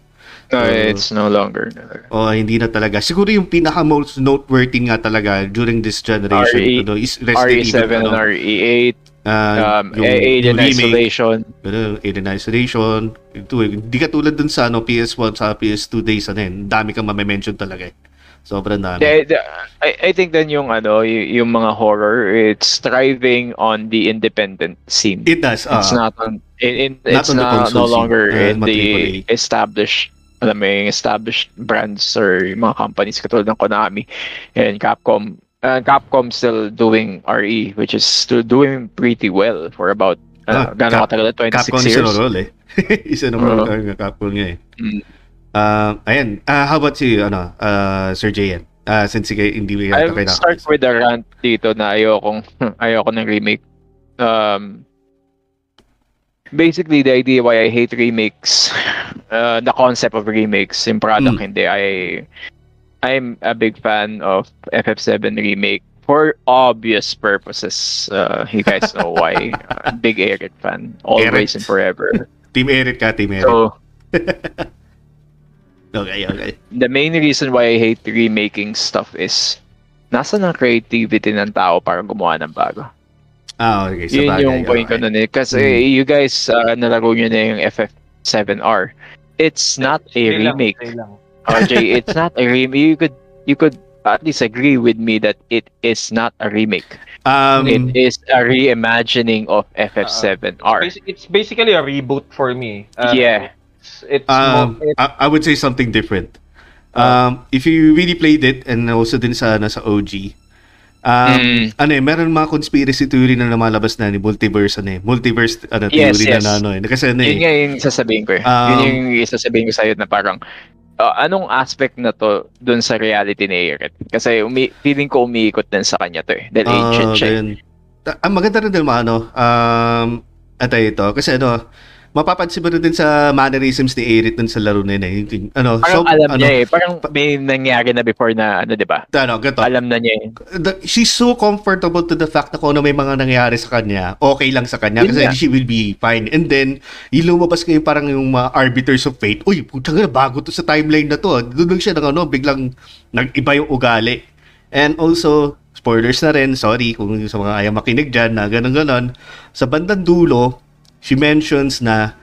No, it's no longer. Oh, hindi na talaga. Siguro yung pinaka most noteworthy nga talaga during this generation is Resident Evil, RE7 and RE8. Alien Isolation. Alien Isolation. Hindi ka tulad dun sa ano, PS1 sa PS2 days. Ano yun. Dami kang mame-mention talaga eh. Sobrang dami. I think then yung, ano, yung mga horror, it's thriving on the independent scene. It does. It's not on, it's not no longer in the established, alam mo yung established brands or mga companies katulad ng Konami and Capcom. Capcom still doing RE, which is still doing pretty well for about gano'ng katagal, 26 years. Capcom role eh. Isa na role ng Capcom niya eh. Ayan, how about si ano, Sir JM? Since hindi ka I'll start with a rant dito na ayoko ng remake. Basically, the idea why I hate remakes, the concept of remakes in product, hindi. I'm a big fan of FF7 remake for obvious purposes. You guys know why. Big Eric fan. Always and forever. Team Eric ka, Team Eric. So, okay. The main reason why I hate remaking stuff is nasa ng creativity ng tao para gumawa ng bago. Ah, okay. So yun yung point ko nun eh. Kasi you guys, nalaro nyo na yung FF7R. It's not a remake. RJ, it's not a remake. You could at least agree with me that it is not a remake. It is a reimagining of FF7R. It's basically a reboot for me. Yeah. I would say something different. If you really played it and also din sa OG. Ano eh, meron mga conspiracy theory na namalabas na ni multiverse ano eh. Multiverse ano theory na ano eh. Kasi ano eh. Yun nga yung sasabihin ko eh. Yun yung sasabihin ko sa'yo na parang anong aspect na to dun sa reality ni Eric? Kasi feeling ko umiikot din sa kanya to eh. Dahil ancient siya. Ang maganda rin din mga ano, ito. Kasi ano, mapapansin mo din sa mannerisms ni Eric dun sa laro na yun eh. Ano, parang so, alam ano, niya eh. Parang may nangyari na before na ano, diba? Ano, ganito. Alam na niya eh. She's so comfortable to the fact na kung ano may mga nangyari sa kanya, okay lang sa kanya. Kasi she will be fine. And then, lumabas kayo parang yung mga arbiters of fate. Uy, puta nga, bago to sa timeline na to. Doon lang siya ng ano, biglang nag-iba yung ugali. And also, spoilers na rin, sorry kung sa mga ayaw makinig dyan na ganun-ganon. Sa bandang dulo, she mentions na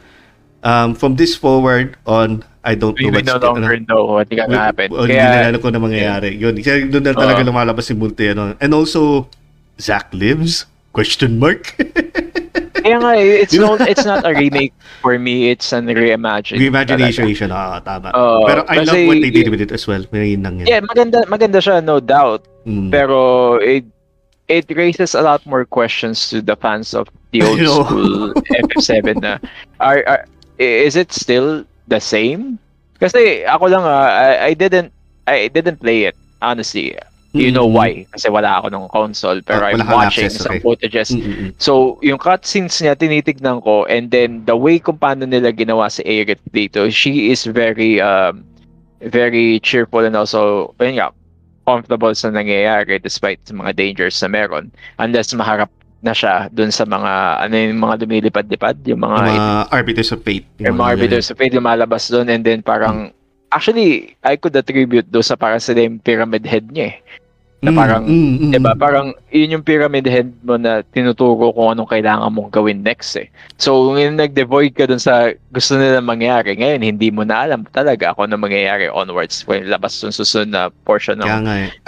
From this forward on, I don't know what's going to happen. Hindi na alam ko na mangyayari. Yun. Kasi doon na talaga lumalabas si Multi. Ano. And also, Zach lives? Question mark? Kaya nga, it's not a remake for me. It's a reimagination. Reimagination, tama. Pero I love what they did with it as well. Yeah, maganda siya, no doubt. Pero it raises a lot more questions to the fans of the old school FF7 na. Is it still the same? Kasi ako lang, I didn't play it, honestly. You know why? Kasi wala ako ng console, pero I'm watching some footages. So, yung cutscenes niya, tinitignan ko, and then the way kung paano nila ginawa si Aerith dito, she is very, very cheerful and also, comfortable sa nangyayari despite sa mga dangers na meron. Unless maharap na siya dun sa mga, mga lumilipad-lipad, yung mga... Arbiters of Fate. Yung mga Arbiters of Fate, lumalabas dun, and then parang, actually, I could attribute doon sa para sa yung pyramid head niya eh. Na parang, diba, parang yun yung pyramid head mo na tinuturo kung anong kailangan mong gawin next eh. So, yung nag-devoid ka dun sa gusto nila mangyari, ngayon, hindi mo na alam talaga kung ano mangyayari onwards when labas dun susunod na portion ng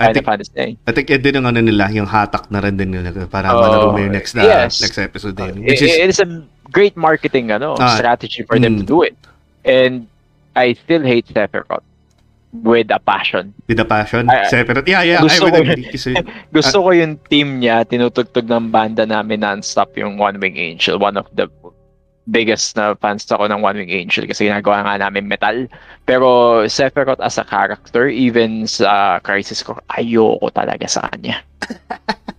Final Fantasy. I think yun din yung ano nila, yung hatak na rin din nila para malaro mo yung next episode din. It is a great marketing strategy for them to do it. And I still hate Sephiroth. With a passion? Separate? Yeah, I would agree. Gusto ko yung team niya, tinutugtog ng banda namin non-stop yung One Wing Angel. One of the biggest na fans ako ng One Wing Angel kasi ginagawa nga namin metal. Pero Sephiroth as a character, even sa Crisis Core, ayoko talaga sa kanya.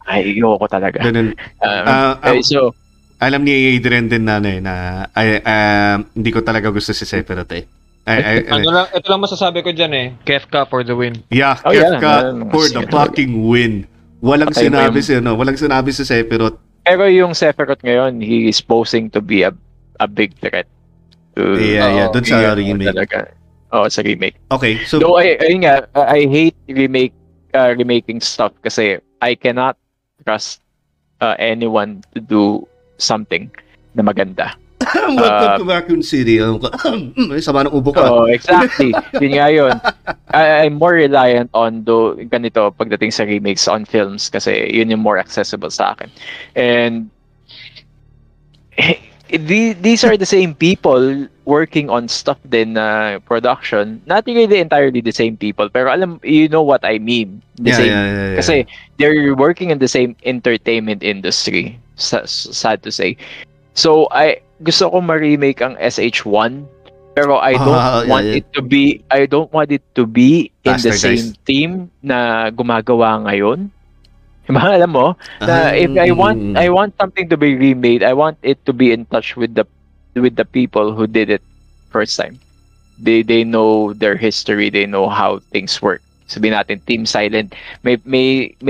Ayoko talaga. So, alam ni Adrian din na hindi ko talaga gusto si Sephiroth eh. Ito lang masasabi ko dyan eh. Kefka for the win. Yeah, Kefka for the fucking win. Walang sinabi si Sephiroth. Pero yung Sephiroth ngayon, he is posing to be a big threat. Doon sa remake. Sa remake. Okay, so... Though, I hate remaking stuff kasi I cannot trust anyone to do something na maganda. Welcome to Raccoon City. Sama ng ubo ka. Exactly. Yun nga yun. I'm more reliant on ganito pagdating sa remakes on films kasi yun yung more accessible sa akin. And these are the same people working on stuff din na production. Not really entirely the same people pero alam, you know what I mean. The same. Kasi they're working in the same entertainment industry. Sad to say. So, gusto ko ma-remake ang SH1 pero I don't want it to be in the same team na gumagawa ngayon. Alam mo, na if I want something to be remade, I want it to be in touch with the people who did it first time. They know their history, they know how things work. Sabihin natin Team Silent, may $1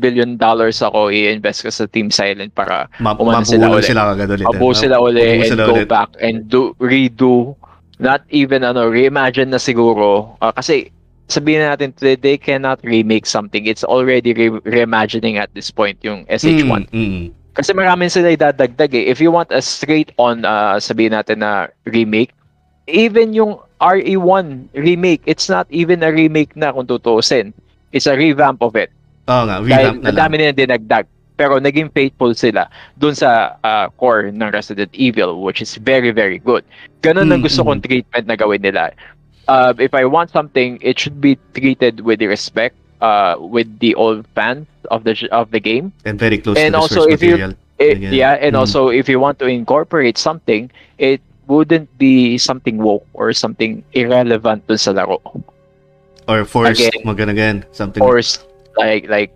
billion ako i-invest ko sa Team Silent para mabuo sila ulit and go back and redo, not even reimagine na siguro kasi sabihin natin they cannot remake something, it's already reimagining at this point yung SH1 kasi maraming sila idadagdag eh. If you want a straight on sabihin natin na remake, even yung RE1 remake, it's not even a remake na kung tutuusin. It's a revamp of it. Revamp na lang. Dami nila dinagdag. Pero naging faithful sila dun sa core ng Resident Evil, which is very, very good. Ganun ang gusto kong treatment na gawin nila. If I want something, it should be treated with respect with the old fans of the game. And very close and to the source material. Also, if you want to incorporate something, it wouldn't be something woke or something irrelevant dun sa laro. Or forced, something forced, like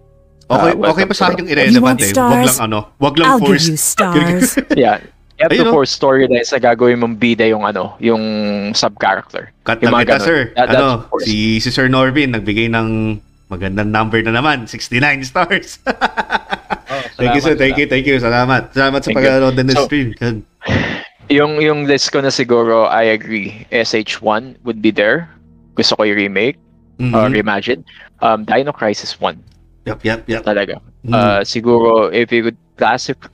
okay pa sa akin yung irrelevant eh. Wag lang forced. You have to force storylines na gagawin mong bida yung sub-character. Cut na kita, sir. Si Sir Norvin nagbigay ng magandang number na naman, 69 stars. Thank you. Salamat sa pag-anood din ng stream. Yung list ko na siguro, I agree. SH1 would be there. Gusto ko i-remake or reimagine. Dino Crisis 1. Yep. Talaga. Siguro, if you could classify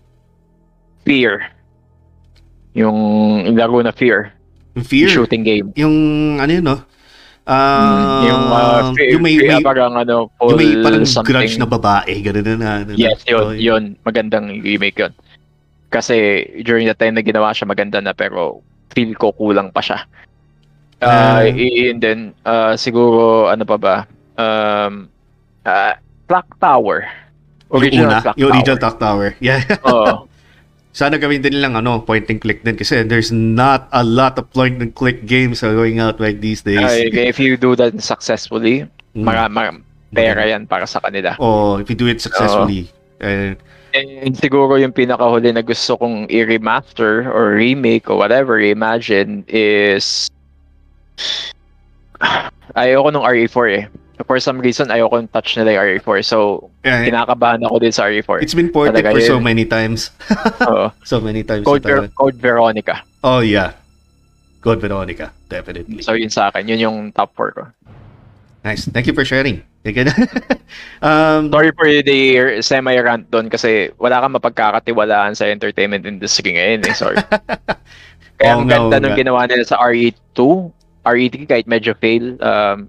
Fear. Yung laro na Fear? Yung shooting game. Yung ano yun, no? Yung may parang ano, yung may parang grudge na babae, ganun na. Yes, yun. Magandang remake yun. Kasi during the time na ginawa siya, maganda na, pero feel ko kulang pa siya. And then, siguro, ano pa ba? Clock Tower. Original Clock Tower. Yeah. Oo. Sana gawin din lang ano, point and click din, kasi there's not a lot of point and click games are going out right these days. If you do that successfully, pera yan para sa kanila. Oh, if you do it successfully. And siguro yung pinakahuli na gusto kong i-remaster or remake or whatever, imagine, is ayoko nung RE4 eh. For some reason, ayoko nung touch nila yung RE4. So, kinakabahan ako din sa RE4. It's been ported talaga for so many times. So many times. Code Veronica. Oh, yeah. Code Veronica. Definitely. So, yun sa akin. Yun yung top 4 ko. Nice. Thank you for sharing. Sorry for the semi-rant doon, kasi wala kang mapagkakatiwalaan sa entertainment industry ngayon. Eh. Sorry. Kaya maganda nung ginawa nila sa RE2. RE3 kahit medyo fail,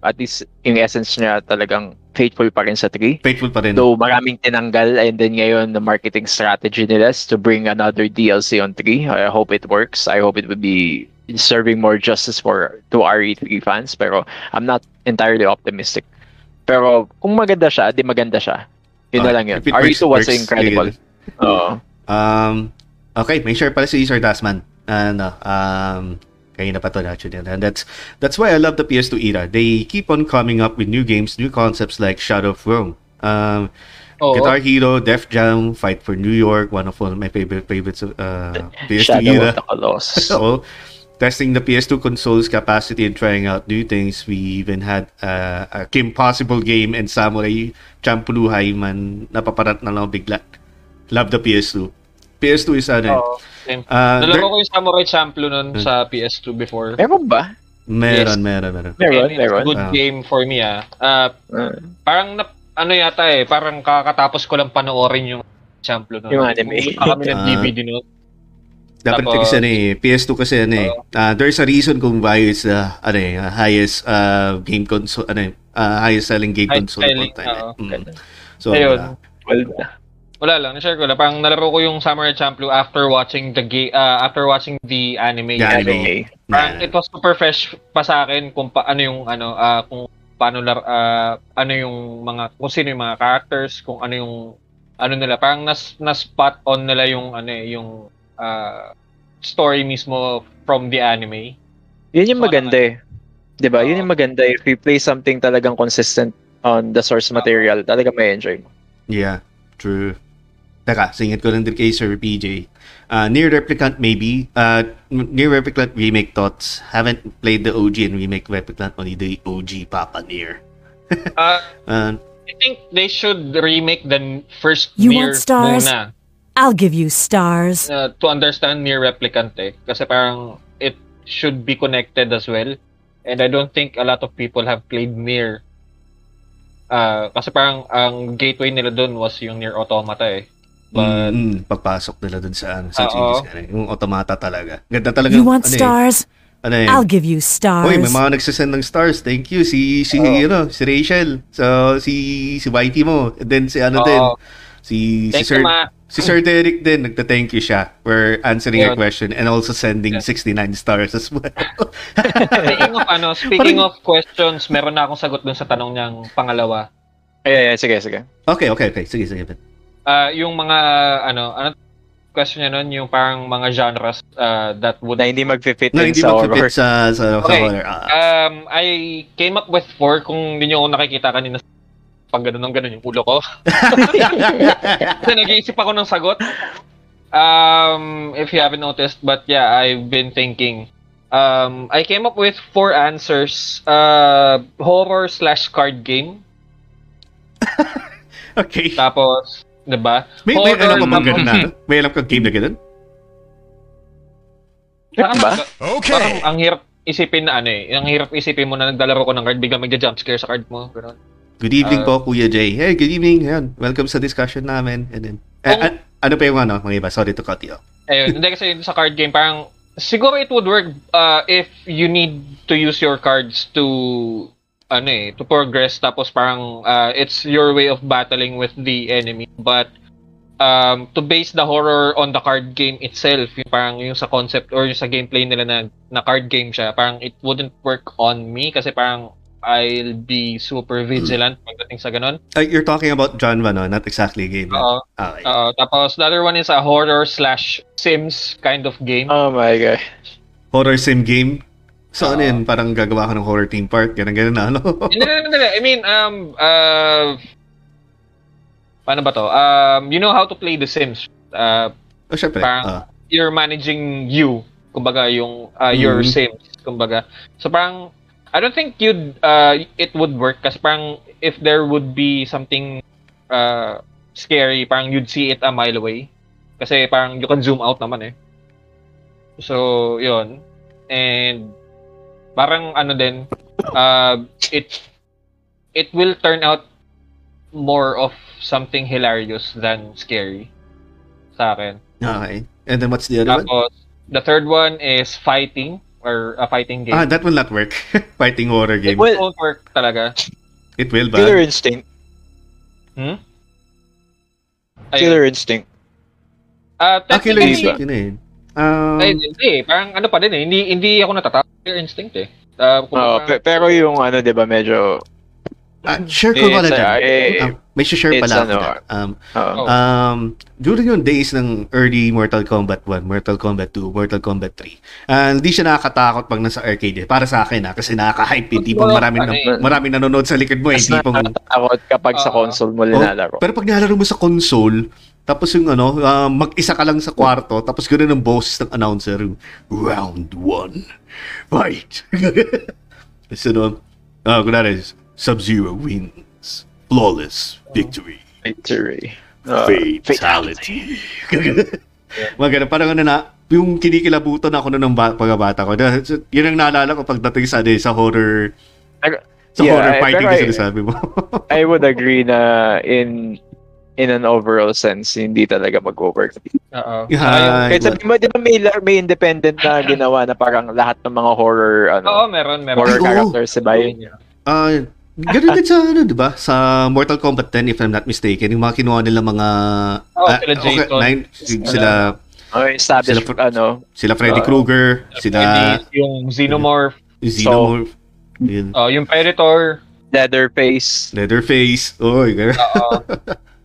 at least in essence niya talagang faithful pa rin sa 3. Faithful pa rin. Though maraming tinanggal, and then ngayon the marketing strategy nila is to bring another DLC on 3. I hope it works. I hope it would be serving more justice to RE3 fans, pero I'm not entirely optimistic. Pero kung maganda siya, di maganda siya. Yun na lang yun. RE2 was incredible. Okay, may share pala si Sir Dasman. Kaya na pa to actually. And that's why I love the PS2 era. They keep on coming up with new games, new concepts like Shadow of Rome, Guitar Hero, Def Jam, Fight for New York, one of my favorites of PS2 era. So, testing the PS2 console's capacity and trying out new things. We even had a Kim Possible game and Samurai Champloo Haiman. Napaparat na lang bigla. Love the PS2. PS2 is ano. Nalaro ko yung Samurai Champloo nun sa PS2 before. Meron ba? Meron. Good game for me parang parang kakatapos ko lang panoorin yung Champloo nun. Yung anime. Kami ng DVD nun. Dapat kasi PS2 kasi there's a reason kung why it's highest game console, highest selling game console of all time. So, wala lang, na-share ko lang. Parang nalaro ko yung Samurai Champloo after watching the anime. Parang it was super fresh pa sa akin kung paano yung kung paano ano yung mga, kung sino yung mga characters, kung ano yung ano nila. Parang na-spot on nila yung story mismo from the anime. Yun yung maganda eh. 'Di ba? Yun yung maganda, if you play something talagang consistent on the source material, talaga may enjoy mo. Yeah, true. Teka, singit ko lang din kay Sir PJ. Near Replicant maybe. Near Replicant remake thoughts. Haven't played the OG and remake Replicant, only the OG Papa Near. I think they should remake the first Near. You want stars? Muna. I'll give you stars. To understand Near Replicant kasi parang it should be connected as well. And I don't think a lot of people have played Near. Kasi parang ang gateway nila doon was yung Nier Automata eh. But pagpasok nila doon sa series kasi yung Automata talaga. Ganda talaga. You want stars? I'll give you stars. Oy, may mga nagsasend ng stars. Thank you si Rachel. So si Whitey mo. And then si din. Si Sir Derek din, nagta-thank you siya for answering a question and also sending 69 stars as well. Speaking of questions, meron na akong sagot dun sa tanong niyang pangalawa. Sige. Okay. Sige. Yung mga question niya nun, yung parang mga genres that would na hindi magfi-fit sa horror. I came up with 4 kung hindi niyo nakikita kanina. Pag ganun yung ulo ko. So, nag-iisip ako ng sagot. If you haven't noticed, but yeah, I've been thinking. I came up with 4 answers. Horror/card game. Okay. Tapos, diba? May alam ko bang ganun na? May alam kang game na ganun? Okay. Parang, ang hirap isipin na Ang hirap isipin mo na naglalaro ko ng card, bigla magja-jumpscare sa card mo. Ganun. Good evening po, Kuya Jay. Hey, good evening. Ayan, welcome sa discussion namin. And then, ano pa yung mga iba? Sorry to cut you off. Ayun, hindi kasi sa card game, parang Siguro it would work if you need to use your cards to to progress, tapos parang it's your way of battling with the enemy, but to base the horror on the card game itself, yung parang yung sa concept or yung sa gameplay nila na card game siya, parang it wouldn't work on me kasi parang I'll be super vigilant pagdating sa ganun. You're talking about genre, no? Not exactly game. Oo. Okay. Tapos the other one is a horror slash Sims kind of game. Oh my gosh. Horror sim game? So ano yun? Parang gagawa ka ng horror theme park? Ganun na ano? Hindi. I mean, paano ba to? You know how to play The Sims? Syempre. Parang you're managing you. Kumbaga yung your Sims. Kumbaga. So parang I don't think it would work kasi parang if there would be something scary, parang you'd see it a mile away kasi parang you can zoom out naman eh. So yun, and parang it will turn out more of something hilarious than scary sa akin. Okay, and then what's the other one? The third one is fighting, or a fighting game. That will not work. Fighting horror game. It won't work talaga. It will, but... Killer Instinct. Hmm? Killer Instinct. Killer Instinct yun eh. Hindi. Parang ano pa din eh. Hindi ako natatawag. Killer Instinct eh. Pero yung diba, medyo... Share ko pala dyan. May share pala ako dyan. During yung days ng early Mortal Kombat 1, Mortal Kombat 2, Mortal Kombat 3, hindi siya nakakatakot pag nasa arcade. Para sa akin kasi nakaka-hype. Hindi pong maraming nanonood sa likod mo. Hindi pong nakakatakot kapag sa console mo linalaro. Pero pag nalaro mo sa console, tapos yung mag-isa ka lang sa kwarto, tapos ganoon ang boses ng announcer, round 1, fight! So, kunwari, Sub-Zero wins. Flawless victory. Fatality. Maganda. Parang yung kinikilabutan ako noon ng pagkabata ko. Yun ang naalala ko pagdating sa horror. Horror fighting na sinasabi mo. I would agree na in an overall sense, hindi talaga mag-work. Oo. Kahit sabi mo, di ba may independent na ginawa na parang lahat ng mga horror meron. Horror characters, diba yun? Ganun din sa diba? Sa Mortal Kombat 10, if I'm not mistaken, yung mga kinuha nila mga... sila Jason. Sila Freddy Krueger, sila... Yung Xenomorph. Yung Predator. Leatherface.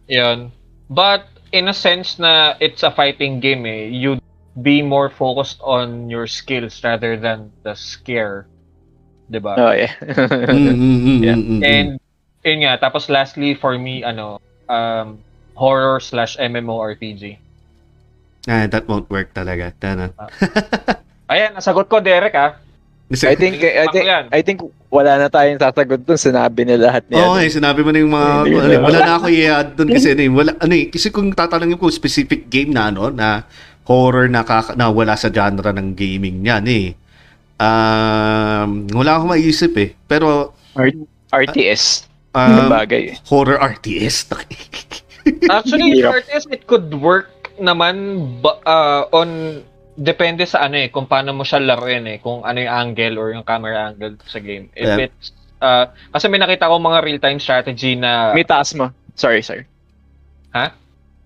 Yun. But, in a sense na it's a fighting game eh, you'd be more focused on your skills rather than the scare. Diba? Oh, yeah. And, yun nga, tapos lastly, for me, horror slash MMORPG. That won't work talaga. Ayan, nasagot ko, Derek, I think wala na tayong sasagot dun, sinabi na lahat niya. Oo, sinabi mo na yung mga, wala na ako i-add dun kasi, kasi kung tatanungin ko, specific game na, na horror na wala sa genre ng gaming niyan, wala akong maiisip eh. Pero RTS bagay. Horror RTS. Actually, RTS it could work naman on depende sa kung paano mo siya laruin eh, kung ano yung angle or yung camera angle sa game. If it's kasi may nakita ko mga real-time strategy na may taas mo. Sorry. Ha? Huh?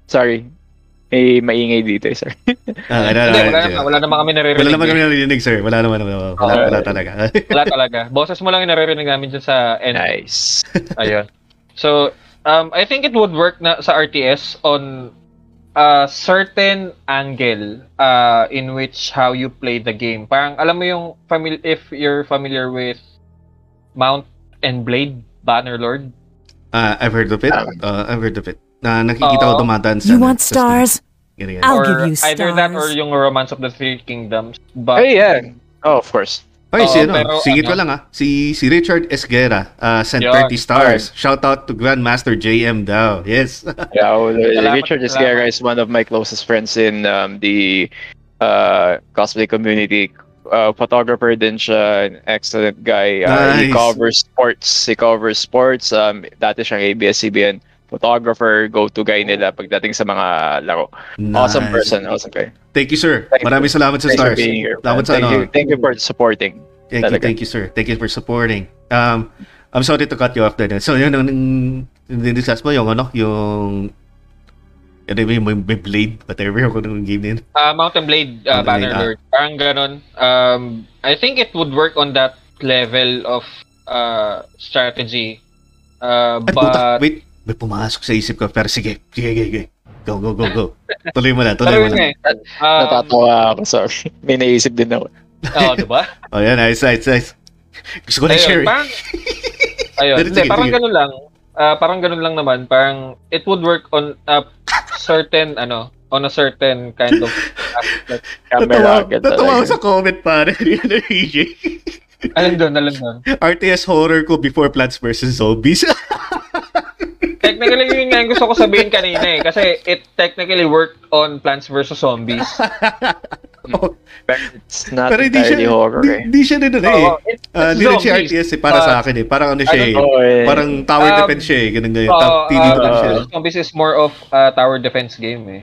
Sorry. May maingay dito, sir. Wala naman kami naririnig. Wala naman kami naririnig, sir. Wala talaga. Wala talaga. Boses mo lang yung naririnig namin dyan sa end. Nice. Ayun. So, I think it would work na sa RTS on a certain angle in which how you play the game. Parang, alam mo yung, if you're familiar with Mount and Blade, Bannerlord? I've heard of it. Nakikita ko dumadaan sa... You want stars? I'll give you stars. Either that or yung Romance of the Three Kingdoms. But... Hey, yeah. Oh, of course. Singit ko lang si Richard Esguera sent 30 stars. Right. Shout out to Grandmaster JM daw. Yes. Richard Esguera is one of my closest friends in the cosplay community. Photographer din siya, an excellent guy. Nice. He covers sports. Dati siyang ABS-CBN photographer, go-to guy nila pagdating sa mga laro. Nice. Awesome person, awesome guy. Thank you, sir. Maraming salamat sa stars. Thank you for supporting. Thank you, sir. Thank you for supporting. I'm sorry to cut you off there. So, yun, nandiscuss mo yung ano, yung may Blade, whatever yung game din. Mountain Blade, Banner Lord. Parang ganon. I think it would work on that level of strategy. But... Wait, may pumasok sa isip ko. Pero sige. Go. Tuloy mo na. Natatawa ako, sorry. May naisip din ako. Oo, diba? Oh, yan, nice. Gusto ko na share. Parang ganun lang. Parang ganun lang naman. Parang it would work on a certain kind of camera. Natawa sa comment, pare. Yan, AJ. Alam doon. RTS horror ko before Plants vs. Zombies. Technically, yun nga yung gusto ko sabihin kanina eh. Kasi it technically worked on Plants vs. Zombies. Oh. But it's not entirely horror eh. Hindi siya nito eh. Hindi rin siya RTS eh, para sa akin eh. Parang ano siya eh. Parang tower defense siya eh. Ganun ganyan. Zombies is more of a tower defense game eh.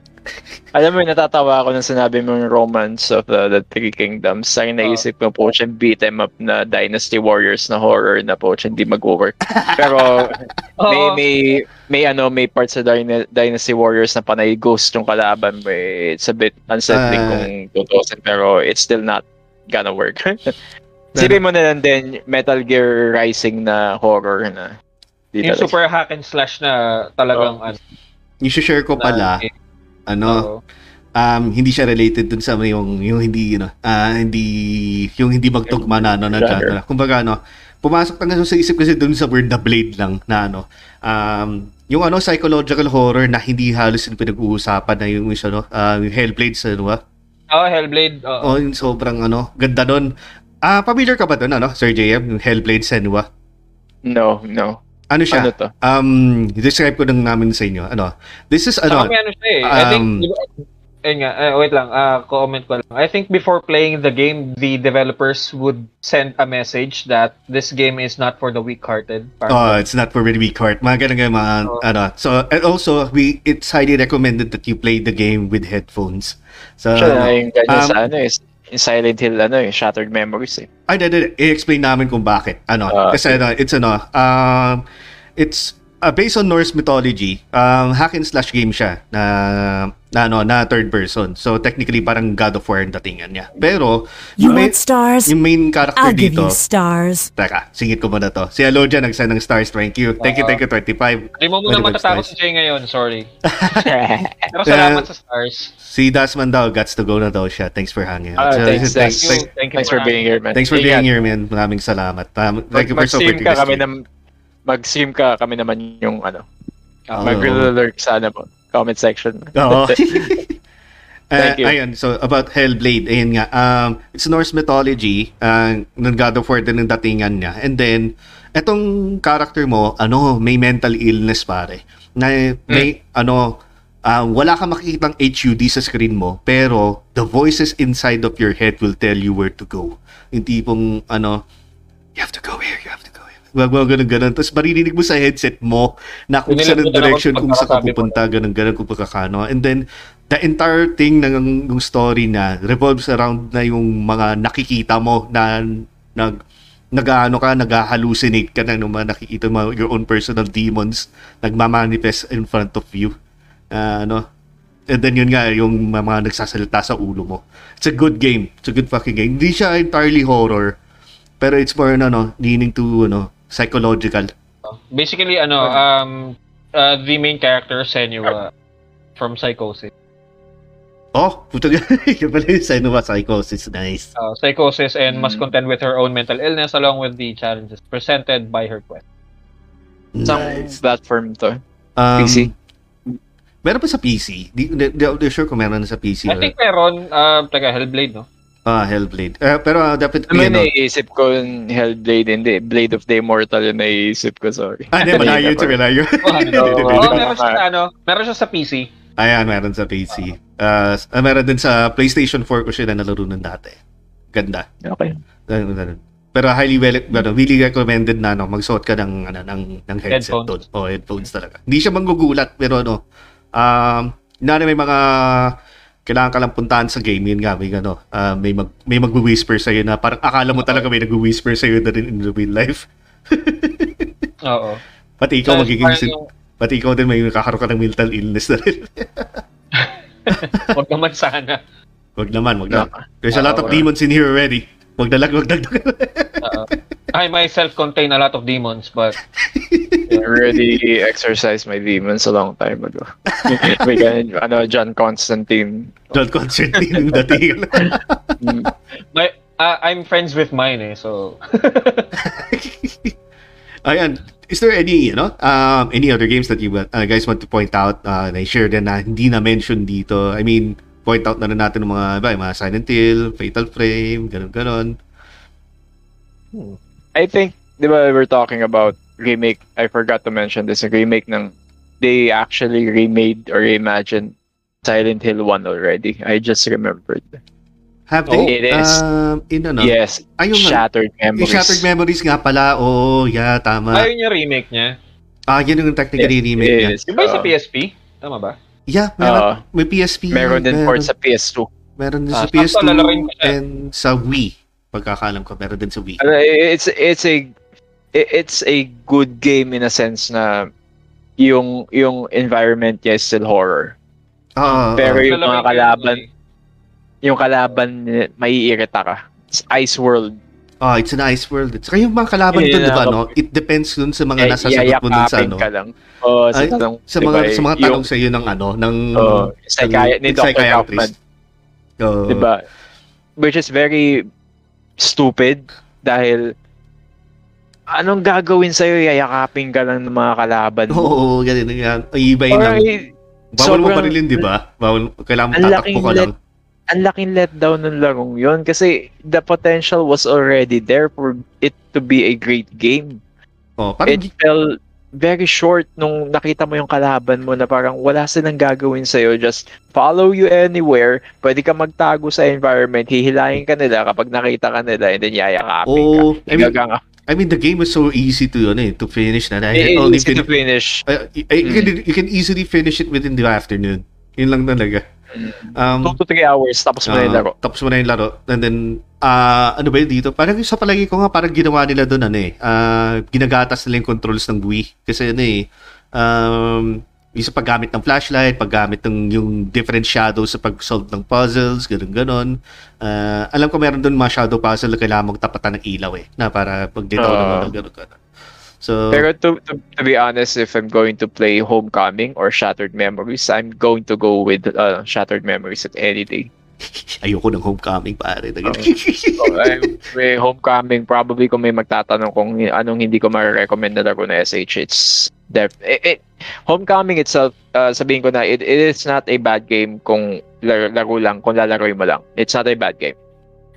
Alam mo, natatawa ako nang sinabi mo yung Romance of the Three Kingdoms. Sa akin naisip ko po siya beat em up na Dynasty Warriors na horror na po siya. Hindi mag-work. Pero may parts sa Dynasty Warriors na panay ghost yung kalaban mo eh. It's a bit unsettling kung tutusin, pero it's still not gonna work. Sipin mo na lang din Metal Gear Rising na horror na. Yung super hack and slash na talagang i-share ko pala na, hindi siya related dun sa yung hindi hindi magtugma na na genre. Kumbaga pumasok talaga sa isip kasi dun sa word na Blade lang na yung psychological horror na hindi halos pinag-uusapan na yung Hellblade sa Hellblade. Oh, yung sobrang ganda nun. Familiar ka ba dun, Sir JM? Yung Hellblade sa Senua? No. Ano siya? Ano to? Describe ko lang namin sa inyo. This is I think, wait lang, comment ko lang. I think before playing the game, the developers would send a message that this game is not for the weak-hearted. It's not for the weak-hearted. Mga ganun So, and also, it's highly recommended that you play the game with headphones. So, yung ganyan sa is Silent Hill Shattered Memories eh. I-explain namin kung bakit. Kasi it's based on Norse mythology. Hack and slash game siya na third person. So technically parang God of War ang datingan niya. Pero yung main character I'll dito. I'll give you stars. Teka, singit ko muna to. Si Aloja nagsend ng stars. Thank you 25. Hindi mo muna matatakot si Jay ngayon, sorry. Pero salamat sa stars. Si Dasman daw gets to go na daw siya. Thanks for hanging out. Thanks for being here, man. Maraming salamat. Thank you for supporting us. Mag-stream ka, kami naman yung mag-lurk sa comment section. Oo. Thank you. Ayun, so about Hellblade, ayun nga. It's Norse mythology, ng God of War din ang datingan niya. And then, etong character mo, may mental illness pare. Na may wala kang makikitang HUD sa screen mo, pero the voices inside of your head will tell you where to go. Yung tipong you have to go here. Wag ganun. Tapos maririnig mo sa headset mo na kung saan ang direction, kung saan ka pupunta, ganun, kung pagkakano. And then, the entire thing ng story na revolves around na yung mga nakikita mo na nag-hallucinate ka na mga nakikita mo, your own personal demons nagmamanifest in front of you. And then yun nga, yung mga nagsasalita sa ulo mo. It's a good game. It's a good fucking game. Hindi siya entirely horror, pero it's more leaning to psychological. Basically, the main character Senua from Psychosis. Oh, puto pala Senua Psychosis, nice. Psychosis and must contend with her own mental illness along with the challenges presented by her quest. Nice. Some platform to. PC. Meron pa sa PC. Di sure kung meron na sa PC. I think meron Hellblade, no? Hellblade. Pero dapat naiisip ko yung Hellblade, hindi. Blade of the Immortal yung naiisip ko, sorry. Malayo. Meron siya sa PC. Ayan, meron sa PC. Meron din sa PlayStation 4 ko siya na nalaro nun dati. Ganda. Okay. Pero highly really recommended na no, magsuot ka ng headset doon. O headphones talaga. Hindi siya manggugulat pero ano, na may mga kailangan ka lang puntahan sa game, yun nga, may ano, may magwi-whisper sa iyo na parang akala mo talaga may nagwi-whisper sa iyo na rin in real life. Oo. Pati ikaw pati ikaw din may nakakaroon ka ng mental illness na rin. Wag naman sana. Wag naman. There's a lot of demons in here already. Wag na lang. I myself contain a lot of demons, but I already exercised my demons a long time ago. May ganyan, John Constantine dati. I'm friends with mine eh, so. Ayan, is there any other games that you guys want to point out na share din na hindi na mention dito? I mean, point out na rin natin ng mga Silent Hill, Fatal Frame, ganun. I think, di ba, we're talking about remake, I forgot to mention this, remake ng, they actually remade or reimagined Silent Hill 1 already. I just remembered. Have they? It is. Yes. Ayun, Shattered Memories. Shattered Memories nga pala. Oo, yeah, tama. Ayun yung remake niya. Yun yung technically remake niya. Yung ba sa PSP? Tama ba? Yeah, may PSP. Meron din port sa PS2. Meron din sa PS2 and sa Wii. Pagkakaalam ko, meron din sa Wii. It's a good game in a sense na yung environment niya is still horror. Pero yung mga kalaban, maiirita ka. It's Ice World. It's an Ice World. It's yung mga kalaban doon, diba, no? It depends dun sa mga nasasagot mo dun sa, no? Sa mga tanong sa iyo ng, ni Dr. Kaufman. Diba? Which is very stupid dahil anong gagawin sa'yo? Yayakapin ka lang ng mga kalaban. Oo, ganun yan. Iba yun. Bawal mo pa rin, diba? Bawal, kailangan mo tatakbo ka lang. Ang laking letdown ng larong yun kasi the potential was already there for it to be a great game. It fell very short nung nakita mo yung kalaban mo na parang wala silang gagawin sa'yo. Just follow you anywhere. Pwede ka magtago sa environment. Hihilahin ka nila kapag nakita ka nila and then yayakapin ka. I mean, the game was so easy to finish. Easy to finish. You can easily finish it within the afternoon. Yun lang talaga. 2 to 3 hours tapos mo na yung laro. And then ano ba yun dito? Parang sa palagi ko nga parang ginawa nila doon ginagatas nila yung controls ng Wii kasi yung sa paggamit ng flashlight, paggamit ng yung different shadows sa pag-solve ng puzzles, ganun. Alam ko meron doon mga shadow puzzle na kailangan magtapatan ng ilaw na para pagditaw ng ganun. So, pero to be honest, if I'm going to play Homecoming or Shattered Memories, I'm going to go with Shattered Memories at any day. Ayoko ng Homecoming, pare. May Homecoming, probably kung may magtatanong kung anong hindi ko ma-recommend na laro na SH, Homecoming itself, sabihin ko na, it is not a bad game kung laro lang, kung lalaroin mo lang. It's not a bad game.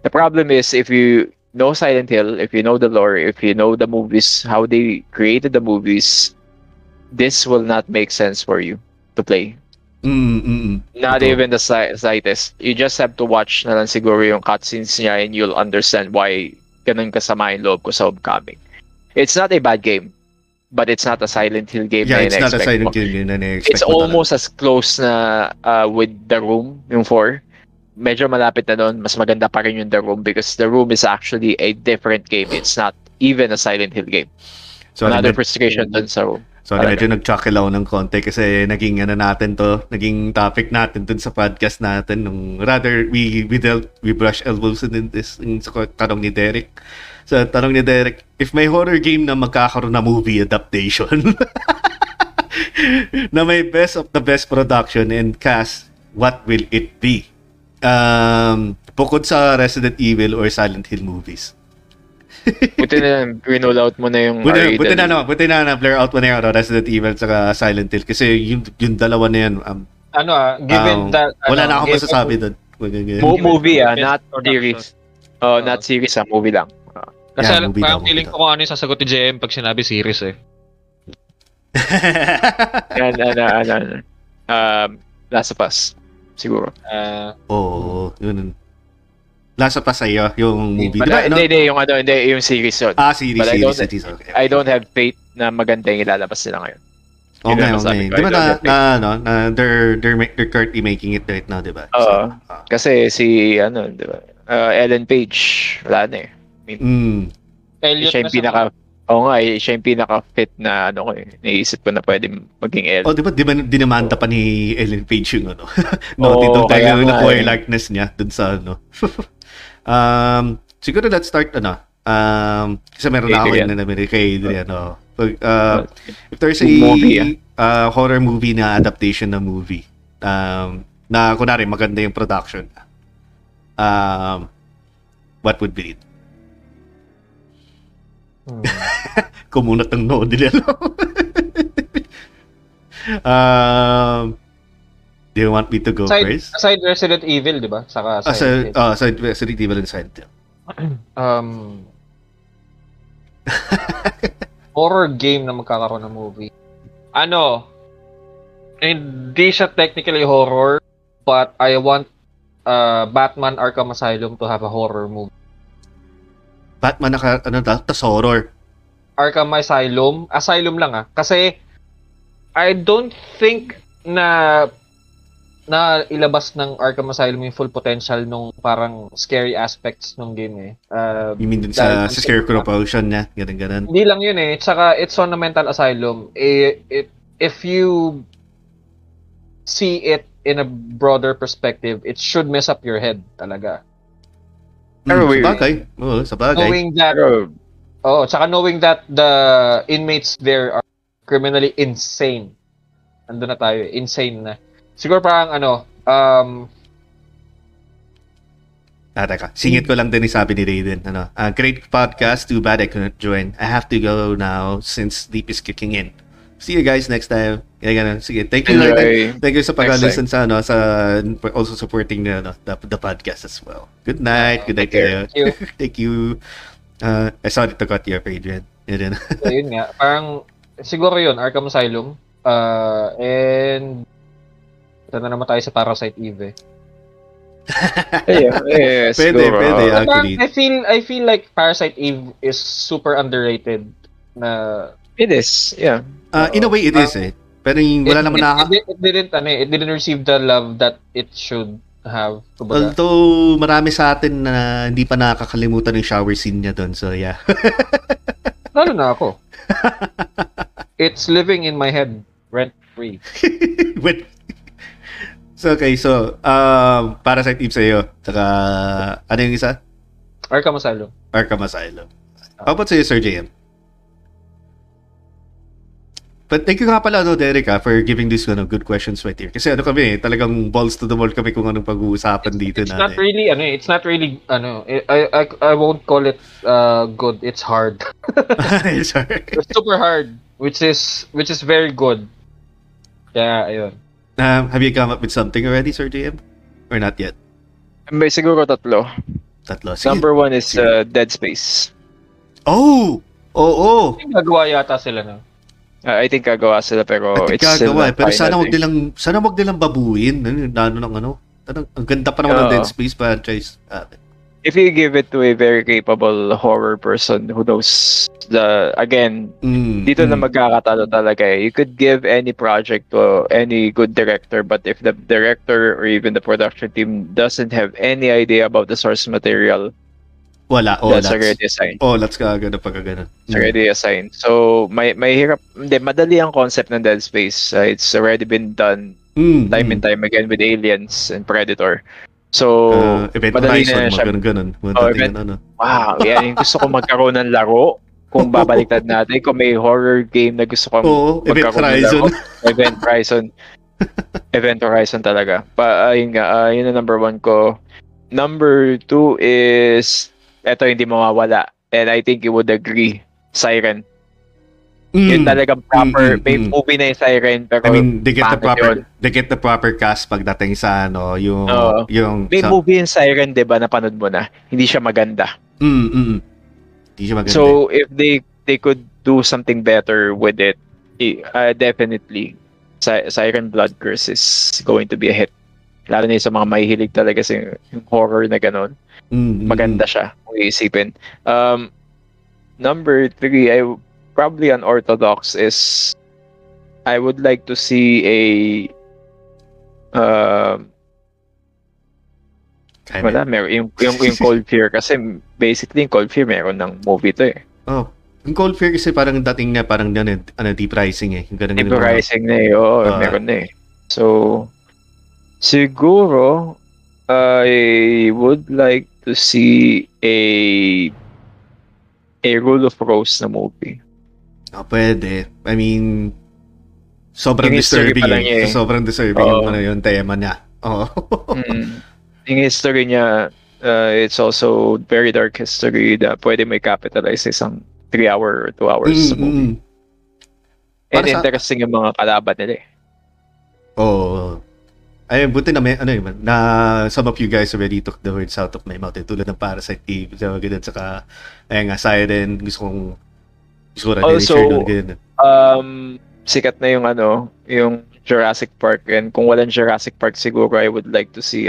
The problem is, if you know Silent Hill, if you know the lore, if you know the movies, how they created the movies, this will not make sense for you to play. Not even the slightest. You just have to watch na lang siguro yung cutscenes niya and you'll understand why ganun kasama yung loob ko sa Homecoming. It's not a bad game, but it's not a Silent Hill game. Yeah, it's not a Silent Hill game na na-expect. It's almost as close na with The Room, yung 4. Medyo malapit na doon, mas maganda pa rin yung The Room because The Room is actually a different game. It's not even a Silent Hill game. So another frustration doon sa Room. So medyo nagchakelaw ng konti kasi naging topic natin doon sa podcast natin nung rather we brush elbows in this sa tanong ni Derek. So tanong ni Derek, if may horror game na magkakaroon na movie adaptation na may best of the best production and cast, what will it be? Bukod sa Resident Evil or Silent Hill movies. Buti na blur out mo na yung blur out mo na yung Resident Evil at Silent Hill kasi yung dalawa na yan given that wala na akong masasabi doon. Movie not series. Not series movie lang. Kasi parang feeling ko kung ano yung sasagot ni JM pag sinabi series . Last of Us. Siguro. Yun. Last of Us sa'yo, yung movie. Diba, yung series yun. Ah, series. Okay. I don't have faith na maganda yung ilalabas nila ngayon. Okay. Diba they're currently making it right now, diba? Oo. So, kasi diba? Ellen Page, wala na eh. Siya yung pinaka... Oo nga, siya yung pinaka-fit na naisip ko na pwede maging Ellen. Oh, diba dinamanda pa ni Ellen Page yung dito tayo na po yung likeness niya dun sa siguro let's start kasi meron na ako yun na namin kay Adriano. If there's a horror movie na adaptation na movie, na kunwari maganda yung production, what would be it? Kumunat ng no, hindi alam. Do you want me to go first? Aside Resident Evil, di ba? Saka aside Resident Evil and Silent Hill. Horror game na magkakaroon ng movie. Hindi siya technically horror, but I want Batman Arkham Asylum to have a horror movie. Batman na tas horror. Arkham Asylum. Asylum lang kasi I don't think na ilabas ng Arkham Asylum yung full potential nung parang scary aspects nung game eh. You mean dun sa scary corruption niya? Ganun. Hindi lang yun eh. Tsaka it's on a mental asylum. If you see it in a broader perspective, it should mess up your head talaga. Sabagay. Knowing that the inmates there are criminally insane. Andun na tayo, insane na. Siguro parang singit ko lang din sabi ni Raiden, great podcast, too bad I couldn't join. I have to go now since sleep is kicking in. See you guys next time. Sige, thank you. Thank you sa pag-listen sa also supporting the podcast as well. Good night. Good night to you. Thank you. I sorry to cut you off, Adrian. So, yun nga. Parang siguro yun, Arkham Asylum. And ito na naman tayo sa Parasite Eve. Pwede. I feel like Parasite Eve is super underrated na. It is, yeah. In a way, it is eh. Pero wala naman it didn't receive the love that it should have. Kumbaga. Although, marami sa atin na hindi pa nakakalimutan yung shower scene niya doon. So, yeah. Lalo na ako. It's living in my head. Rent-free. So, okay. So, Parasite Eve sa'yo. Saka, ano yung isa? Arkham Asylum. How about sa'yo, Sir JM? But thank you nga pala, Derek, for giving these good questions right here. Kasi kami, talagang balls to the wall kami kung anong pag-uusapan dito. It's not really, I won't call it good. It's hard. It's hard. It's super hard, which is very good. Kaya, ayun. Have you come up with something already, Sir JM? Or not yet? Siguro tatlo. Sige. Number one is Dead Space. Oh! Nagawa yata sila na. I think gagawa sila pero sana wag nilang babuin. Ang ganda pa naman ng Dead Space franchise. If you give it to a very capable horror person who knows na magkakatalo talaga eh. You could give any project to any good director, but if the director or even the production team doesn't have any idea about the source material, that's already a sign. That's kagad na pagkaganon. It's already a sign. So, madali ang concept ng Dead Space. It's already been done time and time again with Aliens and Predator. So, madali na siya. Wow, yan yung gusto ko magkaroon ng laro. Kung babaliktad natin, kung may horror game na gusto ko magkaroon ng laro. Event Horizon talaga. Yun ang number one ko. Number two is... Ito hindi mawawala. And I think you would agree, Siren. Yun talagang proper, may movie na yung Siren. Pero they get the proper cast pagdating sa yung... May movie yung Siren, diba, napanood mo na. Hindi siya maganda. Hindi siya maganda. So, if they could do something better with it, definitely, Siren Blood Curse is going to be a hit. Lalo na sa mga mahihilig talaga sa yung horror na ganun. Mm-hmm. Maganda siya kung iisipin. Number 3, I probably unorthodox is I would like to see a wala, meron yung Cold Fear kasi basically yung Cold Fear meron ng movie to eh. Oh, yung Cold Fear kasi parang dating na parang deep rising eh. Deep rising na eh, oo, meron na eh. So, siguro, I would like to see a Rule of Rose na movie. Oh, pwede. I mean, sobrang yung disturbing eh. Sobrang disturbing yung tema niya. Oo. Yung history niya, it's also very dark history na pwede may capitalize isang 3-hour or 2 hours sa movie. And interesting yung mga kalaban nila eh. Oo. Ayun, buti na may, some of you guys already took the words out of my mouth. Tulad ng Parasite Eve, so, ganun, saka, ayun nga, Siren, gusto ko rin i-share doon, ganun. Sikat na yung yung Jurassic Park, and kung walang Jurassic Park siguro I would like to see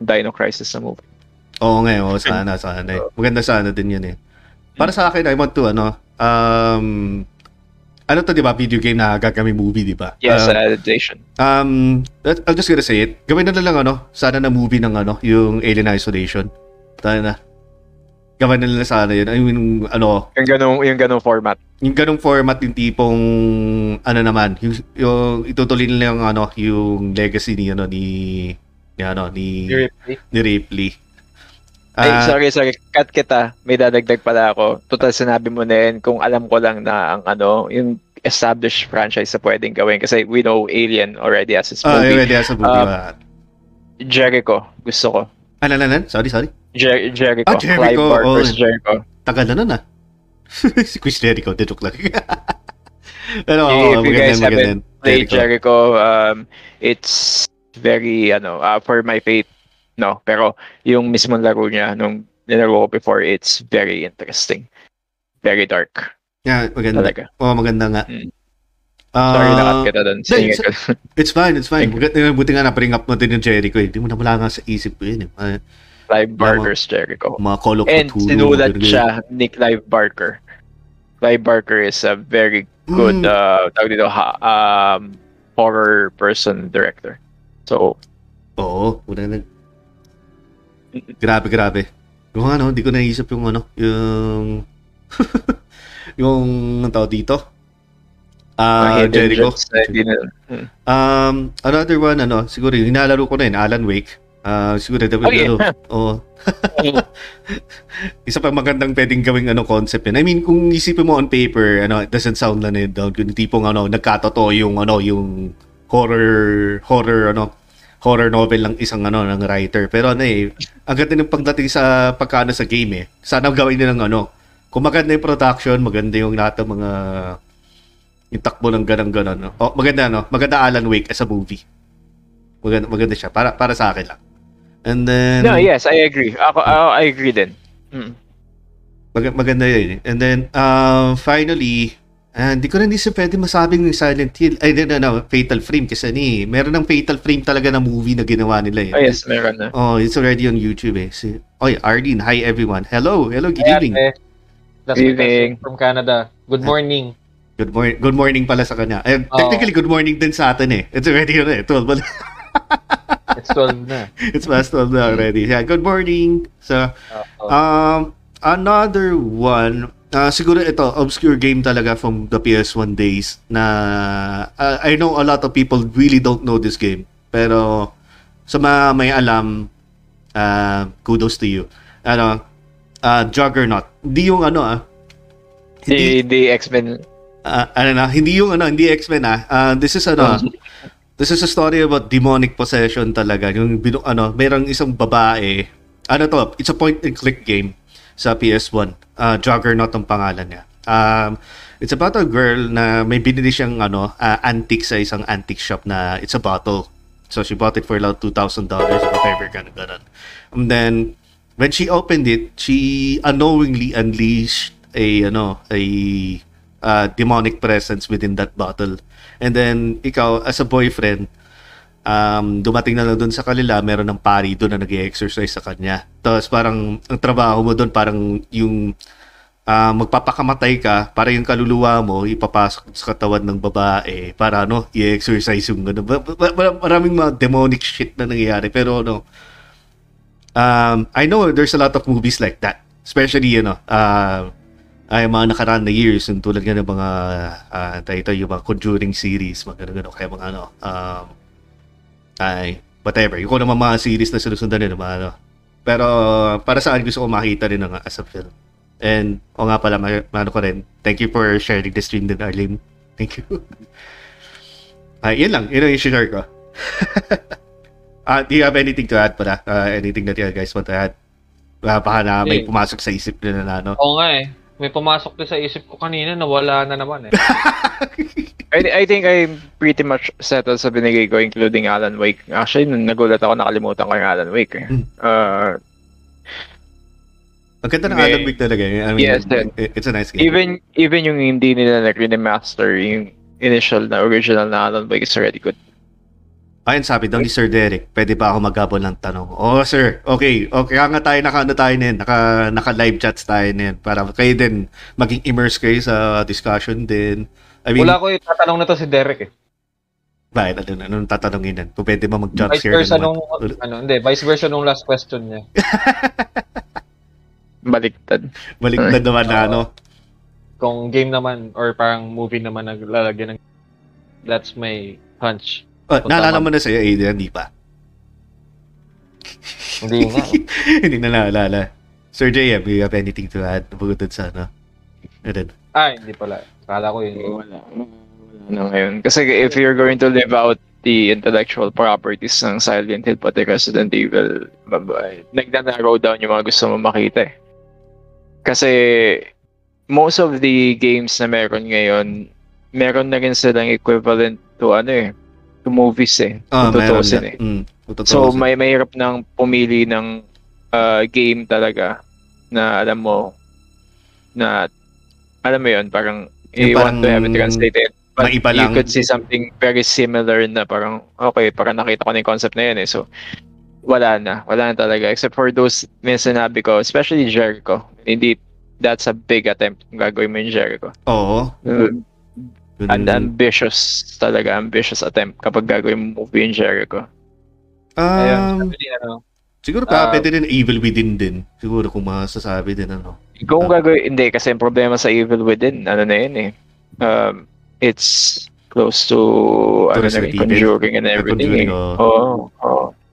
Dino Crisis na movie. Oo nga, oo, sana. Maganda sana din 'yun eh. Para sa akin, I want to to, 'di ba, video game na gagawin movie, 'di ba? Yes, an adaptation. I'm just gonna say it. Gawin na lang sana na movie ng yung Alien Isolation. Tana. Gawin na lang sana 'yun. Yung ganung format yung tipong naman, yung itutuloy nila yung yung legacy ni ni Ripley. Sorry. Cut kita. May dadagdag pala ako. Total sinabi mo na yan, kung alam ko lang na ang yung established franchise na pwedeng gawin kasi we know Alien already as its movie. Already as a movie. Jericho. Gusto ko. Sorry. Jericho. Clive Barker vs. Jericho. Tagal na nun. Si Chris Jericho. Joke lang. Pero, if you guys haven't played Jericho, it's very for my faith, no, pero yung mismong laro niya nung nilaro ko before, it's very interesting, very dark. Yeah, maganda talaga. Maganda nga. Sorry, nakat kita doon. It's fine. Buti nga na-bring up natin yung Jericho. Hindi mo na wala nga sa isip ko yun eh. Clive Barker's Jericho, mga and sinulat siya ni Clive Barker. Clive Barker is a very good horror person director. So, oo, una na. Grabe. Yung hindi ko naisip yung yung tao dito. Jericho. Another one, siguro yung hinalaro ko na yun, Alan Wake. Siguro definitely. Oh. Isa pang magandang pwedeng gawing concept yun. I mean, kung isipin mo on paper, it doesn't sound lang yun down. Yung tipong nagkatotoo yung yung horror novel lang isang ng writer, pero ang ganda ng pagdating sa pagkano sa game eh. Sana gawin nila ng kung maganda yung production, maganda yung lahat ng mga yung takbo ng ganang maganda maganda Alan Wake as a movie. Maganda siya para sa akin lang. And then yes, I agree. I agree din. Maganda yun. And then finally, hindi ko rin isip pwede masabing ng Silent Hill. I don't know, Fatal Frame. Kasi meron ng Fatal Frame talaga na movie na ginawa nila eh. Oh yes, meron na. Oh, it's already on YouTube eh. Arlene, hi everyone. Hello, good evening. Good evening. From Canada. Good morning. Good morning pala sa kanya. Technically, good morning din sa atin eh. It's already on eh. 12 pala. It's 12 na. It's past 12 na already. Yeah, good morning. So, another one. Siguro ito, obscure game talaga from the PS1 days na I know a lot of people really don't know this game, pero sa mga may alam, kudos to you. Juggernaut. Hindi yung hindi X-Men. Hindi X-Men this is a story about demonic possession talaga. Yung merong isang babae. It's a point and click game sa PS1. Juggernaut ang pangalan niya. It's about a girl na may binili siyang antique sa isang antique shop na it's a bottle. So she bought it for about $2,000 or whatever, ganun. And then when she opened it, she unknowingly unleashed a demonic presence within that bottle. And then ikaw as a boyfriend, dumating na lang doon sa kanila, meron ng pari doon na nag-exercise sa kanya. Tapos parang ang trabaho mo doon parang yung magpapakamatay ka para yung kaluluwa mo ipapasok sa katawan ng babae para ano, i-exercise yung ano. Maraming mga demonic shit na nangyayari. Pero ano, I know there's a lot of movies like that. Especially, you know, ay mga nakaraan na years, yung tulad nga ng mga yung mga Conjuring series, mga gano'n, kaya mga ano, ay, whatever. Yung kung naman mga series na sinusundan yun, mga ano. Pero para saan gusto ko makita rin ng as a film. And, o nga pala, maano ko rin. Thank you for sharing the stream din, Arlene. Thank you. Ay, yun lang. Yun ang i-share ko. Do you have anything to add pala? Anything that you guys want to add? Baka na may pumasok sa isip din na ano. Oo nga eh. May pumasok din sa isip ko kanina na wala na naman eh. I think I'm pretty much settled sa binigay ko, including Alan Wake. Actually, nung nagulat ako, nakalimutan ko yung Alan Wake eh. Ang ganda ng Alan Wake talaga. I mean, yes, it's a nice game. Even yung hindi nila nag-remaster, yung initial na original na Alan Wake is already good. Ayun, sabi daw ni Sir Derek, pwede ba ako maghabol ng tanong? Oh, sir. Okay. Nga tayo, naka-live chats tayo din para kayo din maging immersed kayo sa discussion din. I mean, wala ko yung tatanong na to si Derek eh. Bakit? Anong tatanungin din? Kung pwede ba mag-jump share? Vice versa nung last question niya. Baliktad naman na ano. Kung game naman or parang movie naman na lalagyan ng... That's my punch. Oh, naalala mo na sa'yo, Adrian, di pa? Hindi nga. Hindi na naalala. Sir JM, do you have anything to add? Bukod doon sa ano? Hindi pala. Kala ko yun. Wala ngayon. Kasi if you're going to live out the intellectual properties ng Silent Hill pati Resident Evil, nagda-narrow down yung mga gusto mo makita eh. Kasi most of the games na meron ngayon, meron na rin silang equivalent to ano eh, to movies eh. Tutusin eh. So may mahirap nang pumili ng game talaga na alam mo yun, parang you want to have it translated. But you could see something very similar na parang, okay, parang nakita ko na yung concept na yun eh. So, wala na talaga. Except for those may sinabi ko, especially Jericho. Indeed, that's a big attempt kung gagawin mo yung Jericho. Oo. And ambitious attempt kapag gagawin mo movie yung Jericho. Siguro pwede din Evil Within din. Siguro kung masasabi din ano. Kung gagawin, hindi. Kasi yung problema sa Evil Within, ano na yun eh. It's close to Conjuring and everything. Oh.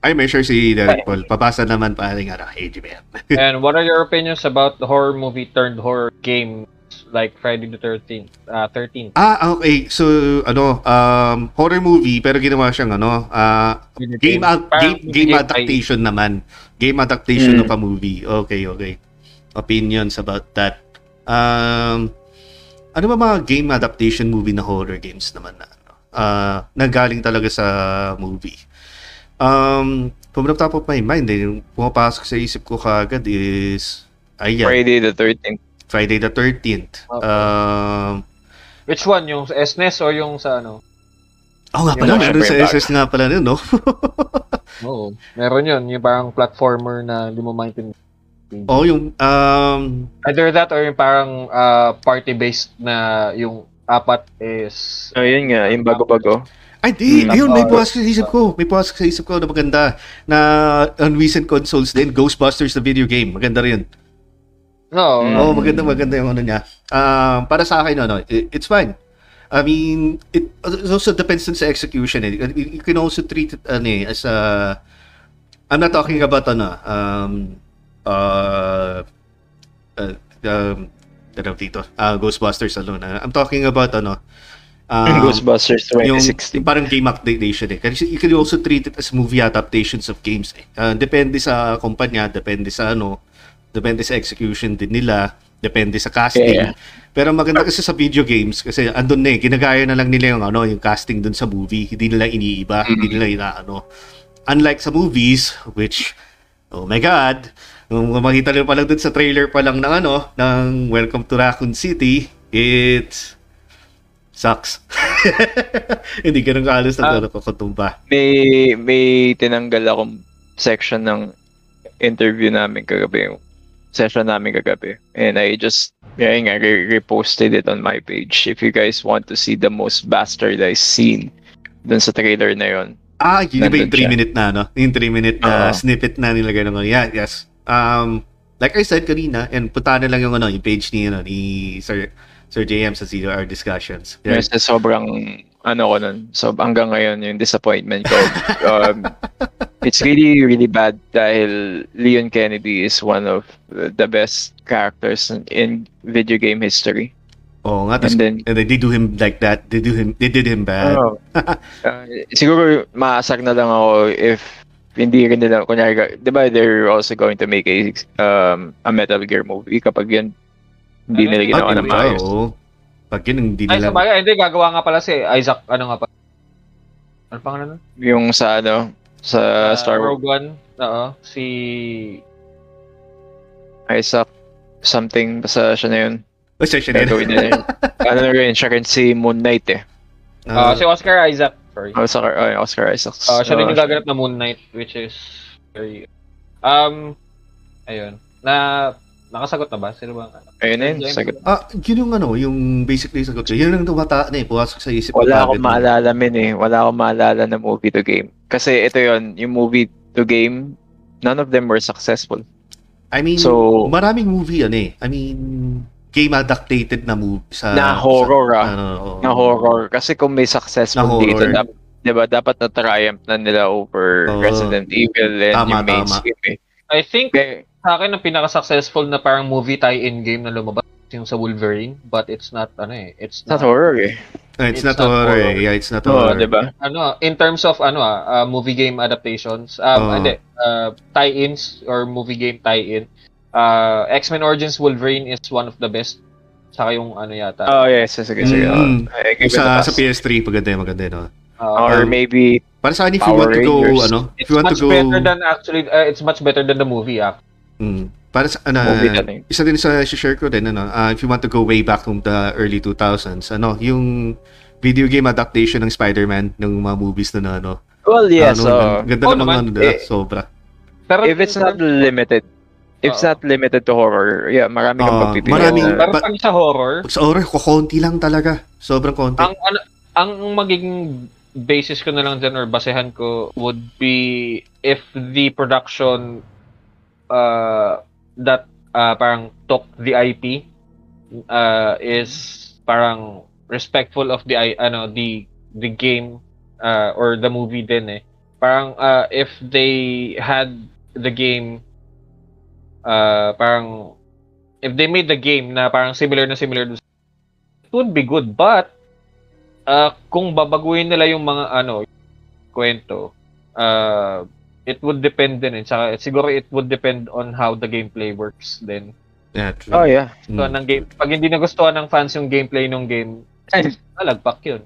I'm sure si Derek Paul. Papasa naman paring arang AGM. And what are your opinions about the horror movie turned horror game like Friday the 13th? Okay. So ano, horror movie pero ginawa siyang ano, game adaptation naman. Game adaptation of a movie. Okay. Opinions about that. Ano ba mga game adaptation movie na horror games naman na ano? Nanggaling talaga sa movie. From the top of my mind, yung pumapasok sa isip ko kaagad is... Ayan. Friday the 13th. Okay. Which one? Yung sa SNES or yung sa ano? Nga pala, meron sa SNES nga pala yun, no? Oo, meron yun. Yung parang platformer na hindi mo maintindihan. Yung either that or yung parang party based na yung apat is ayun nga yung bago-bago. Ay di, ayun, may pumasok sa isip ko. Na maganda na on recent consoles din, Ghostbusters the video game. Maganda rin. No. Oh, maganda yung ano niya. Para sa akin no, it's fine. I mean, it also depends on sa execution. You can also treat it as a I'm not talking about Ghostbusters alone. I'm talking about Ghostbusters 2016. Yung parang game adaptation eh. Kasi you can also treat it as movie adaptations of games eh. Depende sa kumpanya, depende sa execution din nila, depende sa casting. Yeah. Pero maganda kasi sa video games kasi andun na eh, ginagaya na lang nila yung yung casting dun sa movie. Hindi nila iniiba, hindi nila unlike sa movies which oh my God. Makita nyo pa lang dun sa trailer pa lang ng Welcome to Raccoon City, it's Sucks. Hindi ganun kaalis na gano'n kakutumba. May tinanggal akong section ng interview namin kagabi. Session namin kagabi. And I just, I reposted it on my page. If you guys want to see the most bastardized scene dun sa trailer na yon. Ah, yun ba yung 3-minute na, no? Yung 3-minute na snippet na nilagay ng yeah, yes. Like I said kanina, and punta na lang yung, ano, yung page ni, ano, ni Sir JM sa Zero Hour Discussions. Yeah. Yes, sobrang, ano ko nun. So, hanggang ngayon, yung disappointment ko. It's really, really bad dahil Leon Kennedy is one of the best characters in video game history. Oh, nga. And then they do him like that. They did him bad. Oh, siguro maasak na lang ako if hindi rin nila, kunyari, di ba they're also going to make a Metal Gear movie kapag yun hindi nila ginawa ng maayos. Pag yun hindi nila. Ay, sabagay, hindi, gagawa nga pala si Isaac, Ano pang ano? Yung sa sa Star Wars. Rogue One, oo, si Isaac something basta siya na yun. Siya rin si Moon Knight eh. Si Oscar Isaac. Sorry. Oscar Isaac. Siya rin yung gaganap na Moon Knight, which is very... Ayun. Nakasagot na ba? Sino ba? Ayun na yun, sagot. Yun yung yung basically sagot siya. Yun yung tumataan eh, puwasok sa isip. Wala akong maalala eh. Wala akong maalala na movie to game. Kasi ito yun, yung movie to game, none of them were successful. I mean, so, maraming movie yan eh. I mean... game adapted na movie sa na horror na horror kasi kung may successful dito dapat, 'di ba, dapat na triumph na nila over Resident Evil and tama, yung mainstream eh. I think sa akin ang pinaka-successful na parang movie tie-in game na lumabas yung sa Wolverine, but it's not it's not horror eh. It's not horror. Yeah, it's not horror, 'di ba? In terms of movie game adaptations, tie-ins or movie game tie-in. X-Men Origins Wolverine is one of the best. Saka yung yata. Oh yes, sige. Sa PS3 maganda no. Or maybe para sa akin, if you want to go if you want to go, it's much better than actually it's much better than the movie Para sa isa din sa share ko din if you want to go way back to the early 2000s, yung video game adaptation ng Spider-Man ng mga movies na Well, yes. Ganda naman sobra. Pero if it's not limited to horror. Yeah, marami kang pagpipili. Pero pag sa horror... Sa horror, konti lang talaga. Sobrang konti. Ang magiging basis ko na lang dyan or basehan ko would be if the production that parang took the IP is parang respectful of the game or the movie din eh. Parang if they had the game parang if they made the game na parang similar dun, it would be good, but kung babaguhin nila yung mga kwento, it would depend din saka, siguro it would depend on how the gameplay works then. Yeah, true. Oh yeah. So ng game, pag hindi nagustuhan ng fans yung gameplay ng game, malagpak yun.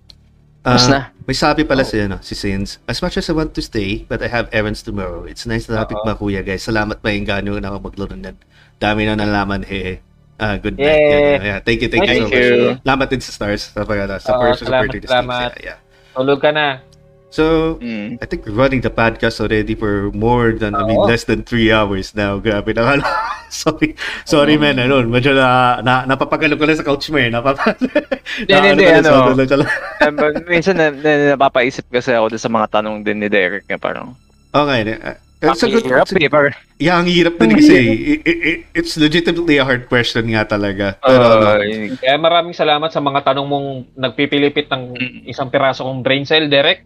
May sabi pala si Sins, as much as I want to stay, but I have errands tomorrow. It's nice na topic ba, kuya, guys. Salamat pa yung ganyo na maglaro na. Dami na nalaman, eh. Good night. Yeah. Thank you so much. Salamat din sa stars. Salamat. Yeah. Tulog ka na. So, I think we're running the podcast already for more than, less than 3 hours now. Grabe na. Sorry man. Medyo napapagalo ko lang sa couch mo eh. Minsan napapaisip kasi ako sa mga tanong din ni Derek. Parang, okay. Ang hirap din kasi. It's legitimately a hard question nga talaga. Kaya maraming salamat sa mga tanong mong nagpipilipit ng isang piraso kong brain cell, Derek.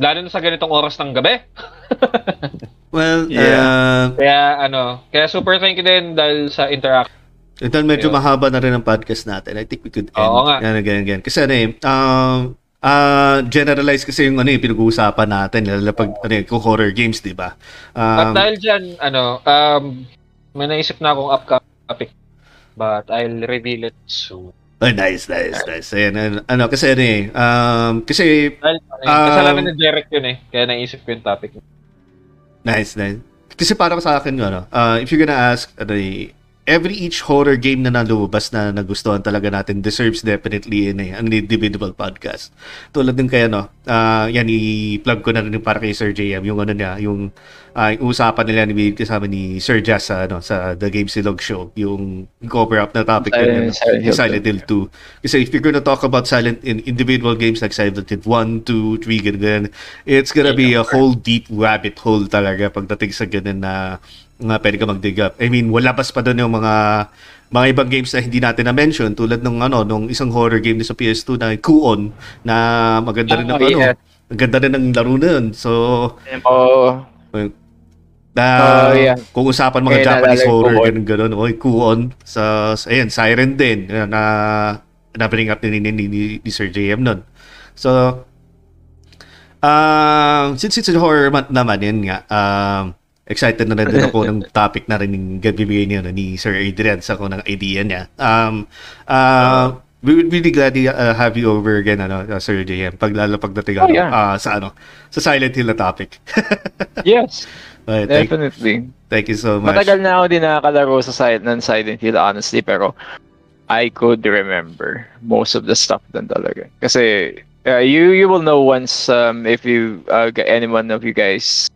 Lalo na sa ganitong oras ng gabi. Well, yeah. Kaya super thank you din dahil sa interaction. Ito medyo mahaba na rin ang podcast natin. I think we could end. Oo nga. Again. Kasi generalize kasi yung pinag-uusapan natin lalo pag horror games, di ba? At dahil dyan, may naisip na akong upcoming topic, but I'll reveal it soon. Oh, nice. Ayan, kasi kasi kasalanan ni Derek yun eh, kaya naisip ko yung topic. Nice. Kasi para sa akin, if you're gonna ask each horror game na nalubas na nagustuhan talaga natin deserves definitely in an individual podcast. Tulad din kaya no, yan i-plug ko na rin para kay Sir JM yung ano niya, yung usapan nila ni kasama ni Sir Jazz sa ano sa The Game Silog Show, yung cover up na topic ng Silent Hill 2. Kasi if you're gonna talk about silent in individual games like Silent Hill 1, 2, 3 ganyan, it's gonna be a whole deep rabbit hole talaga pagdating sa ganun na nga pwede ka mag-dig up. I mean, walabas pa doon yung mga ibang games na hindi natin na-mention tulad ng ano, nung isang horror game sa PS2 na Kuon na maganda rin ng ano. Maganda rin ng laro na yun. So, kung usapan mga Japanese horror, ganun-ganun. Kuon. So, ayan, Siren din na bring up ni Sir JM nun. So, since it's a horror month naman, yun nga, excited na rin din ako ng topic na rin yung gabibigay niyo na ni Sir Adrian sa ako ng idea niya. We would really glad to have you over again, ano, Sir JM, paglalapag natin sa Silent Hill na topic. Yes, but definitely. Thank you so much. Matagal na ako din nakakalaro ng Silent Hill, honestly, pero I could remember most of the stuff din talaga. Kasi you will know once if you anyone of you guys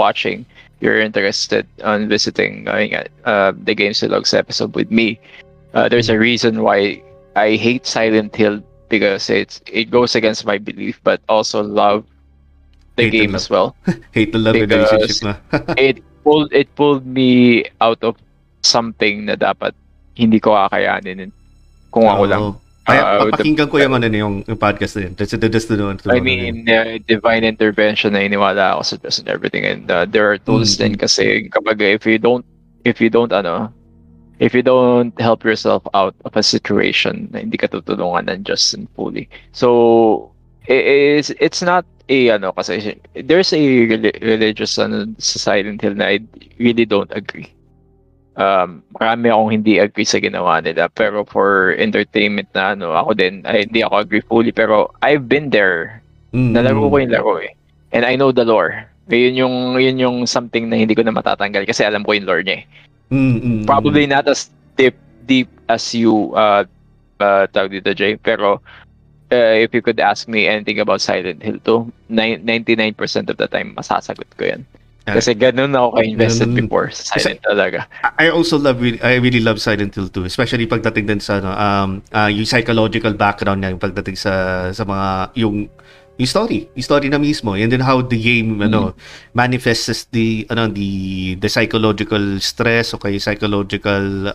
watching, you're interested on visiting the Game Silogs episode with me, there's a reason why I hate Silent Hill, because it goes against my belief, but also love the game as well. Hate the love relationship. It pulled me out of something na dapat hindi ko kakayanin kung ako lang. Papakinggan ko yung podcast na yun. Divine intervention na iniwala ako sa Diyos and everything, and there are tools din kasi kapag if you don't help yourself out of a situation na hindi ka tutulungan ng Diyos and fully. So it's not a kasi there's a religious sa Silent Hill na I really don't agree. Marami akong hindi agree sa ginawa nila, pero for entertainment na ako din, hindi ako agree fully, pero I've been there. Nalaro ko yung laro eh. And I know the lore. Yun yung something na hindi ko na matatanggal kasi alam ko yung lore niya eh. Probably not as deep as you tawag dito, Jay, pero if you could ask me anything about Silent Hill 2, 99% of the time masasagot ko yan. Kasi ganun ako ka-invested before sa Silent talaga. I also really love Silent Hill 2, especially pagdating din sa yung psychological background niya, yung pagdating sa mga yung story na mismo, and then how the game manifests the psychological stress o kaya psychological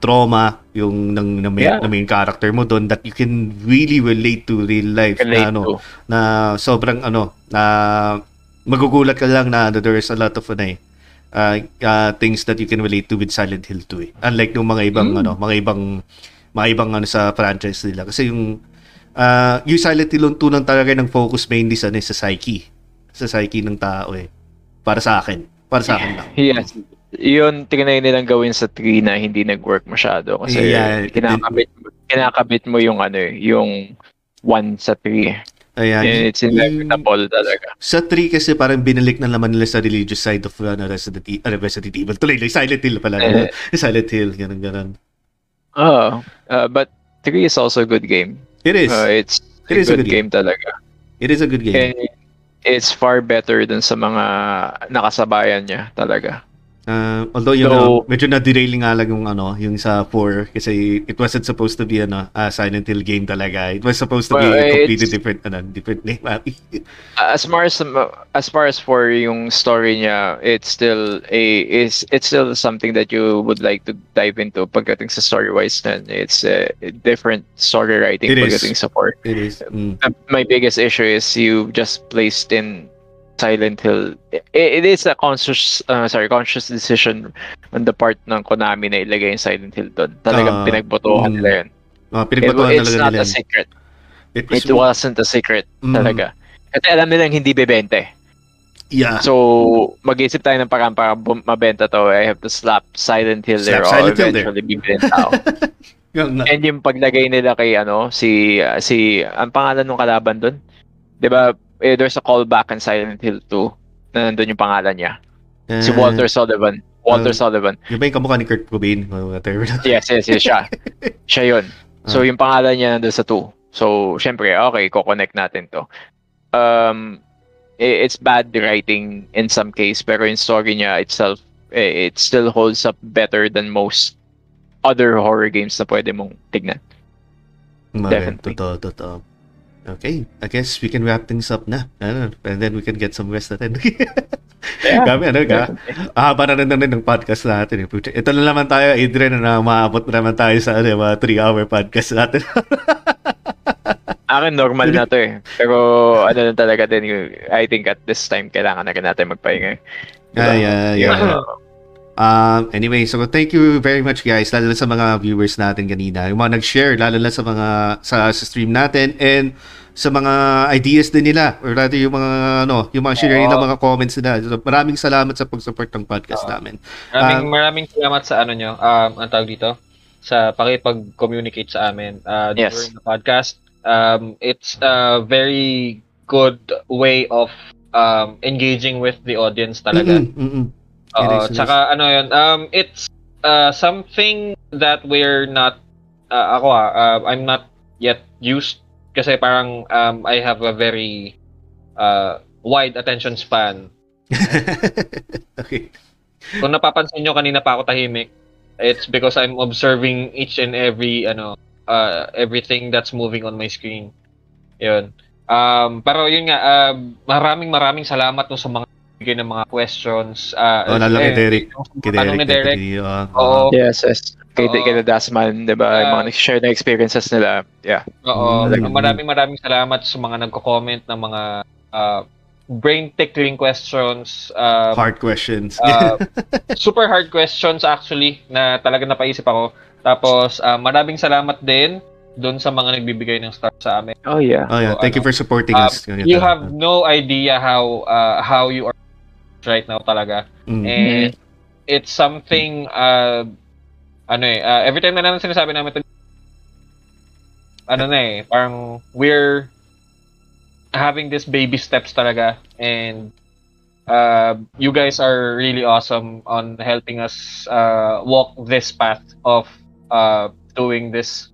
trauma yung ng main character mo doon, that you can really relate to real life na sobrang magugulat ka lang na there's a lot of things that you can relate to with Silent Hill 2 eh. Unlike ng mga ibang sa franchise nila, kasi yung Silent Hill 2 nang talaga ng focus mainly sa psyche ng tao eh, para sa akin lang. Yes, yun tingnan nilang gawin sa 3 na hindi nag-work masyado kasi kinakabit mo yung yung 1 sa 3. Ayan. It's inevitable talaga. Sa 3 kasi parang binalik na naman nila sa religious side of Resident Evil. Tuloy lang, Silent Hill pala. Silent Hill, ganun. But 3 is also a good game. It is. It's a good game talaga. It is a good game. And it's far better than sa mga nakasabayan niya talaga. Although medyo na-derailing nga lang yung yung sa 4, kasi it wasn't supposed to be a Silent Hill game talaga. It was supposed to be a completely different name. As far as for yung story niya, it's still something that you would like to dive into pagdating sa story-wise na. It's a different story writing pagdating sa 4. It is. My biggest issue is you just placed in Silent Hill. It is a conscious decision on the part ng Konami na ilagay yung Silent Hill doon. Talagang pinagbotohan nila yun. It's not a secret. It wasn't a secret talaga. Kasi alam nila hindi bebente. Yeah. So, mag-iisip tayo ng parang para mabenta to. I have to slap Silent Hill there or eventually bibenta ako. And yung paglagay nila kay ang pangalan ng kalaban doon, di ba? There's a callback in Silent Hill 2 na nandun yung pangalan niya. Si Walter Sullivan. Walter Sullivan. Yung ba yung kamukha ni Kurt Cobain? Yes, siya. Siya yun. So, yung pangalan niya nandun sa 2. So, syempre, okay, ko-connect natin to. It's bad writing in some case, pero in story niya itself, it still holds up better than most other horror games na pwede mong tignan. Definitely. Totoo. Okay, I guess we can wrap things up na. And then we can get some rest natin. Kami, para na rin ng podcast natin. Ito na naman tayo, Adrian, na maabot na naman tayo sa mga 3-hour podcast natin. Akin, normal na to eh. Pero ano lang talaga din, I think at this time, kailangan na rin natin magpahinga. Anyway, so thank you very much guys, lalo na sa mga viewers natin kanina, yung mga nag-share, lalo na sa mga sa stream natin, and sa mga ideas din nila, or rather yung mga ano, yung mga share nila, mga comments nila. So, maraming salamat sa pag-support ng podcast namin. Maraming salamat sa ano nyo, ang tawag dito, sa pakipag-communicate sa amin during the podcast. It's a very good way of engaging with the audience talaga. Tsaka ano yun, it's something that we're not, I'm not yet used kasi parang I have a very wide attention span. Okay. Kung napapansin nyo, kanina pa ako tahimik. It's because I'm observing each and every, everything that's moving on my screen. Yun. Pero yun nga, maraming salamat no sa mga bigay ng mga questions. Lalo kay Derek. Tanong ni Derek. Yes. Kay Dasman, diba? Mga nag-share na experiences nila. Yeah. Oo. Maraming salamat sa mga nagko-comment ng mga brain-tickling questions. Hard questions. Super hard questions actually, na talaga napaisip ako. Tapos, maraming salamat din doon sa mga nagbibigay ng start sa amin. Oh yeah. Thank you for supporting us. You have no idea how you are right now talaga. And it's something every time na naman sinasabi namin parang we're having this baby steps talaga, and you guys are really awesome on helping us walk this path of doing this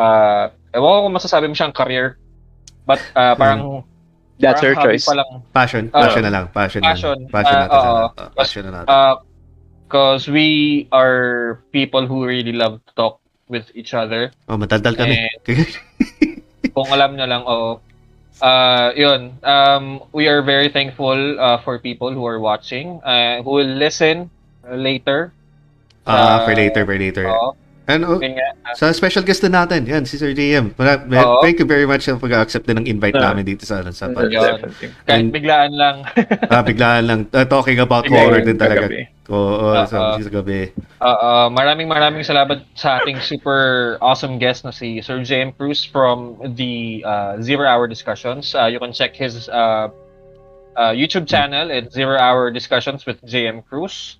ewan ko kung masasabi mo siyang career, but parang that's her choice. Passion na lang. Because we are people who really love to talk with each other. Matandal kami. Kung alam nyo lang, yun. We are very thankful for people who are watching, who will listen later. For later. Ano? Sa special guest na natin, yan, si Sir JM. Thank you very much sa pag-accept ng invite namin dito sa podcast. Kahit biglaan lang. Biglaan lang. Talking about horror din talaga. Sa gabi. Maraming salamat sa ating super awesome guest na si Sir JM Cruz from the Zero Hour Discussions. You can check his YouTube channel at Zero Hour Discussions with JM Cruz.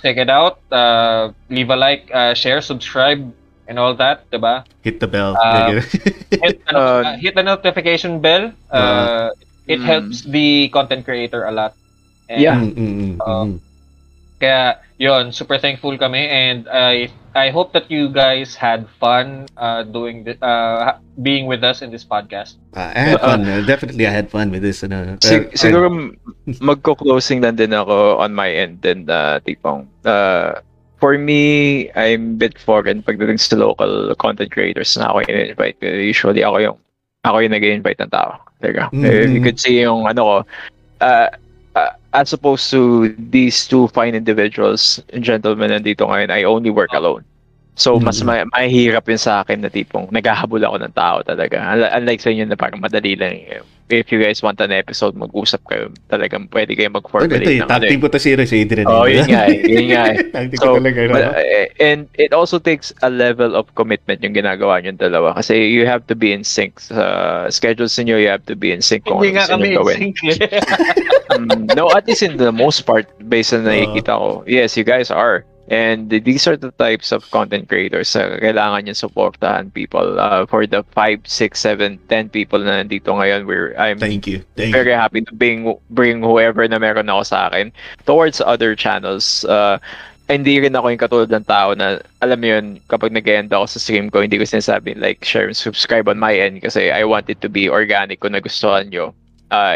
Check it out. Leave a like, share, subscribe, and all that, diba? Hit the bell. Hit the notification bell. It helps the content creator a lot. And, kaya yun, super thankful kami, and I hope that you guys had fun doing this, being with us in this podcast. I had fun. Definitely, I had fun with this. Siguro magko-closing lang din ako on my end, and tipong for me, I'm a bit foreign pagdating sa local content creators na ako in-invite. Usually, ako yung nag-invite ng tao. Teka, if you could see yung ano ko, as opposed to these two fine individuals, gentlemen, nandito ngayon, I only work alone. So, mas mahirap yun sa akin na tipong naghahabol ako ng tao talaga. Unlike sa inyo na parang madali lang. If you guys want an episode, mag-usap kayo. Talagang pwede kayo mag-formulate. Tag-team po ito si Adrian. Oo, yun nga. So, and it also takes a level of commitment yung ginagawa nyo dalawa. Kasi you have to be in sync. Schedules nyo, you have to be in sync kung ano gusto nyo gawin. No, at least in the most part, based on nakikita ko, yes, you guys are. And these are the types of content creators na kailangan yung supportahan, people. For the 5, 6, 7, 10 people na nandito ngayon, I'm very happy to bring whoever na meron ako sa akin towards other channels. Hindi rin ako yung katulad ng tao na, alam mo yun, kapag nag-end ako sa stream ko, hindi ko sinasabi, like, share and subscribe on my end kasi I want it to be organic kung nagustuhan nyo.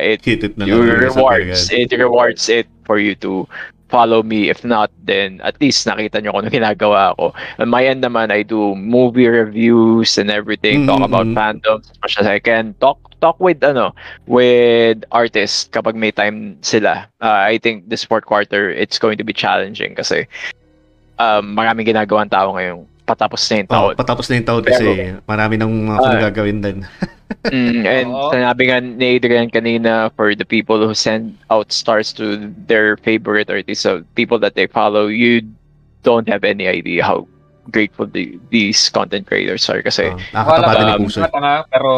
It rewards it for you to follow me. If not, then at least nakita nyo kung ano ginagawa ko. On my end naman, I do movie reviews and everything, talk about fandoms as much as I can, talk with artists kapag may time sila. I think this fourth quarter, it's going to be challenging kasi maraming ginagawa ang tao ngayon. Patapos na yung taon kasi marami ng mga gagawin din. And sinabi nga ni Adrian kanina, for the people who send out stars to their favorite artists, so people that they follow, you don't have any idea how grateful these content creators are kasi nakakataba din puso. Pero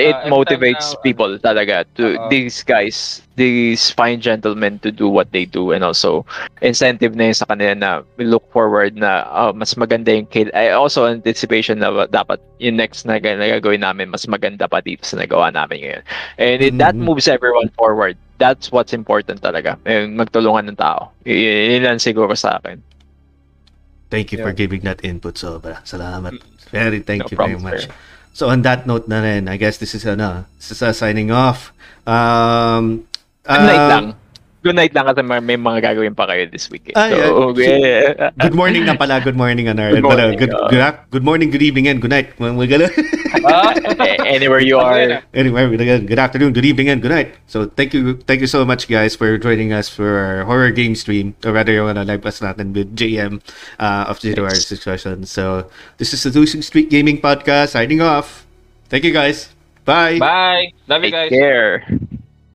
it motivates people talaga to these guys, these fine gentlemen, to do what they do, and also incentive na yun sa kanila na we look forward na mas maganda yung also anticipation na dapat yung next na gagawin namin mas maganda pa dito sa nagawa namin ngayon, and that moves everyone forward. That's what's important talaga, yung magtulungan ng tao. Yun lang siguro sa akin. Thank you for giving that input, sobra. Salamat. Thank you very much. Sir. So on that note na rin, I guess this is signing off. Good night lang kasi may mga gagawin pa kayo this weekend. Good morning na pala. Good morning, good evening, and good night. Anywhere you are. Anywhere. Good afternoon, good evening, and good night. So thank you so much, guys, for joining us for our horror game stream, or rather yung live cast natin with JM of Zero Hour Discussions. So this is the Losing Street Gaming Podcast signing off. Thank you, guys. Bye. Love you guys. Take care.